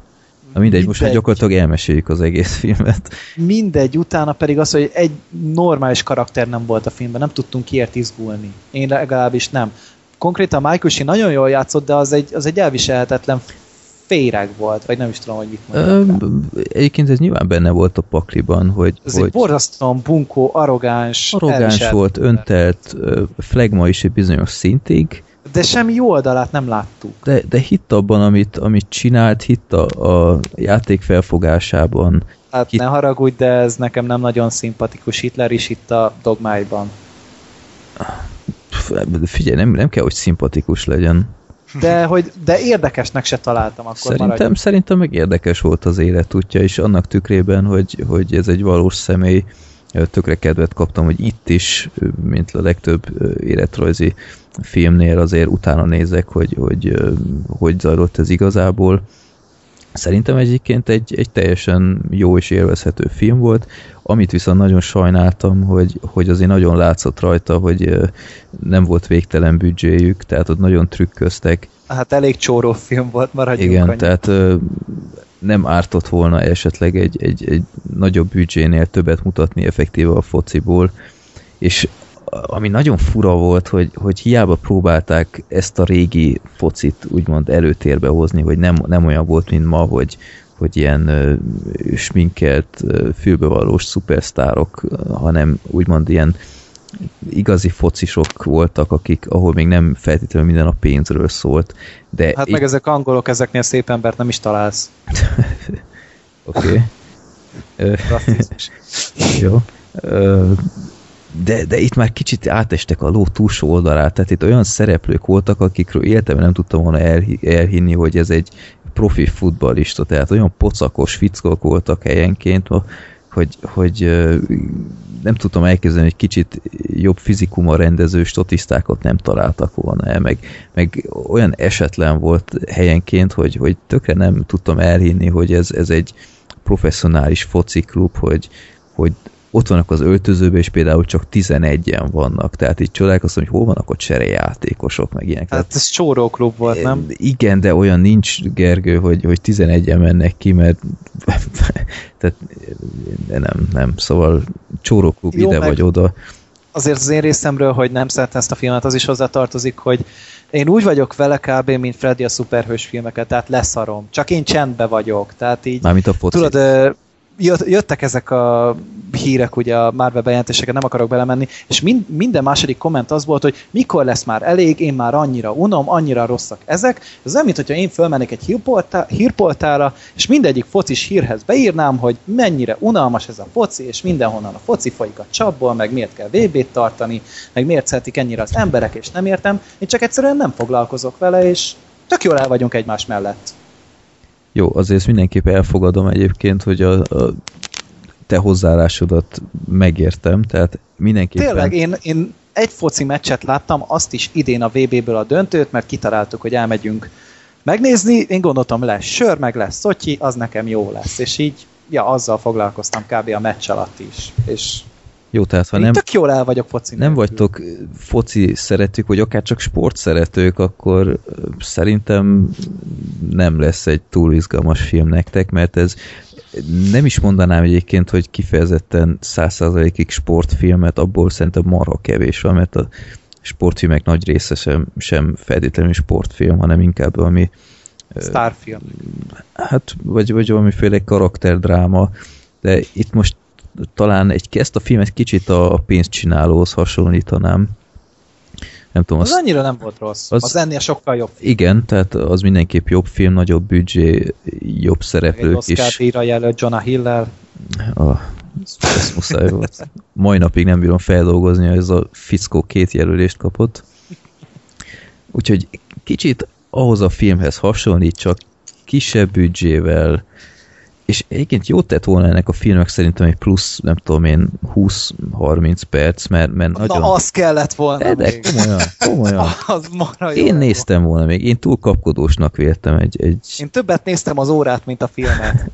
Na mindegy, most már gyakorlatilag elmeséljük az egész filmet. Mindegy, utána pedig az, hogy egy normális karakter nem volt a filmben, nem tudtunk kiért izgulni. Én legalábbis nem. Konkrétan Michael Sheen nagyon jól játszott, de az egy elviselhetetlen féreg volt, vagy nem is tudom, hogy mit mondják rá. Egyébként ez nyilván benne volt a pakliban, hogy... Ez egy borzasztóan bunkó, arrogáns volt, öntelt, flegma is egy bizonyos szintig. De semmi jó oldalát nem láttuk. De hitt abban, amit csinált, hitt a játék felfogásában. Hát ne haragudj, de ez nekem nem nagyon szimpatikus. Hitler is itt a dogmáiban. Figyelj, nem kell, hogy szimpatikus legyen. De érdekesnek se találtam akkor. Szerintem meg érdekes volt az életútja, és annak tükrében, hogy ez egy valós személy, tökre kedvet kaptam, hogy itt is, mint a legtöbb életrajzi filmnél azért utána nézek, hogy zajlott ez igazából. Szerintem egyébként egy teljesen jó és élvezhető film volt, amit viszont nagyon sajnáltam, hogy azért nagyon látszott rajta, hogy nem volt végtelen büdzséjük, tehát ott nagyon trükköztek. Hát elég csóró film volt, maradjunk. Igen, annyi. Tehát nem ártott volna esetleg egy nagyobb büdzsénél többet mutatni effektíve a fociból, és ami nagyon fura volt, hogy hiába próbálták ezt a régi focit úgymond előtérbe hozni, hogy nem olyan volt, mint ma, hogy ilyen sminkelt, fülbevalós szupersztárok, hanem úgymond ilyen igazi focisok voltak, akik, ahol még nem feltétlenül minden a pénzről szólt. De hát meg ezek angolok, ezeknél szép embert nem is találsz. Oké. Jó. De itt már kicsit átestek a ló túlsó oldalát, tehát itt olyan szereplők voltak, akikről életemben nem tudtam volna elhinni, hogy ez egy profi futballista, tehát olyan pocakos fickók voltak helyenként, hogy nem tudtam elképzelni, hogy kicsit jobb fizikuma rendező statisztákat nem találtak volna el, meg olyan esetlen volt helyenként, hogy tökre nem tudtam elhinni, hogy ez egy professzionális fociklub, hogy ott vannak az öltözőben, és például csak 11-en vannak. Tehát így csodálkoztam, hogy hol vannak ott cserejátékosok, meg ilyenek. Hát ez csóróklub volt, nem? Igen, de olyan nincs, Gergő, hogy 11-en mennek ki, mert tehát nem. Szóval csóróklub ide vagy oda. Azért az én részemről, hogy nem szeretem ezt a filmet, az is hozzátartozik, hogy én úgy vagyok vele kb. Mint Freddy a szuperhős filmeket, tehát leszarom. Csak én csendbe vagyok. Tehát így, mármint a foci. Tudod, jöttek ezek a hírek, ugye a Marvel bejelentéseket, nem akarok belemenni, és minden második komment az volt, hogy mikor lesz már elég, én már annyira unom, annyira rosszak ezek. Ez nem, mint hogyha én fölmennék egy hírportára, és mindegyik focis hírhez beírnám, hogy mennyire unalmas ez a foci, és mindenhonnan a foci folyik a csapból, meg miért kell VB-t tartani, meg miért szeretik ennyire az emberek, és nem értem. Én csak egyszerűen nem foglalkozok vele, és tök jól el vagyunk egymás mellett. Jó, azért mindenképp elfogadom egyébként, hogy a te hozzáállásodat megértem, tehát mindenképpen... Tényleg, én egy foci meccset láttam, azt is idén a VB-ből a döntőt, mert kitaláltuk, hogy elmegyünk megnézni, én gondoltam, lesz sör, meg lesz szotyi, az nekem jó lesz, és így, azzal foglalkoztam kb. A meccs alatt is, és... Jó, tehát ha nem, tök jól el vagyok foci. Nem vagytok foci szeretők, vagy akár csak sport szeretők, akkor szerintem nem lesz egy túl izgalmas film nektek, mert ez nem is mondanám egyébként, hogy kifejezetten 100%-ig sportfilmet, abból szerintem marha kevés van, mert a sportfilmek nagy része sem feltétlenül sportfilm, hanem inkább valami... Sztárfilm. Hát, vagy valamiféle karakterdráma, de itt most talán ezt a filmet kicsit a pénzcsinálóhoz hasonlítanám. Nem tudom, az annyira nem volt rossz. Az ennél sokkal jobb film. Igen, tehát az mindenképp jobb film, nagyobb büdzsé, jobb szereplők is. Egy Oscar-díjra jelölt Jonah Hill-lel. Ez muszáj volt. Mai napig nem bírom feldolgozni, hogy ez a fickó 2 jelölést kapott. Úgyhogy kicsit ahhoz a filmhez hasonlít, csak kisebb büdzsével, És egyébként jót tett volna ennek a filmnek szerintem egy plusz, nem tudom én, 20-30 perc, mert na nagyon... Na, az kellett volna. Edek, komolyan. Az én néztem volna még, én túl kapkodósnak véltem egy... Én többet néztem az órát, mint a filmet.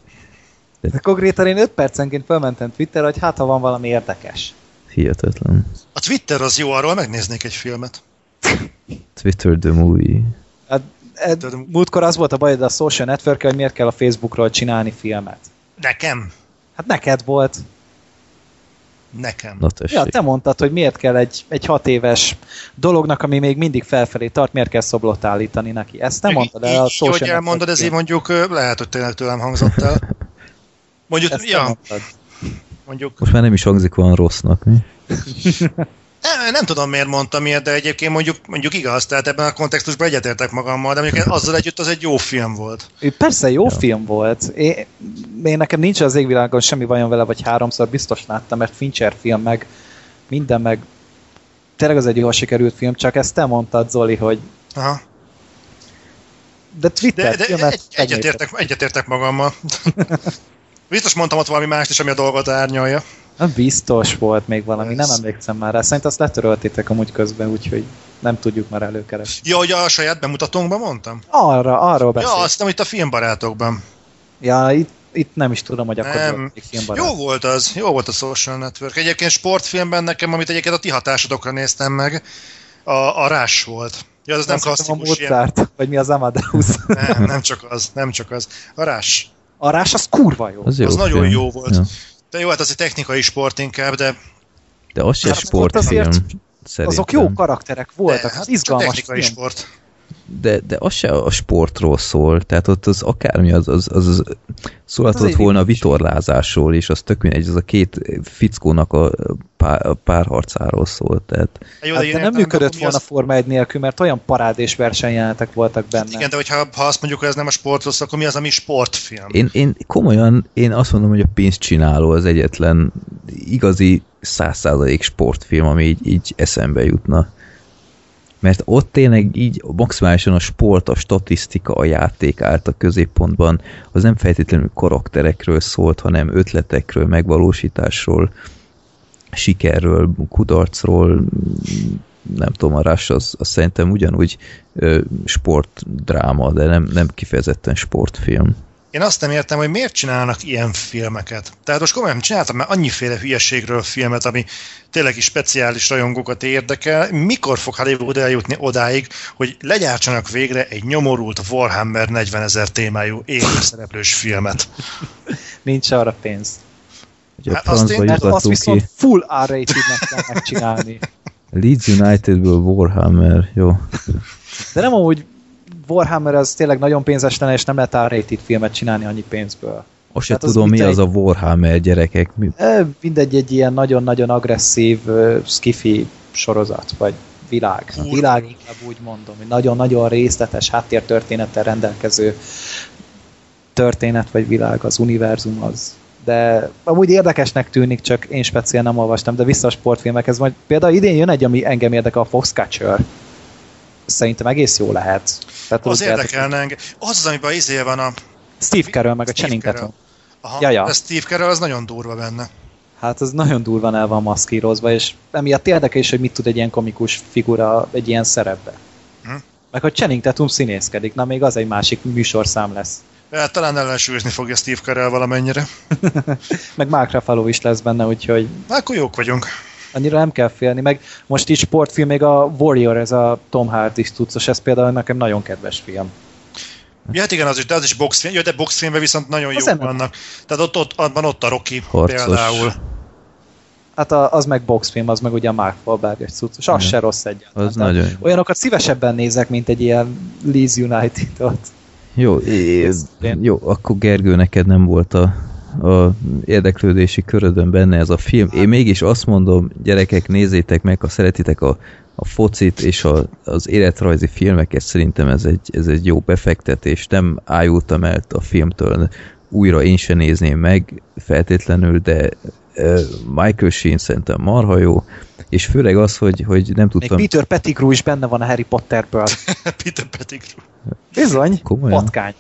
De konkrétan én 5 percenként felmentem Twitterre, hogy hát ha van valami érdekes. Hihetetlen. A Twitter az jó, arról megnéznék egy filmet. Twitter the movie. Múltkor az volt a baj, de a social network-e, hogy miért kell a Facebookról csinálni filmet. Nekem? Hát neked volt. Nekem. Ja, te mondtad, hogy miért kell egy 6 éves dolognak, ami még mindig felfelé tart, miért kell szoblót állítani neki. Ezt nem mondtad el a social network-t. Így, hogy elmondod, ezért mondjuk lehet, hogy tényleg tőlem hangzott el. Mondjuk, ja. Mondjuk... Most már nem is hangzik olyan rossznak, mi? Nem tudom, miért mondtam ilyet, de egyébként mondjuk igaz, tehát ebben a kontextusban egyetértek magammal, de mondjuk azzal együtt az egy jó film volt. Persze, jó film volt. Én nekem nincs az égvilágon semmi vajon vele, vagy 3-szor biztos láttam, mert Fincher film, meg minden, meg tényleg az egy jól sikerült film, csak ezt te mondtad, Zoli, hogy... Aha. De Twitter... De egyetértek magammal. Biztos mondtam ott valami mást is, ami a dolgot árnyalja. Na, biztos volt még valami, nem emlékszem már rá. Szerintem azt letöröltétek amúgy közben, úgyhogy nem tudjuk már előkeresni. Ja, hogy a saját bemutatónkban mondtam? Arról beszéltem. Ja, azt nem, itt a Filmbarátokban. Ja, itt nem is tudom, hogy akkor nem. Volt Filmbarátok. Jó volt a Social Network. Egyébként sportfilmben nekem, amit egyébként a ti hatásodokra néztem meg, a Rush volt. Ja, az nem klasszikus. A Mozart, ilyen... vagy mi az Amadeus. Nem csak az. A Rush. A Rush az kurva jó. Az nagyon film. Jó volt. Ja. De jó, hát az egy technikai sport inkább, de... De az sem sportfilm, szerintem. Azok jó karakterek voltak, de, hát izgalmas technikai film. Sport. De az se a sportról szól, tehát ott az akármi, az szólhatott volna a vitorlázásról, és az tök mindegy, az a két fickónak a párharcáról szólt. Tehát... Jó, de nem működött volna Forma 1 nélkül, mert olyan parádés versenyjelenetek voltak benne. Hát igen, de hogyha azt mondjuk, hogy ez nem a sportról szól, akkor mi az, ami sportfilm? Én komolyan, én azt mondom, hogy a Pénzcsináló az egyetlen igazi 100% sportfilm, ami így eszembe jutna. Mert ott tényleg így maximálisan a sport, a statisztika, a játék állt a középpontban, az nem feltétlenül karakterekről szólt, hanem ötletekről, megvalósításról, sikerről, kudarcról, nem tudom, a Rush az szerintem ugyanúgy sportdráma, de nem kifejezetten sportfilm. Én azt nem értem, hogy miért csinálnak ilyen filmeket. Tehát most komolyan csináltam már annyiféle hülyeségről filmet, ami tényleg is speciális rajongókat érdekel. Mikor fog Hollywood eljutni odáig, hogy legyártsanak végre egy nyomorult Warhammer 40,000 témájú élőszereplős filmet? Nincs arra pénz. Hát azt viszont full R-rated-nek kell megcsinálni. Leeds Unitedből Warhammer, jó. De nem amúgy Warhammer az tényleg nagyon pénzes lenne, és nem lehet R-rated filmet csinálni annyi pénzből. Most se tudom, mi az a Warhammer, gyerekek. Mindegy, egy ilyen nagyon-nagyon agresszív skifi sorozat, vagy világ. Úr. Világ, inkább úgy mondom, hogy nagyon-nagyon részletes, háttértörténettel rendelkező történet, vagy világ, az univerzum az. De amúgy érdekesnek tűnik, csak én speciál nem olvastam, de vissza a sportfilmekhez. Majd például idén jön egy, ami engem érdekel, a Foxcatcher. Szerintem egész jó lehet. Tehát az érdekelne engem. Az, amiben izél van a... Steve Carell meg a Channing Tatum. Aha, de Steve Carell az nagyon durva benne. Hát az nagyon durvan el van maszkírozva, és emiatt érdekes, hogy mit tud egy ilyen komikus figura egy ilyen szerepbe. Meg hogy Channing Tatum színészkedik, na még az egy másik műsorszám lesz. Hát talán ellensúlyozni fogja Steve Carell valamennyire. Meg Mark Ruffalo is lesz benne, úgyhogy... Na, akkor jók vagyunk. Annyira nem kell félni, meg most így sportfilm, még a Warrior, ez a Tom Hardy cuccos, ez például nekem nagyon kedves film. Ja, hát igen, az is boxfilm, de boxfilmben viszont nagyon jók vannak. Tehát ott a Rocky harcos. Például. Hát az meg boxfilm, az meg ugye a Mark Wahlberg egy cuccos, az se rossz egyáltalán. Olyanokat szívesebben nézek, mint egy ilyen Leeds United-ot. Jó, akkor Gergő, neked nem volt a érdeklődési körödön benne ez a film. Én mégis azt mondom, gyerekek, nézzétek meg, ha szeretitek a focit és az életrajzi filmeket, szerintem ez egy jó befektetés. Nem ájultam el a filmtől, újra én se nézném meg feltétlenül, de Michael Sheen szerintem marha jó, és főleg az, hogy nem tudtam... Még Peter Pettigrew is benne van a Harry Potterből. Peter Pettigrew. Bizony, komolyan? Patkány.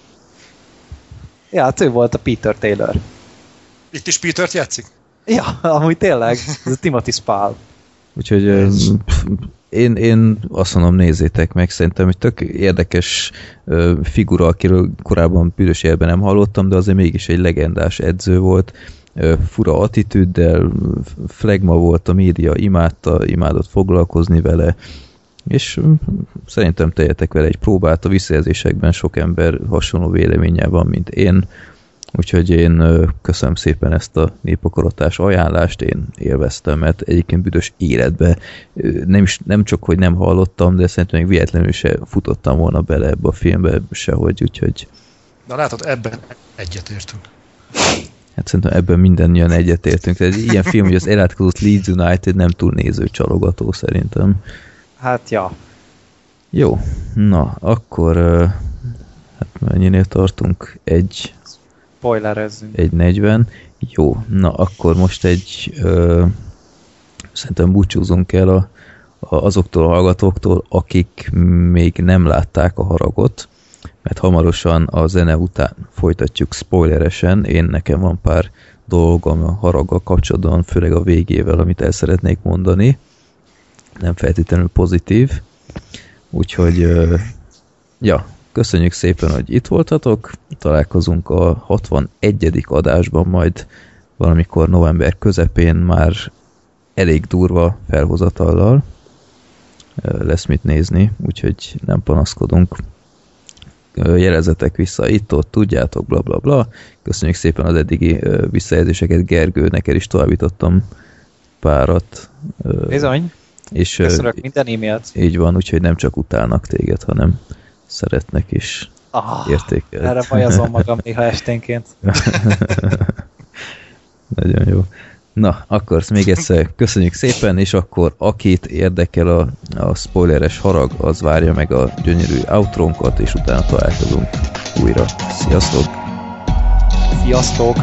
Ja, ő volt a Peter Taylor. Itt is Peter-t játszik? Ja, amúgy tényleg. Ez a Timothy Spall. Úgyhogy én azt mondom, nézzétek meg. Szerintem egy tök érdekes figura, akiről korábban büdös életben nem hallottam, de azért mégis egy legendás edző volt. Fura attitűddel, flegma volt, a média imádta, imádott foglalkozni vele, és szerintem tegyetek vele egy próbát. A visszajelzésekben sok ember hasonló véleménye van, mint én, úgyhogy én köszönöm szépen ezt a népokoratás ajánlást, én élveztem, mert egyébként büdös életbe nem csak, hogy nem hallottam, de szerintem még véletlenül se futottam volna bele ebbe a filmbe sehogy, úgyhogy... Na látod, ebben egyetértünk. Hát szerintem ebben mindannyian egyetértünk. Tehát egy ilyen film, hogy az elátkozott Leeds United nem túl néző csalogató szerintem. Hát, ja. Jó. Na, akkor hát mennyinél tartunk? Egy... Spoilerezzünk. 1.40. Jó. Na, akkor most egy... szerintem búcsúzunk el azoktól a hallgatóktól, akik még nem látták a Haragot, mert hamarosan a zene után folytatjuk spoileresen. Nekem van pár dolgom a Haraggal kapcsolatban, főleg a végével, amit el szeretnék mondani. Nem feltétlenül pozitív. Úgyhogy, ja, köszönjük szépen, hogy itt voltatok. Találkozunk a 61. adásban majd valamikor november közepén, már elég durva felhozatallal. Lesz mit nézni, úgyhogy nem panaszkodunk. Jelezzetek vissza itt-ott, tudjátok, blablabla. Bla, bla. Köszönjük szépen az eddigi visszajelzéseket, Gergő, neked is továbbítottam párat. Bizony. És köszönök minden e-mailt. Így van, úgyhogy nem csak utálnak téged, hanem szeretnek is értékelni. Erre bajazom magam néha esténként. Nagyon jó. Na, akkor még egyszer köszönjük szépen, és akkor akit érdekel a spoileres Harag, az várja meg a gyönyörű outronkat, és utána találkozunk újra. Sziasztok! Sziasztok!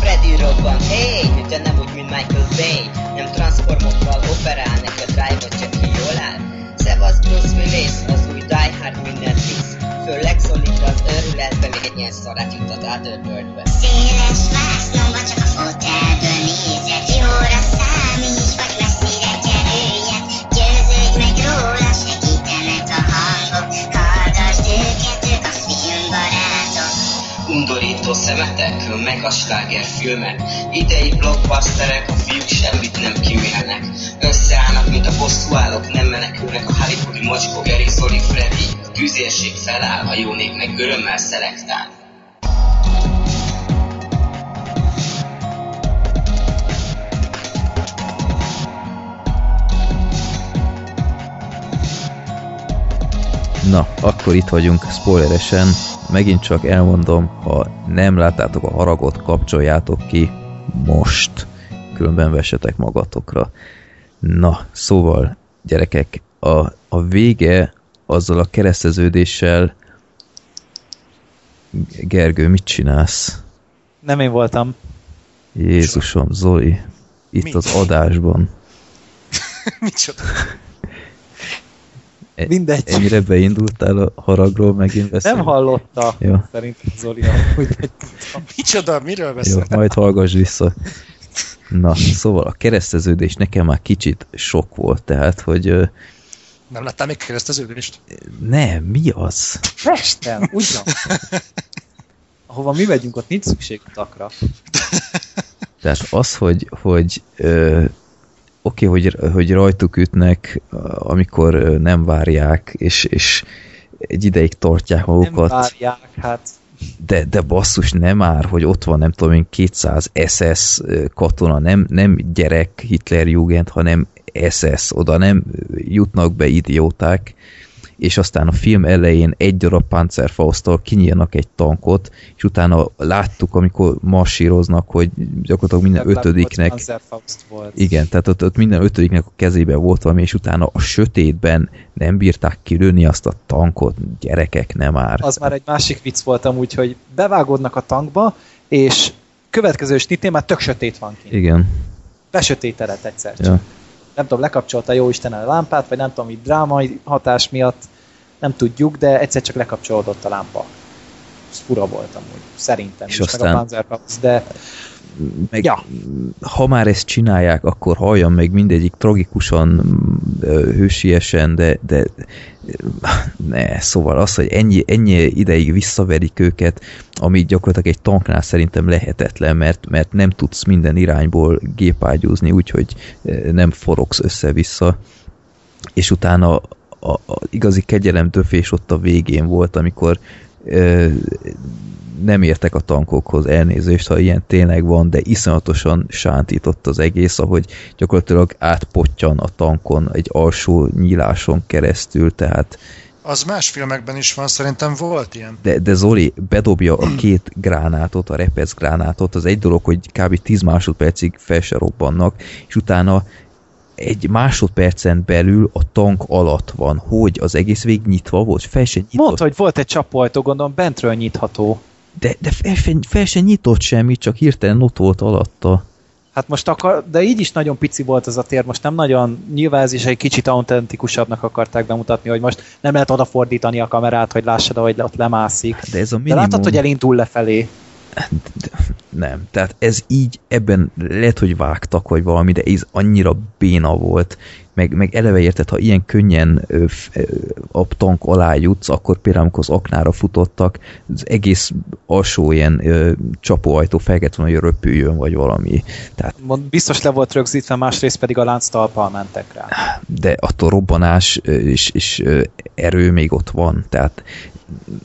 Freddy Rockban, hey! Ugyanem úgy, mint Michael Bay, nem transformokkal operálnak a drive-ot, csak ki jól áll. Szevasz Bruce Willis, az új Die Hard minden visz, főleg szólítva az őrületbe, még egy ilyen szarát juttat át őrböldbe. Széles vásznomba csak a fotelből nézed, jóra számíts, vagy messzire kerüljed, győződj meg róla, segítenek a hangok, hallgasd őket, ők a filmbarátok. Undorító szemetek, meg a slágerfilmek, idei blockbusterek, a fiúk semmit nem kimélnek, összeállnak, mint a bosszúállók, nem menekülnek a Hollywoodi mocskó, Geri, Zoli, Freddy. Tűzérség feláll, a jó népnek örömmel szelektál. Na, akkor itt vagyunk spoileresen. Megint csak elmondom, ha nem láttátok a Haragot, kapcsoljátok ki most. Különben vessetek magatokra. Na, szóval, gyerekek, a vége... azzal a kereszteződéssel. Gergő, mit csinálsz? Nem én voltam. Jézusom, Zoli. Itt mit? Az adásban. Micsoda? Mindegy. Ennyire beindultál a Haragról, megint beszél. Nem hallotta. Ja. Szerintem Zoli. Micsoda, miről beszél? Jó, majd hallgass vissza. Na, szóval a kereszteződés nekem már kicsit sok volt, tehát, hogy... Nem láttál még kereszteződést? Nem, mi az? Resten, ugyan. Ahova mi megyünk, ott nincs szükség utakra. Tehát az, hogy rajtuk ütnek, amikor nem várják, és egy ideig tartják magukat. Nem várják, hát... De basszus, nem már, hogy ott van, nem tudom én, 200 SS katona, nem gyerek Hitlerjugend, hanem SS, oda nem jutnak be idióták, és aztán a film elején egy darab Panzerfausttal kinyírnak egy tankot, és utána láttuk, amikor marsíroznak, hogy gyakorlatilag minden ötödiknek... Igen, tehát ott minden ötödiknek a kezében volt valami, és utána a sötétben nem bírták kilőni azt a tankot, gyerekek, nem már. Az már egy másik vicc volt amúgy, hogy bevágódnak a tankba, és következő snitén már tök sötét van kint. Igen. Besötétedett egyszer csak. Ja. Nem tudom, lekapcsolta a jóisten a lámpát, vagy nem tudom, így drámai hatás miatt, nem tudjuk, de egyszer csak lekapcsolódott a lámpa. Ez fura volt amúgy, szerintem. És aztán... meg a Panzerfaust, de... Meg, ja. Ha már ezt csinálják, akkor halljam meg mindegyik tragikusan, hősiesen, de ne, szóval az, hogy ennyi ideig visszaverik őket, ami gyakorlatilag egy tanknál szerintem lehetetlen, mert nem tudsz minden irányból gépágyúzni, úgyhogy nem forogsz össze-vissza. És utána a igazi kegyelemdöfés ott a végén volt, amikor nem értek a tankokhoz, elnézést, ha ilyen tényleg van, de iszonyatosan sántított az egész, ahogy gyakorlatilag átpottyan a tankon egy alsó nyíláson keresztül, tehát... Az más filmekben is van, szerintem volt ilyen. De Zoli bedobja a két gránátot, a repeszgránátot, az egy dolog, hogy kb. 10 másodpercig fel se robbannak, és utána egy másodpercen belül a tank alatt van, hogy az egész vég nyitva volt, fel se nyitott. Mondd, hogy volt egy csapóajtó, gondolom bentről nyitható. De fel se nyitott semmit, csak hirtelen ott volt alatta. Hát most de így is nagyon pici volt az a tér, most nem nagyon, nyilván ez is egy kicsit autentikusabbnak akarták bemutatni, hogy most nem lehet odafordítani a kamerát, hogy lássad, ahogy ott lemászik. De ez a minimum... De látod, hogy elindul lefelé. Nem, tehát ez így ebben lehet, hogy vágtak, vagy valami, de ez annyira béna volt, meg eleve érted, ha ilyen könnyen a tank alá jutsz, akkor például amikor az aknára futottak, az egész alsó ilyen csapóajtó fel kellett volna, hogy röpüljön, vagy valami. Tehát, biztos le volt rögzítve, másrészt pedig a lánctalppal mentek rá. De attól robbanás és erő még ott van, tehát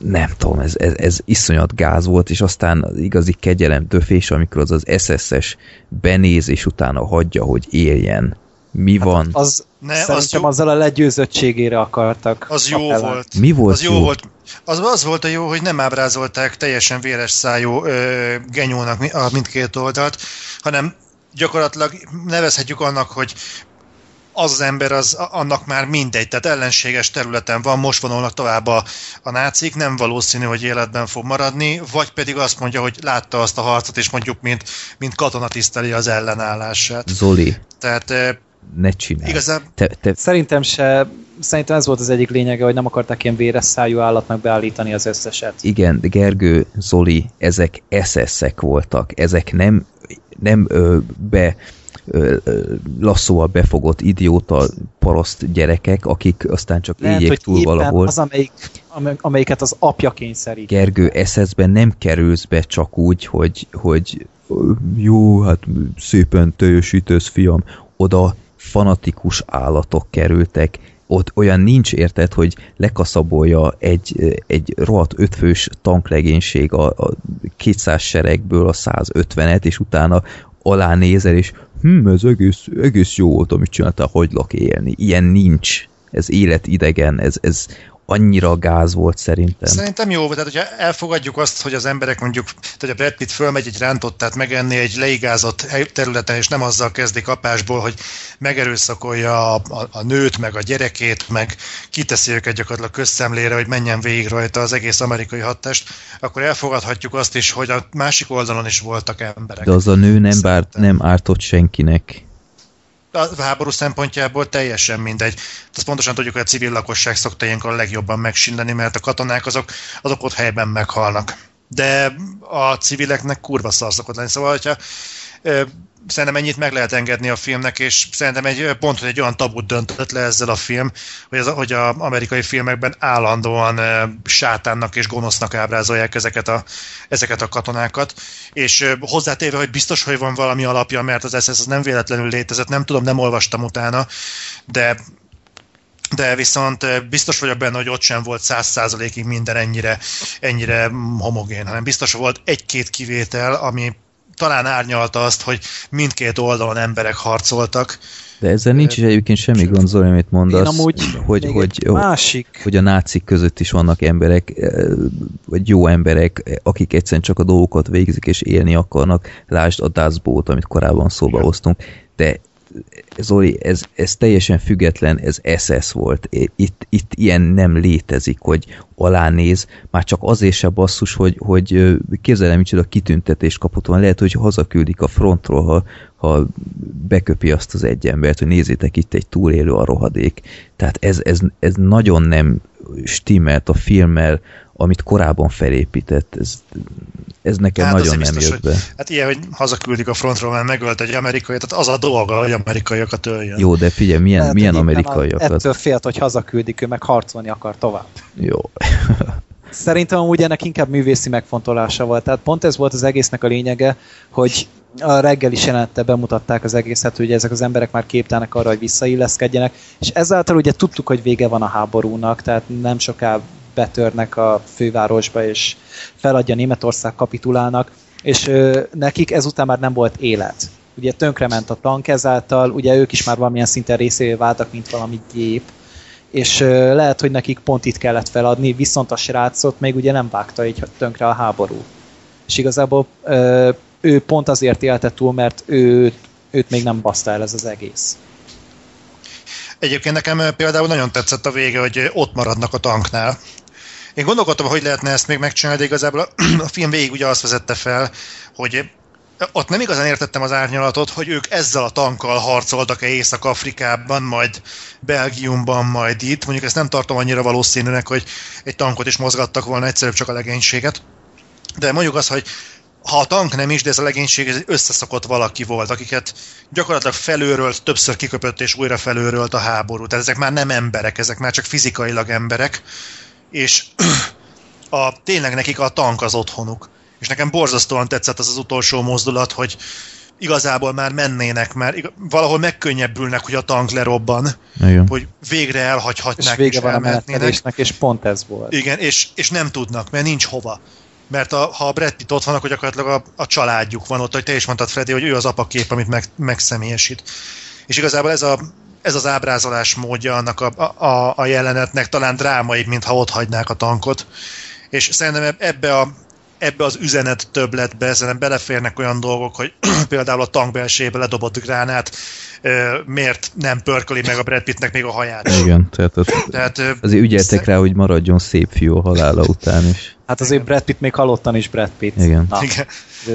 nem tudom, ez iszonyat gáz volt, és aztán az igazi kegyelem döfés, amikor az SS-es benézés utána hagyja, hogy éljen. Mi hát van? Szerintem azzal a legyőzöttségére akartak. Az jó volt. Mi volt az jó? Volt. Az volt a jó, hogy nem ábrázolták teljesen véres szájú genyónak a mindkét oldalt, hanem gyakorlatilag nevezhetjük annak, hogy az ember, az annak már mindegy, tehát ellenséges területen van, most vonulnak tovább a nácik, nem valószínű, hogy életben fog maradni, vagy pedig azt mondja, hogy látta azt a harcot, és mondjuk, mint katona tiszteli az ellenállását. Zoli, tehát, ne csinálj. Igazán... Szerintem ez volt az egyik lényege, hogy nem akarták ilyen véres szájú állatnak beállítani az összeset. Igen, Gergő, Zoli, ezek SS-ek voltak, ezek nem lasszóval befogott idióta paraszt gyerekek, akik aztán csak éljék túl valahol. Az, amelyiket az apja kényszerít. Gergő, eszedben nem kerülsz be csak úgy, hogy jó, hát szépen teljesítősz, fiam. Oda fanatikus állatok kerültek. Ott olyan nincs, érted, hogy lekaszabolja egy rohadt 5 fős tanklegénység a 200 seregből a 150-et, és utána alá nézel, és ez egész jó volt, amit csináltál, hagylak élni. Ilyen nincs. Ez életidegen, ez annyira gáz volt szerintem. Szerintem jó volt, tehát hogyha elfogadjuk azt, hogy az emberek mondjuk, hogy a Brad Pitt fölmegy egy rántottát megenni egy leigázott területen, és nem azzal kezdik kapásból, hogy megerőszakolja a nőt, meg a gyerekét, meg kiteszi őket gyakorlatilag közszemlére, hogy menjen végig rajta az egész amerikai hatást, akkor elfogadhatjuk azt is, hogy a másik oldalon is voltak emberek. De az a nő nem ártott senkinek. A háború szempontjából teljesen mindegy. Azt pontosan tudjuk, hogy a civil lakosság szokta ilyenkor a legjobban megsilleni, mert a katonák azok ott helyben meghalnak. De a civileknek kurva szar szokott lenni. Szóval, hogyha szerintem ennyit meg lehet engedni a filmnek, és szerintem egy olyan tabut döntött le ezzel a film, hogy az amerikai filmekben állandóan sátánnak és gonosznak ábrázolják ezeket a katonákat, és hozzátéve, hogy biztos, hogy van valami alapja, mert az SS az nem véletlenül létezett, nem tudom, nem olvastam utána, de viszont biztos vagyok benne, hogy ott sem volt 100%-ig minden ennyire homogén, hanem biztos volt egy-két kivétel, ami talán árnyalta azt, hogy mindkét oldalon emberek harcoltak. De ezzel nincs is egyébként semmi gond, Zoli, amit mondasz, hogy a nácik között is vannak emberek, vagy jó emberek, akik egyszerűen csak a dolgokat végzik és élni akarnak. Lásd a Dustbowt, amit korábban szóba hoztunk. De Zoli, ez teljesen független, ez SS volt. Itt ilyen nem létezik, hogy alánéz, már csak azért se basszus, hogy képzelem, micsoda kitüntetés kapott van. Lehet, hogy hazaküldik a frontról, ha beköpi azt az egy embert, hogy nézzétek, itt egy túlélő a rohadék. Tehát ez nagyon nem stimmelt a filmmel, amit korábban felépített. Ez nekem hát nagyon nem biztos, jött be. Hogy, hát ilyen, hogy hazaküldik a frontról, mert megölt egy amerikai, tehát az a dolga, hogy amerikaiakat öljön. Jó, de figyelj, milyen amerikaiakat? Ettől félt, hogy hazaküldik, ő meg harcolni akar tovább. Jó. Szerintem amúgy ennek inkább művészi megfontolása volt. Tehát pont ez volt az egésznek a lényege, hogy a reggel is jelentette, bemutatták az egészet, hogy ezek az emberek már képtelnek arra, hogy visszailleszkedjenek, és ezáltal ugye tudtuk, hogy vége van a háborúnak, tehát nem soká betörnek a fővárosba, és feladja Németország, kapitulálnak, és nekik ezután már nem volt élet. Ugye tönkrement a tank ezáltal, ugye ők is már valamilyen szinten részévé váltak, mint valami gép, és lehet, hogy nekik pont itt kellett feladni, viszont a srácot még ugye nem vágta így tönkre a háború. És igazából ő pont azért élte túl, mert őt még nem baszta el ez az egész. Egyébként nekem például nagyon tetszett a vége, hogy ott maradnak a tanknál. Én gondolkodtam, hogy lehetne ezt még megcsinálni, de igazából a film végig ugye azt vezette fel, hogy ott nem igazán értettem az árnyalatot, hogy ők ezzel a tankkal harcoltak-e Észak-Afrikában, majd Belgiumban, majd itt. Mondjuk ezt nem tartom annyira valószínűnek, hogy egy tankot is mozgattak volna, egyszerűbb csak a legénységet. De mondjuk az, hogy ha a tank nem is, de ez a legénység, ez egy összeszokott valaki volt, akiket gyakorlatilag felőrölt, többször kiköpött és újra felőrölt a háború. Tehát ezek már nem emberek, ezek már csak fizikailag emberek, és tényleg nekik a tank az otthonuk. És nekem borzasztóan tetszett az utolsó mozdulat, hogy igazából már mennének, már valahol megkönnyebbülnek, hogy a tank lerobban, igen, hogy végre elhagyhatnák, és vége van a menetkedésnek, és pont ez volt. Igen, és nem tudnak, mert nincs hova. Mert ha a Brad Pitt ott van, akkor gyakorlatilag a családjuk van ott, hogy te is mondtad, Freddy, hogy ő az apakép, amit megszemélyesít. És igazából ez az ábrázolás módja annak a jelenetnek talán drámaibb, mintha ott hagynák a tankot. És szerintem ebbe az üzenet többletbe szerintem beleférnek olyan dolgok, hogy például a tank belsébe ledobott gránát, miért nem pörköli meg a Brad Pittnek még a haját. Igen, tehát azért ügyeltek rá, hogy maradjon szép fiú a halála után is. Hát azért Brad Pitt még halottan is Brad Pitt. Igen. Na, igen.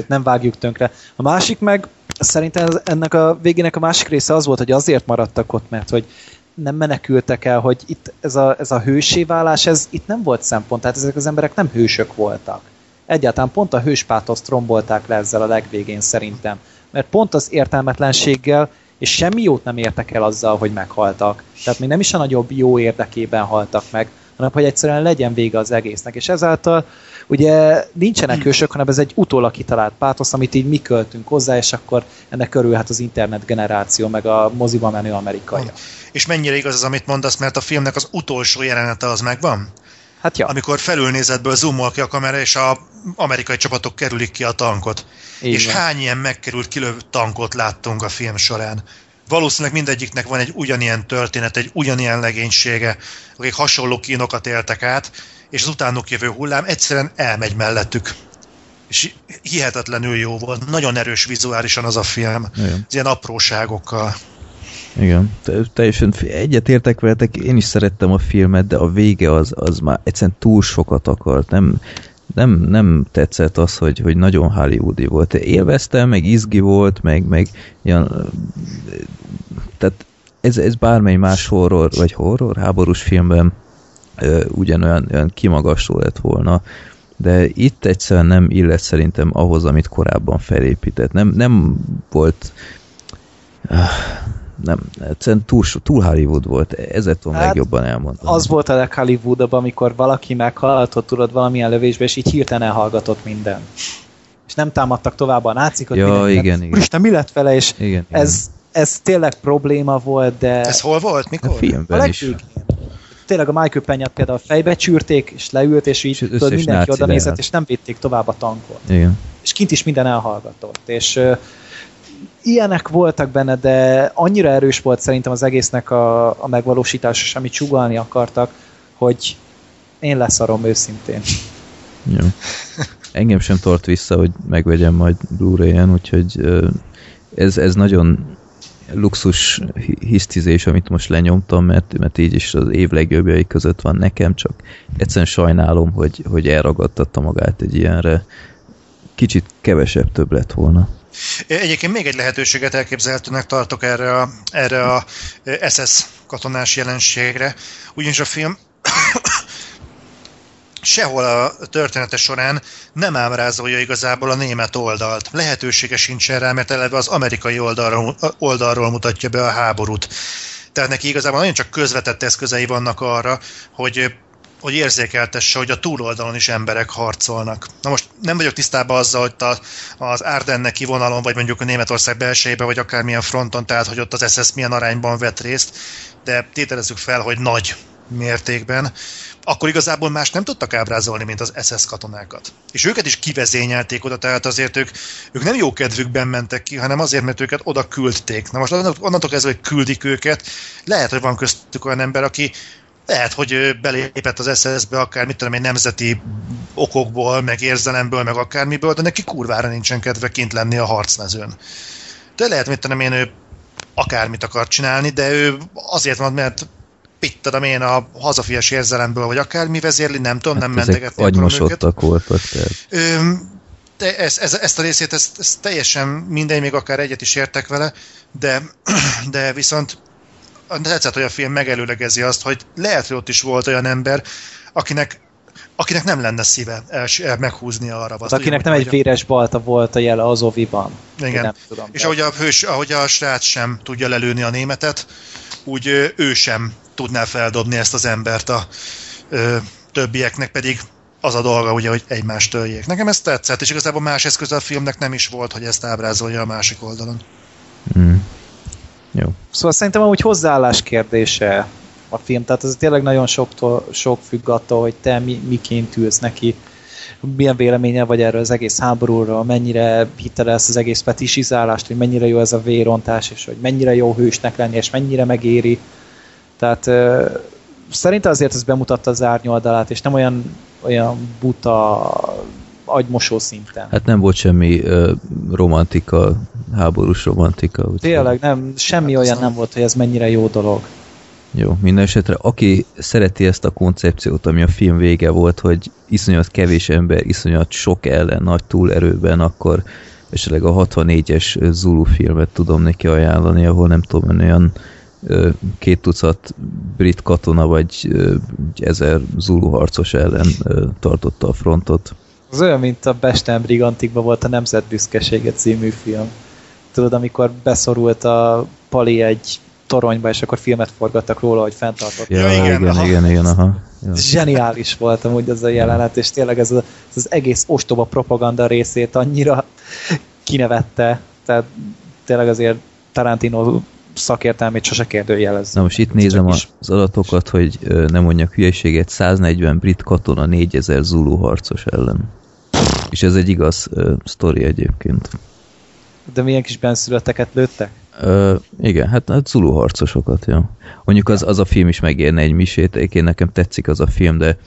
Nem vágjuk tönkre. A másik meg, szerintem ennek a végének a másik része az volt, hogy azért maradtak ott, mert hogy nem menekültek el, hogy itt ez a hőséválás, ez itt nem volt szempont, tehát ezek az emberek nem hősök voltak. Egyáltalán pont a hőspátoszt rombolták le ezzel a legvégén szerintem. Mert pont az értelmetlenséggel, és semmi jót nem értek el azzal, hogy meghaltak. Tehát még nem is a nagyobb jó érdekében haltak meg, hanem hogy egyszerűen legyen vége az egésznek. És ezáltal ugye nincsenek hősök, hanem ez egy utólag kitalált pátosz, amit így mi költünk hozzá, és akkor ennek körülhet az internet generáció, meg a moziba menő amerikaiak. És mennyire igaz az, amit mondasz, mert a filmnek az utolsó jelenete az megvan? Hát ja. Amikor felülnézetből zoomol ki a kamera, és az amerikai csapatok kerülik ki a tankot. Igen. És hány ilyen megkerült kilövő tankot láttunk a film során. Valószínűleg mindegyiknek van egy ugyanilyen történet, egy ugyanilyen legénysége, akik hasonló kínokat éltek át, és az utánuk jövő hullám egyszerűen elmegy mellettük. És hihetetlenül jó volt. Nagyon erős vizuálisan az a film. Igen. Az ilyen apróságokkal. Igen, teljesen egyet értek veletek, én is szerettem a filmet, de a vége az már egyszerűen túl sokat akart, nem tetszett az, hogy nagyon hollywoodi volt. Élveztem, meg izgi volt, meg ilyen, tehát ez bármely más horror, háborús filmben ugyanolyan kimagasló lett volna, de itt egyszerűen nem illett szerintem ahhoz, amit korábban felépített. Nem volt... Nem, egyszerűen túl Hollywood volt, ezért tudom legjobban elmondani. Az volt a leghollywoodabb, amikor valaki meghaltott, tudod, valamilyen lövésbe, és így hirtelen elhallgatott minden. És nem támadtak tovább a nácikat. Ja, igen. Úristen, mi lett vele, és igen. Ez tényleg probléma volt, de... Ez hol volt? Mikor? A filmben a is. Tényleg a Michael Peñát például a fejbe csűrték, és leült, és így és mindenki oda nézett, és nem vitték tovább a tankot. Igen. És kint is minden elhallgatott, és... Ilyenek voltak benne, de annyira erős volt szerintem az egésznek a megvalósítás, és amit sugallni akartak, hogy én leszarom őszintén. Jó. Engem sem tart vissza, hogy megvegyem majd Blu-rayen, úgyhogy ez nagyon luxus hisztizés, amit most lenyomtam, mert így is az év legjobbjai között van nekem, csak egyszerűen sajnálom, hogy elragadtatta magát egy ilyenre. Kicsit kevesebb több lett volna. Egyébként még egy lehetőséget elképzelhetőnek tartok erre a SS katonás jelenségre, ugyanis a film sehol a története során nem ábrázolja igazából a német oldalt. Lehetősége sincsen rá, mert eleve az amerikai oldalról mutatja be a háborút. Tehát neki igazából nagyon csak közvetett eszközei vannak arra, hogy érzékeltesse, hogy a túloldalon is emberek harcolnak. Na most nem vagyok tisztában azzal, hogy az Ardenne kivonalon, vagy mondjuk a Németország belsejében, vagy akármilyen fronton, tehát hogy ott az SS milyen arányban vett részt, de tételezzük fel, hogy nagy mértékben, akkor igazából más nem tudtak ábrázolni, mint az SS katonákat. És őket is kivezényelték oda, tehát azért ők nem jó kedvükben mentek ki, hanem azért, mert őket oda küldték. Na most onnantól kezdve, hogy küldik őket, lehet, hogy van köztük olyan ember, aki lehet, hogy belépett az SS-be akár, mit tudom én, nemzeti okokból, meg érzelemből, meg akármiből, de neki kurvára nincsen kedve kint lenni a harcmezőn. De lehet, mit tudom én, ő akármit akar csinálni, de ő azért van, mert mit tudom én, a hazafias érzelemből, vagy akármi vezérli, nem tudom, nem mentegetni akarom őket. Ezek agymosodtak voltak. De ezt a részét, ez teljesen mindegy, még akár egyet is értek vele, de viszont tetszett, hogy a film megelőlegezi azt, hogy lehet, hogy ott is volt olyan ember, akinek nem lenne szíve meghúzni arra. Az akinek nem egy véres balta volt a jele az oviban. Igen. Nem tudom, és ahogy a srác sem tudja lelőni a németet, úgy ő sem tudná feldobni ezt az embert a többieknek, pedig az a dolga, ugye, hogy egymást töljék. Nekem ez tetszett, és igazából más eszköz a filmnek nem is volt, hogy ezt ábrázolja a másik oldalon. Mm. Jó. Szóval szerintem amúgy hozzáállás kérdése a film, tehát ez tényleg nagyon sok függ attól, hogy te miként ülsz neki, milyen véleménye vagy erről az egész háborúról, mennyire hitelelsz az egész fetisizálást, hogy mennyire jó ez a vérontás, és hogy mennyire jó hősnek lenni, és mennyire megéri. Tehát szerintem azért ez bemutatta az árnyoldalát, és nem olyan buta agymosó szinten. Hát nem volt semmi romantika, háborús romantika. Tényleg nem, semmi hát olyan nem volt, hogy ez mennyire jó dolog. Jó, minden esetre, aki szereti ezt a koncepciót, ami a film vége volt, hogy iszonyat kevés ember, iszonyat sok ellen, nagy túlerőben, akkor esetleg a 64-es Zulu filmet tudom neki ajánlani, ahol nem tudom, olyan 2 tucat brit katona, vagy 1000 Zulu harcos ellen tartotta a frontot. Az olyan, mint a Besten Brigantikban volt a Nemzetbüszkesége című film. Tudod, amikor beszorult a Pali egy toronyba, és akkor filmet forgattak róla, hogy fenntartott. Ja, igen, aha. Zseniális volt amúgy az a jelenet, és tényleg ez az egész ostoba propaganda részét annyira kinevette. Tehát tényleg azért Tarantino szakértelmét sose kérdőjelezni. Na most itt nézem az adatokat, hogy nem mondjak hülyeséget, 140 brit katona 4000 Zulu harcos ellen. És ez egy igaz sztori egyébként. De milyen kis benszülötteket lőttek? Igen, hát Zulu harcosokat, jó. Mondjuk az a film is megérne egy misét, egyébként nekem tetszik az a film, de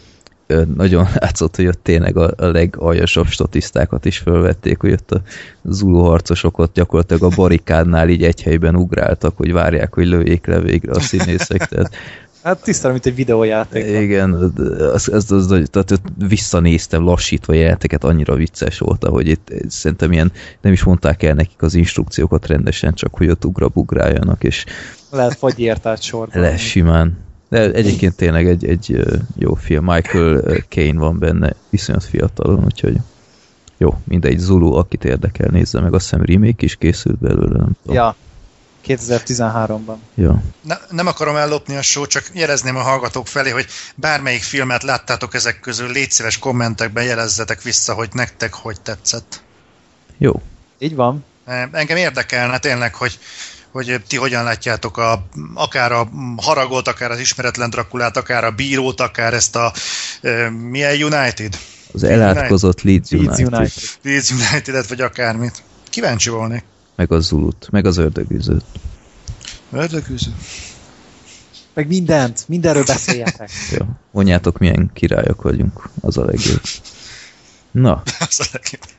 nagyon látszott, hogy ott tényleg a legaljasabb statisztákat is felvették, hogy ott a Zulu harcosokat gyakorlatilag a barikádnál így egy helyben ugráltak, hogy várják, hogy lőjék le végre a színészek. Tehát, hát tisztára, mint egy videójáték. Igen, tehát visszanéztem lassítva jelenteket, annyira vicces volt, ahogy itt szerintem ilyen, nem is mondták el nekik az instrukciókat rendesen, csak hogy ott ugráljanak, és lehet fagyértát sorban. Lehet simán. De egyébként tényleg egy jó film. Michael Caine van benne, viszonylag fiatalon, úgyhogy jó, mindegy, Zulu, akit érdekel, nézze meg, azt hiszem remake is készült belőle, nem tudom. Ja, 2013-ban. Ja. Nem akarom ellopni a show, csak jelezném a hallgatók felé, hogy bármelyik filmet láttátok ezek közül, légy szíves kommentekben jelezzetek vissza, hogy nektek hogy tetszett. Jó. Így van. Engem érdekelne tényleg, hogy ti hogyan látjátok akár a Haragot, akár az Ismeretlen Drakulát, akár a Bírót, akár ezt a milyen United? Az elátkozott Leeds United-et, vagy akármit. Kíváncsi volnék. Meg a Zulut, meg az Ördögűzőt. Ördögűző. Meg mindent, mindenről beszéljetek. Jó, mondjátok, milyen királyok vagyunk, az a legjobb. Na,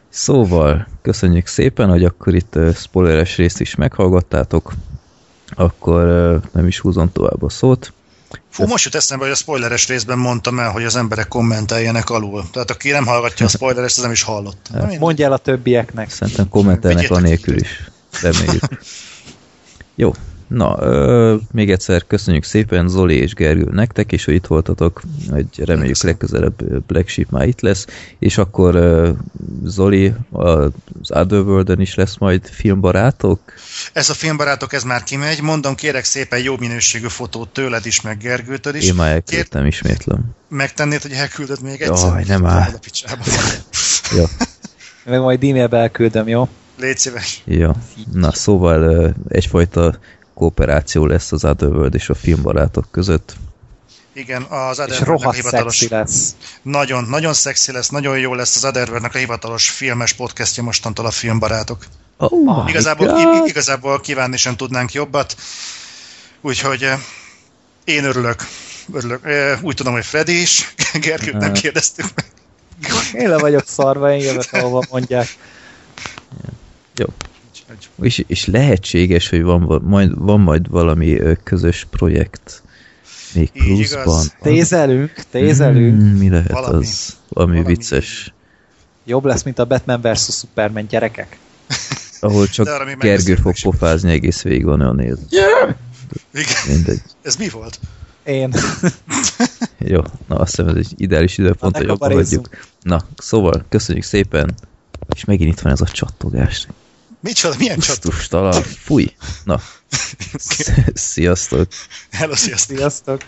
szóval köszönjük szépen, hogy akkor itt spoileres részt is meghallgattátok. akkor nem is húzom tovább a szót. Fú, most jut eszembe, hogy a spoileres részben mondtam el, hogy az emberek kommenteljenek alul. Tehát aki nem hallgatja a spoilerest, az nem is hallott. Mondj el a többieknek. Szerintem kommentelnek anélkül is. Reméljük. Jó. Na, még egyszer köszönjük szépen Zoli és Gergő nektek, és hogy itt voltatok, hogy reméljük legközelebb Black Sheep már itt lesz, és akkor Zoli, az Otherworld-en is lesz majd Filmbarátok? Ez a Filmbarátok, ez már kimegy, mondom, kérek szépen jó minőségű fotót tőled is, meg Gergőtől is. Én már elküldtem, ismétlem. Megtennéd, hogy elküldöd még egyszer? Jaj, nem áll. Jó. Meg majd e-mailbe elküldöm, jó? Légy szíves. Jó. Na, szóval egyfajta kooperáció lesz az Otherworld és a Filmbarátok között. Igen, az Otherworldnek hivatalos... lesz. Nagyon, nagyon szexi lesz, nagyon jó lesz az Otherworldnek a hivatalos filmes podcastja mostantól a Filmbarátok. Oh, igazából kívánni sem tudnánk jobbat, úgyhogy én örülök. Úgy tudom, hogy Freddy is, Gergőt nem kérdeztük meg. Én le vagyok szarva, én jövök, ahova mondják. Jó. És lehetséges, hogy van majd valami közös projekt még pluszban. Tézelünk. Mi lehet valami, az, ami vicces? Jobb lesz, mint a Batman vs. Superman, gyerekek. Ahol csak Gergő fog pofázni egész végig, van olyan néz. Yeah! Mindegy. Ez mi volt? Én. Jó, na azt hiszem, ez egy ideális időpont, hogy abba hagyjuk. Na, szóval, köszönjük szépen, és megint itt van ez a csattogás. Micsoda? Milyen csattustalan? Fúj! Na. Sziasztok! Hello, sziasztok!